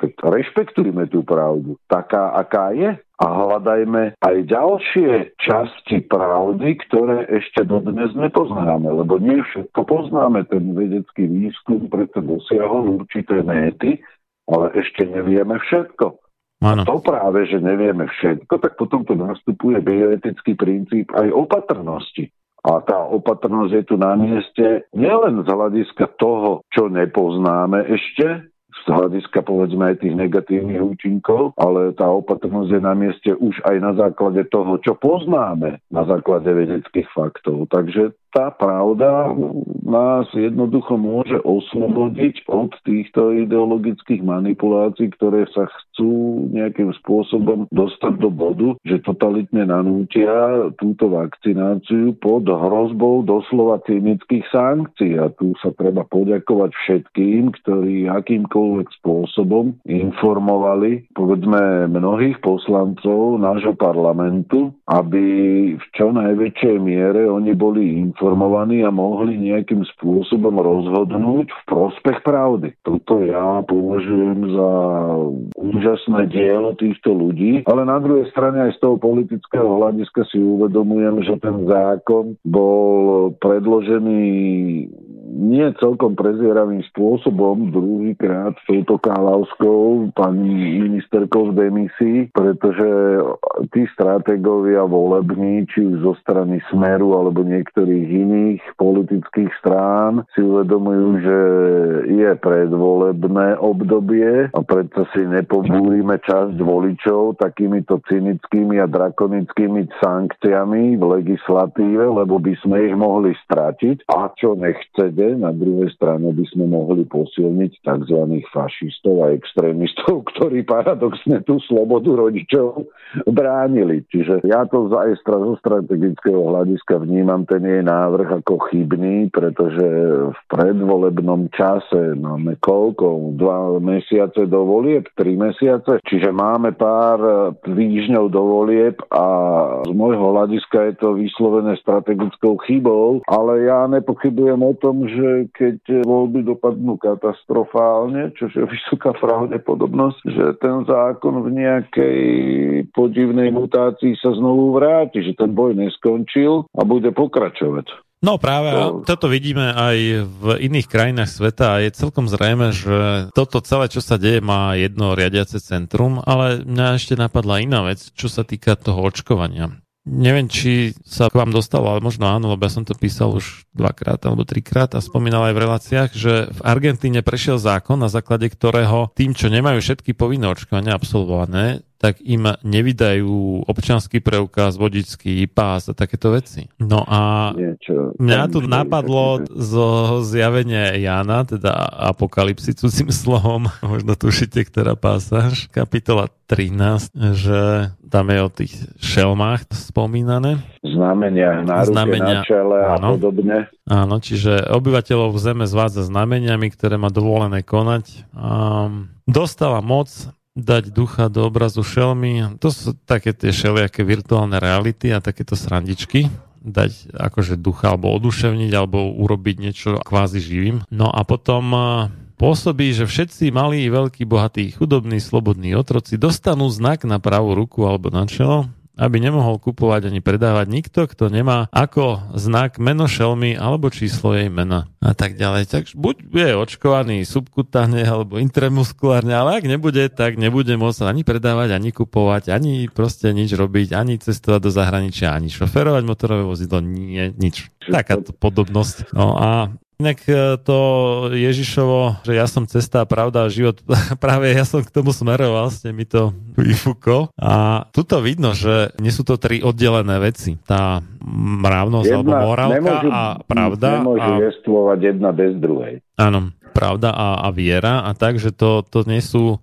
tak rešpektujme tú pravdu, taká, aká je. A hľadajme aj ďalšie časti pravdy, ktoré ešte dodnes nepoznáme, lebo nie všetko poznáme. Ten vedecký výskum preto dosiahol určité méty, ale ešte nevieme všetko. Ano. A to práve, že nevieme všetko, tak potom tu nastupuje bioetický princíp aj opatrnosti. A tá opatrnosť je tu na mieste nielen z hľadiska toho, čo nepoznáme ešte, z hľadiska povedzme aj tých negatívnych účinkov, ale tá opatrnosť je na mieste už aj na základe toho, čo poznáme, na základe vedeckých faktov. Takže tá pravda nás jednoducho môže oslobodiť od týchto ideologických manipulácií, ktoré sa chcú nejakým spôsobom dostať do bodu, že totalitne nanútia túto vakcináciu pod hrozbou doslova cynických sankcií. A tu sa treba poďakovať všetkým, ktorí akýmkoľvek spôsobom informovali, povedzme, mnohých poslancov nášho parlamentu, aby v čo najväčšej miere oni boli informovaní informovaní a mohli nejakým spôsobom rozhodnúť v prospech pravdy. Toto ja považujem za úžasné dielo týchto ľudí, ale na druhej strane aj z toho politického hľadiska si uvedomujem, že ten zákon bol predložený nie celkom prezieravým spôsobom druhýkrát s touto Kalavskou, pani ministerkou z demisii, pretože tí stratégovia volební, či už zo strany Smeru alebo niektorých iných politických strán si uvedomujú, že je predvolebné obdobie a preto si nepobúrime časť voličov takýmito cynickými a drakonickými sankciami v legislatíve, lebo by sme ich mohli stratiť a čo nechcete, na druhej strane by sme mohli posilniť tzv. Fašistov a extrémistov, ktorí paradoxne tú slobodu rodičov bránili. Čiže ja to aj zo strategického hľadiska vnímam ten jej návrh ako chybný, pretože v predvolebnom čase máme koľko? Dva mesiace do volieb? Tri mesiace? Čiže máme pár týždňov do volieb a z môjho hľadiska je to vyslovené strategickou chybou, ale ja nepochybujem o tom, že keď voľby dopadnú katastrofálne, čo je vysoká pravdepodobnosť, že ten zákon v nejakej podivnej mutácii sa znovu vráti, že ten boj neskončil a bude pokračovať. No práve, a toto vidíme aj v iných krajinách sveta a je celkom zrejme, že toto celé, čo sa deje, má jedno riadiace centrum, ale mňa ešte napadla iná vec, čo sa týka toho očkovania. Neviem, či sa k vám dostalo, ale možno áno, lebo ja som to písal už dvakrát alebo trikrát a spomínal aj v reláciách, že v Argentíne prešiel zákon, na základe ktorého tým, čo nemajú všetky povinné očkovania absolvované, tak im nevydajú občiansky preukaz, vodičský pás a takéto veci. No a mňa tu napadlo zo zjavenia Jána, teda apokalipsy cudzým slovom, možno tušite, ktorá pasáž, kapitola trinásť, že tam je o tých šelmách spomínané. Znamenia na ruke, znamenia, na čele a áno, podobne. Áno, čiže obyvateľov v zeme zvádza znameniami, ktoré má dovolené konať. Um, dostala moc dať ducha do obrazu šelmy. To sú také tie šelijaké virtuálne reality a takéto srandičky. Dať akože ducha, alebo oduševniť, alebo urobiť niečo kvázi živým. No a potom Pôsobí, že všetci malí, veľkí, bohatí, chudobní, slobodní otroci dostanú znak na pravú ruku alebo na čelo, aby nemohol kupovať ani predávať nikto, kto nemá ako znak meno šelmy alebo číslo jej mena a tak ďalej. Takže buď je očkovaný subkutánne alebo intramuskulárne, ale ak nebude, tak nebude môcť ani predávať, ani kupovať, ani proste nič robiť, ani cestovať do zahraničia, ani šoferovať motorové vozidlo, nie, nič. Taká podobnosť. No a inak to Ježišovo, že ja som cesta, pravda, život, práve ja som k tomu smeroval, ste mi to vyfúkol. A tuto vidno, že nie sú to tri oddelené veci. Tá mravnosť, jedna, alebo morálka nemôžu, a pravda. Nemôžu a... jestvovať jedna bez druhej. Áno, pravda a, a viera. A tak, že to, to nie sú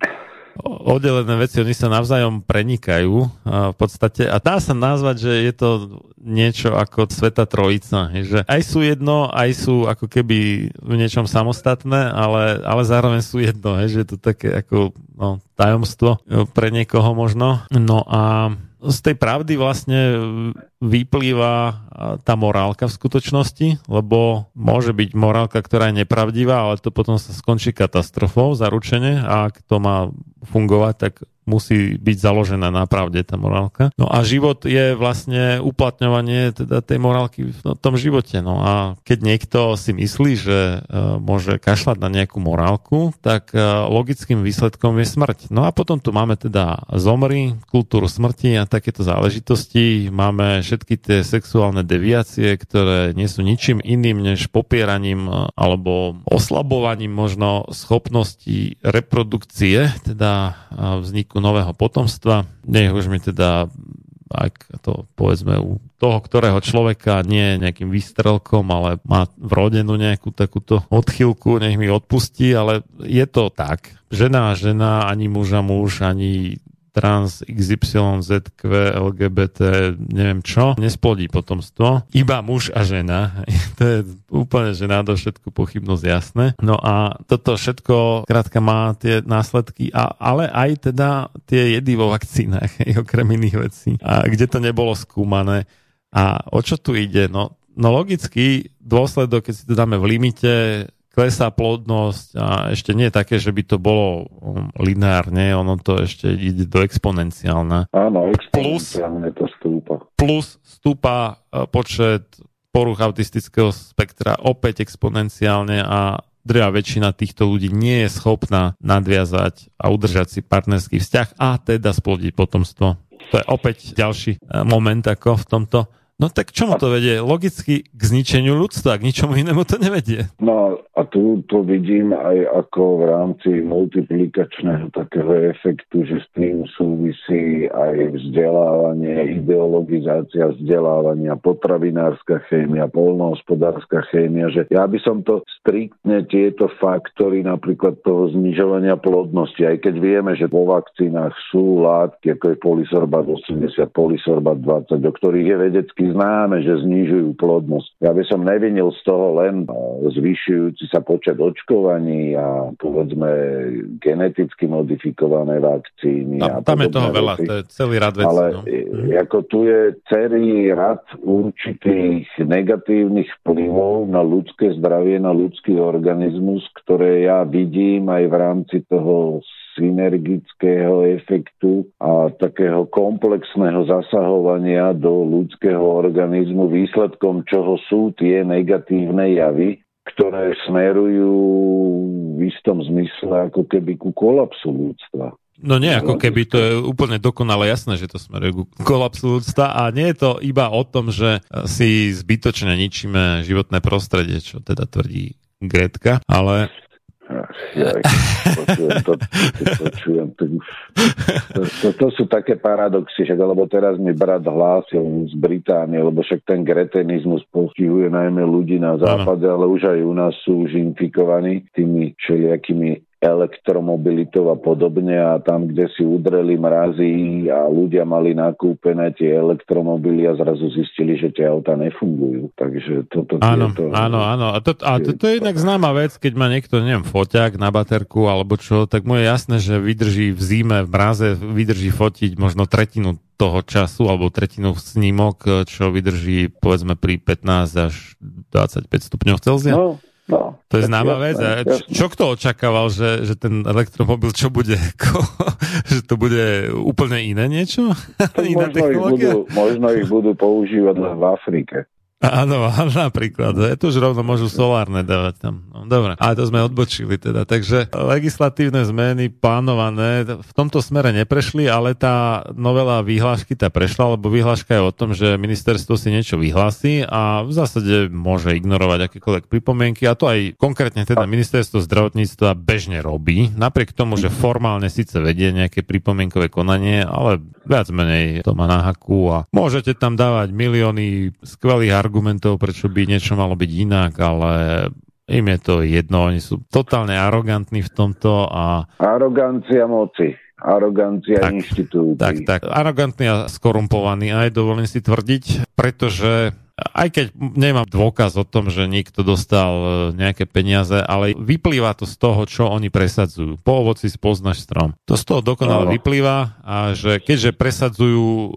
oddelené veci, oni sa navzájom prenikajú v podstate a dá sa nazvať, že je to niečo ako Sveta Trojica, že aj sú jedno, aj sú ako keby v niečom samostatné, ale, ale zároveň sú jedno, že je to také ako no, tajomstvo pre niekoho možno. No a z tej pravdy vlastne vyplýva tá morálka v skutočnosti, lebo môže byť morálka, ktorá je nepravdivá, ale to potom sa skončí katastrofou, zaručene, a ak to má fungovať, tak musí byť založená na pravde tá morálka. No a život je vlastne uplatňovanie teda tej morálky v tom živote. No a keď niekto si myslí, že môže kašľať na nejakú morálku, tak logickým výsledkom je smrť. No a potom tu máme teda zomri, kultúru smrti a takéto záležitosti. Máme všetky tie sexuálne deviácie, ktoré nie sú ničím iným než popieraním alebo oslabovaním možno schopnosti reprodukcie, teda vzniku nového potomstva. Nech už mi teda, ak to povedzme u toho, ktorého človeka nie je nejakým výstrelkom, ale má vrodenú nejakú takúto odchýlku, nech mi odpustí, ale je to tak. Žena, žena, ani muža, muž, ani trans, iks ypsilon, zet kvé, el gé bé té, neviem čo, nesplodí potomstvo. Iba muž a žena. To je úplne, že na to všetko pochybnosť, jasné. No a toto všetko krátka má tie následky, a, ale aj teda tie jedy vo vakcínach, okrem iných vecí, a kde to nebolo skúmané. A o čo tu ide? No, no logicky dôsledok, keď si to dáme v limite, klesá plodnosť a ešte nie je také, že by to bolo lineárne, ono to ešte ide do exponenciálna. Áno, exponenciálne to stúpa. Plus stúpa počet poruch autistického spektra opäť exponenciálne a drvá väčšina týchto ľudí nie je schopná nadviazať a udržať si partnerský vzťah a teda splodiť potomstvo. To je opäť ďalší moment ako v tomto. No tak čomu to vedie? Logicky k zničeniu ľudstva, k ničomu inému to nevedie. No a tu to vidím aj ako v rámci multiplikačného takého efektu, že s tým súvisí aj vzdelávanie, ideologizácia vzdelávania, potravinárska chémia, poľnohospodárska chémia, že ja by som to striktne tieto faktory napríklad toho znižovania plodnosti, aj keď vieme, že vo vakcínach sú látky, ako je polysorbat osemdesiat, polysorbat dvadsať, do ktorých je vedecky známe, že znižujú plodnosť. Ja by som nevinil z toho len zvyšujúci sa počet očkovaní a povedzme geneticky modifikované vakcíny. No, tam je toho veľa, to je celý rad vecí. Ale no. Ako tu je celý rad určitých negatívnych vplyvov na ľudské zdravie, na ľudský organizmus, ktoré ja vidím aj v rámci toho synergického efektu a takého komplexného zasahovania do ľudského organizmu, výsledkom čoho sú tie negatívne javy, ktoré smerujú v istom zmysle ako keby ku kolapsu ľudstva. No nie, ako keby, to je úplne dokonale jasné, že to smeruje k kolapsu ľudstva a nie je to iba o tom, že si zbytočne ničíme životné prostredie, čo teda tvrdí Gretka, ale... Ja, počujem, to, počujem, to, to, to, to sú také paradoxy, však, lebo teraz mi brat hlásil z Británie, lebo však ten gretenizmus postihuje najmä ľudí na západe, ale už aj u nás sú už infikovaní tými všelijakými elektromobilitou a podobne, a tam, kde si udreli mrazy a ľudia mali nakúpené tie elektromobily a zrazu zistili, že tie auta nefungujú. Takže toto... Áno, to, áno, áno. A toto to, to je inak známa vec, keď má niekto, neviem, foťák na baterku alebo čo, tak mu je jasné, že vydrží v zime, v mraze, vydrží fotiť možno tretinu toho času alebo tretinu snímok, čo vydrží povedzme pri pätnásť až dvadsaťpäť stupňov Celzia. No. No, to je známa vec. Čo, čo kto očakával, že, že ten elektromobil čo bude? Ko, že to bude úplne iné niečo? Iná možno, technológia? Ich budú, možno ich budú používať len v Afrike. Áno, napríklad. Je to už rovno môžu solárne dávať tam. No, dobre, ale to sme odbočili teda. Takže legislatívne zmeny plánované v tomto smere neprešli, ale tá novela vyhlášky tá prešla, lebo vyhláška je o tom, že ministerstvo si niečo vyhlási a v zásade môže ignorovať akékoľvek pripomienky a to aj konkrétne teda ministerstvo zdravotníctva bežne robí. Napriek tomu, že formálne síce vedie nejaké pripomienkové konanie, ale viac menej to má na haku a môžete tam dávať milióny skvelých argumentov argumentov, prečo by niečo malo byť inak, ale im je to jedno, oni sú totálne arogantní v tomto a... Arogancia moci, arogancia tak, inštitúcií. Tak, tak, arogantní a skorumpovaní aj dovolím si tvrdiť, pretože aj keď nemám dôkaz o tom, že niekto dostal nejaké peniaze, ale vyplýva to z toho, čo oni presadzujú. Po ovoci spoznáš strom. To z toho dokonale no. vyplýva a že keďže presadzujú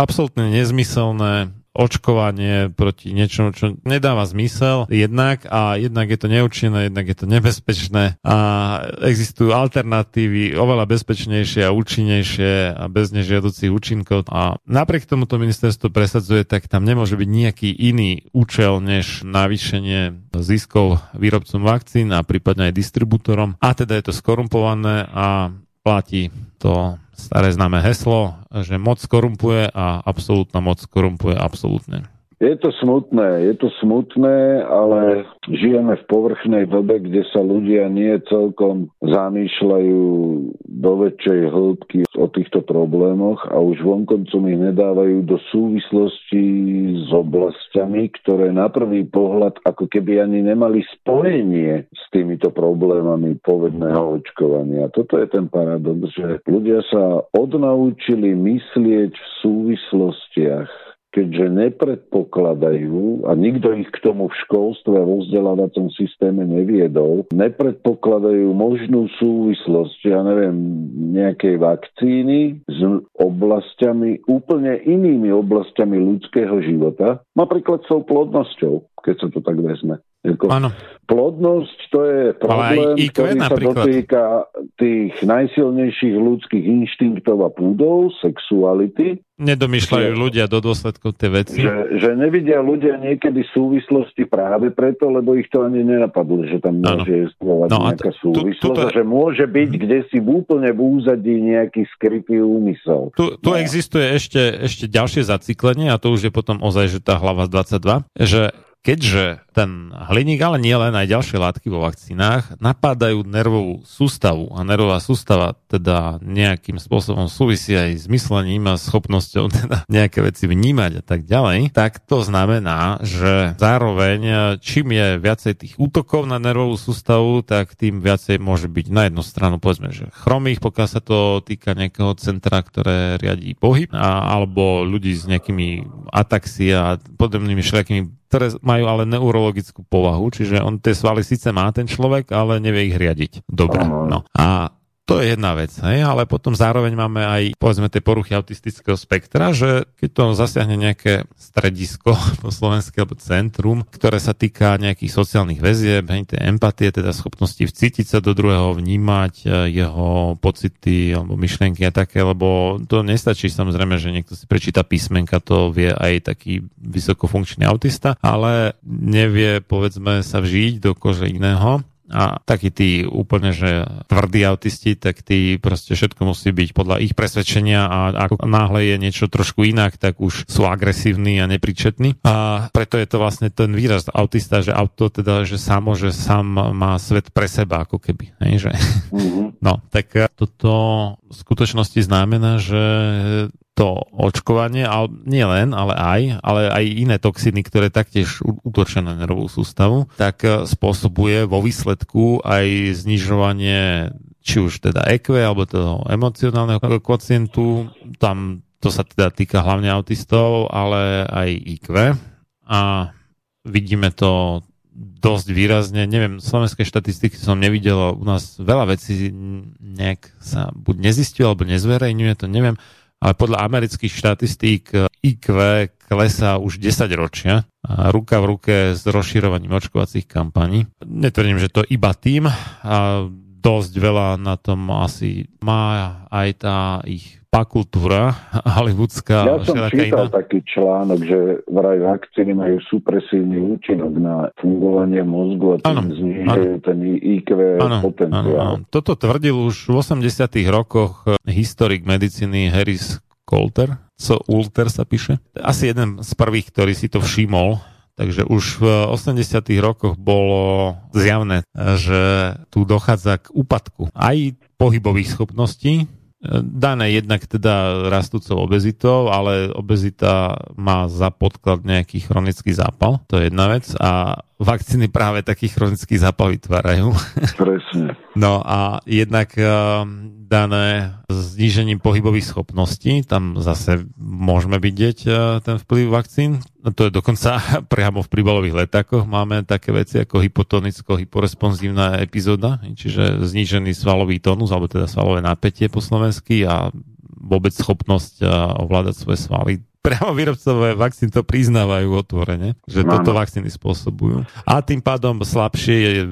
absolútne nezmyselné očkovanie proti niečomu, čo nedáva zmysel jednak a jednak je to neúčinné, jednak je to nebezpečné a existujú alternatívy oveľa bezpečnejšie a účinnejšie a bez nežiaducich účinkov a napriek tomu to ministerstvo presadzuje, tak tam nemôže byť nejaký iný účel než navýšenie ziskov výrobcom vakcín a prípadne aj distribútorom a teda je to skorumpované a platí to staré známe heslo, že moc korumpuje a absolútna moc korumpuje absolútne. Je to smutné, je to smutné, ale žijeme v povrchnej dobe, kde sa ľudia nie celkom zamýšľajú do väčšej hĺbky o týchto problémoch a už vonkoncom ich nedávajú do súvislosti s oblastiami, ktoré na prvý pohľad ako keby ani nemali spojenie s týmito problémami povedného očkovania. Toto je ten paradox, že ľudia sa odnaučili myslieť v súvislostiach, keďže nepredpokladajú, a nikto ich k tomu v školstve a vo vzdelávacom systéme neviedol, nepredpokladajú možnú súvislosť, ja neviem, nejakej vakcíny s oblastiami, úplne inými oblastiami ľudského života, napríklad s tou plodnosťou, keď sa to tak vezme. Ano. Plodnosť to je problém, í kvé, ktorý sa napríklad dotýka tých najsilnejších ľudských inštinktov a púdov, sexuality. Nedomýšľajú ľudia do dôsledkov tie veci. Že, že nevidia ľudia niekedy súvislosti práve preto, lebo ich to ani nenapadlo, že tam môže existovať no, nejaká t- súvislosť, t- t- t- že môže byť kdesi úplne v úzadí nejaký skrytý úmysel. Tu, tu no. existuje ešte, ešte ďalšie zaciklenie a to už je potom ozaj, že tá hlava dvadsaťdva, že keďže ten hliník, ale nie len aj ďalšie látky vo vakcínách, napádajú nervovú sústavu a nervová sústava teda nejakým spôsobom súvisí aj s myslením a schopnosťou teda nejaké veci vnímať a tak ďalej, tak to znamená, že zároveň čím je viacej tých útokov na nervovú sústavu, tak tým viacej môže byť na jednu stranu povedzme, že chromých, pokiaľ sa to týka nejakého centra, ktoré riadí pohyb, a, alebo ľudí s nejakými ataxí a podobnými všelijakými, ktoré majú ale neurologickú povahu, čiže on tie svaly síce má ten človek, ale nevie ich riadiť. Dobre, no. A to je jedna vec, hej? Ale potom zároveň máme aj, povedzme, tie poruchy autistického spektra, že keď to zasiahne nejaké stredisko po slovensky, alebo centrum, ktoré sa týka nejakých sociálnych väzieb, hej, tie empatie, teda schopnosti vcítiť sa do druhého, vnímať jeho pocity alebo myšlienky a také, lebo to nestačí samozrejme, že niekto si prečíta písmenka, to vie aj taký vysokofunkčný autista, ale nevie, povedzme, sa vžiť do kože iného. A takí tí úplne, že tvrdí autisti, tak tí proste všetko musí byť podľa ich presvedčenia a ako náhle je niečo trošku inak, tak už sú agresívni a nepríčetní. A preto je to vlastne ten výraz autista, že auto teda, že samo, že sám má svet pre seba, ako keby. Hej, že? No, tak toto v skutočnosti znamená, že to očkovanie, ale nie len, ale aj, ale aj iné toxiny, ktoré taktiež útočia na nervovú sústavu, tak spôsobuje vo výsledku aj znižovanie či už teda é kvé, alebo toho emocionálneho kocientu, tam to sa teda týka hlavne autistov, ale aj í kvé a vidíme to dosť výrazne, neviem, slovenské štatistiky som nevidel, u nás veľa vecí nejak sa buď nezistilo, alebo nezverejňuje, to neviem, ale podľa amerických štatistík í kvé klesá už desať ročia, a ruka v ruke s rozširovaním očkovacích kampaní. Netvrdím, že to iba tým, a dosť veľa na tom asi má aj tá ich pakultúra hollywoodská. Ja som čítal iná. Taký článok, že vraj vakcíny majú supresívny účinok na fungovanie mozgu a tým ano, znižujú ano. ten í kvé ano, potenciál. Ano, ano. Toto tvrdil už v osemdesiatych rokoch historik medicíny Harris Coulter, co Ulter sa píše. Asi jeden z prvých, ktorý si to všimol. Takže už v osemdesiatych rokoch bolo zjavné, že tu dochádza k úpadku aj pohybových schopností, dané jednak teda rastúcou obezitou, ale obezita má za podklad nejaký chronický zápal, to je jedna vec, a vakcíny práve taký chronický zápal vytvárajú. Presne. No a jednak dané znížením pohybových schopností, tam zase môžeme vidieť ten vplyv vakcín. To je dokonca priamo v príbalových letákoch. Máme také veci ako hypotonicko-hyporesponsívna epizóda, čiže znížený svalový tónus, alebo teda svalové napätie po slovensky a vôbec schopnosť ovládať svoje svaly. Priamo výrobcové vakcín to priznávajú otvorene, že Mám. toto vakcíny spôsobujú. A tým pádom slabšie je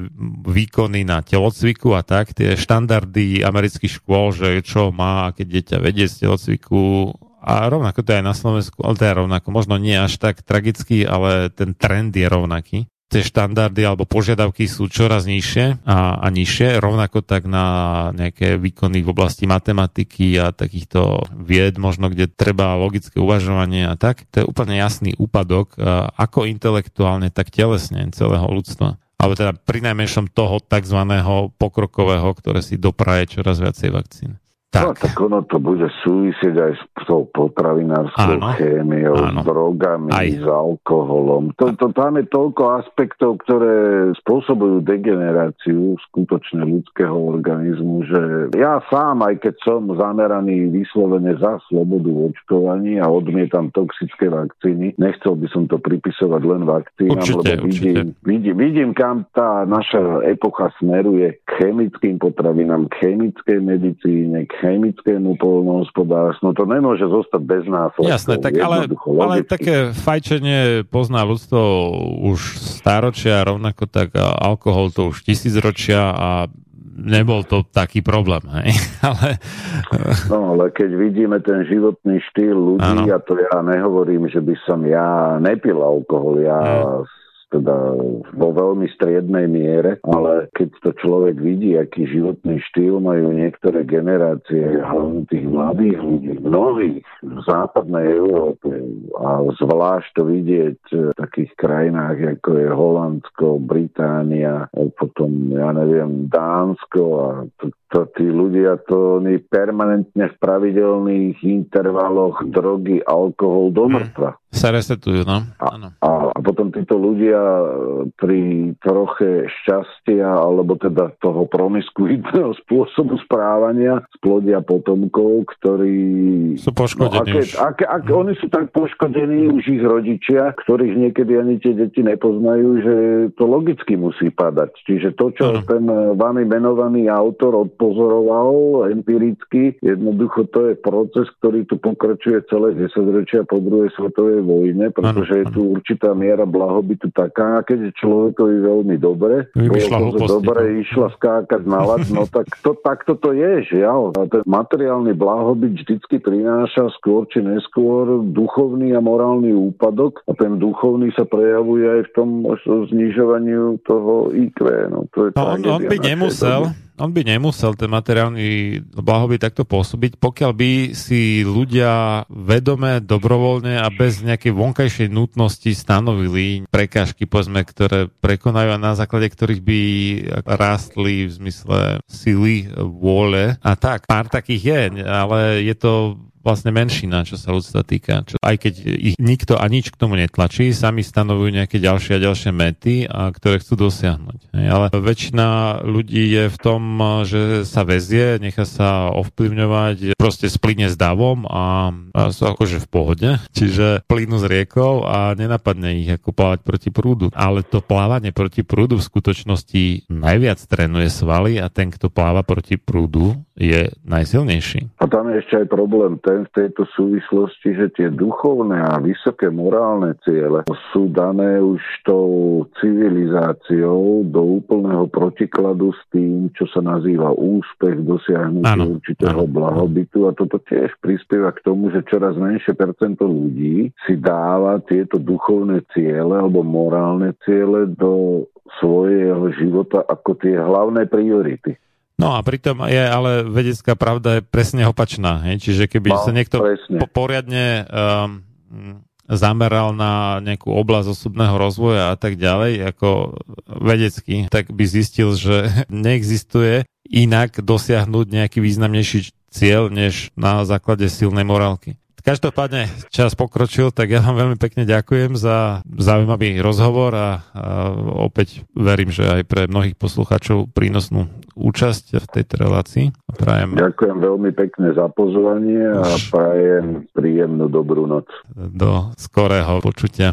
výkony na telocviku a tak. Tie štandardy amerických škôl, že čo má, keď dieťa vedie z telocviku. A rovnako to aj na Slovensku, ale to je rovnako. Možno nie až tak tragicky, ale ten trend je rovnaký. Tie štandardy alebo požiadavky sú čoraz nižšie a, a nižšie, rovnako tak na nejaké výkony v oblasti matematiky a takýchto vied, možno kde treba logické uvažovanie a tak. To je úplne jasný úpadok, ako intelektuálne, tak telesne celého ľudstva. Alebo teda prinajmenšom toho tzv. Pokrokového, ktoré si dopraje čoraz viacej vakcín. Tak. No, tak ono to bude súvisieť aj s tou potravinárskou áno, chémiou, áno. s drogami, aj. s alkoholom. To, to, tam je toľko aspektov, ktoré spôsobujú degeneráciu skutočne ľudského organizmu, že ja sám, aj keď som zameraný vyslovene za slobodu v očkovaní a odmietam toxické vakcíny, nechcel by som to pripisovať len vakcínam, určite, lebo vidím, vidím, vidím, kam tá naša epocha smeruje k chemickým potravinám, k chemickej medicíne, k chemickému poľnohospodárstvu. To nemôže zostať bez následkov. Jasné, tak ale, ale také fajčenie pozná ľudstvo už stáročia, rovnako tak alkohol to už tisícročia a nebol to taký problém, hej? Ale... No, ale keď vidíme ten životný štýl ľudí, ano. a to ja nehovorím, že by som ja nepil alkohol, ja... Ano. teda vo veľmi striednej miere, ale keď to človek vidí, aký životný štýl majú niektoré generácie, hlavne tých mladých ľudí, mnohých v západnej Európe a zvlášť to vidieť v takých krajinách, ako je Holandsko, Británia, potom, ja neviem, Dánsko a to, to, tí ľudia, to oni permanentne v pravidelných intervaloch drogy, alkohol do mŕtva. Sa resetujú, no. A, a, a potom títo ľudia pri troche šťastia, alebo teda toho promiskuitného spôsobu správania splodia potomkov, ktorí... Sú poškodení no, aké, aké, aké, mm. Oni sú tak poškodení už ich rodičia, ktorých niekedy ani tie deti nepoznajú, že to logicky musí padať. Čiže to, čo mm. ten vami menovaný autor odpozoroval empiricky, jednoducho to je proces, ktorý tu pokračuje celé desaťročia po druhej svetovej vojne, pretože je tu určitá miera blahobytu taká, keď je človekovi veľmi dobre, to dobre išla skákať na lad, no tak to, tak toto je, žiaľ. A ten materiálny blahobyt vždycky prináša skôr či neskôr duchovný a morálny úpadok a ten duchovný sa prejavuje aj v tom znižovaniu toho í kvé. No, to je no on, on by nemusel... On by nemusel ten materiálny blahobyt takto pôsobiť, pokiaľ by si ľudia vedome, dobrovoľne a bez nejakej vonkajšej nutnosti stanovili prekážky, povedzme, ktoré prekonajú a na základe ktorých by rástli v zmysle sily, vôle a tak. Pár takých je, ale je to... vlastne menšina, čo sa ľudstva týka. Čo, aj keď ich nikto a nič k tomu netlačí, sami stanovujú nejaké ďalšie a ďalšie mety, a ktoré chcú dosiahnuť. Ale väčšina ľudí je v tom, že sa vezie, nechá sa ovplyvňovať, proste splyne s davom a, a sú akože v pohode. Čiže plynú z riekou a nenapadne ich ako plávať proti prúdu. Ale to plávanie proti prúdu v skutočnosti najviac trénuje svaly a ten, kto pláva proti prúdu, je najsilnejší. A tam je ešte aj problém ten v tejto súvislosti, že tie duchovné a vysoké morálne ciele sú dané už tou civilizáciou do úplného protikladu s tým, čo sa nazýva úspech, dosiahnutie určitého blahobytu, a toto tiež prispieva k tomu, že čoraz menšie percento ľudí si dáva tieto duchovné ciele alebo morálne ciele do svojho života ako tie hlavné priority. No a pritom je ale vedecká pravda je presne opačná. He? Čiže keby no, sa niekto po- poriadne um, zameral na nejakú oblasť osobného rozvoja a tak ďalej, ako vedecky, tak by zistil, že neexistuje inak dosiahnuť nejaký významnejší cieľ, než na základe silnej morálky. Každopádne čas pokročil, tak ja vám veľmi pekne ďakujem za zaujímavý rozhovor a, a opäť verím, že aj pre mnohých poslucháčov prínosnú účasť v tejto relácii. Prajem... Ďakujem veľmi pekne za pozvanie a prajem príjemnú dobrú noc. Do skorého počutia.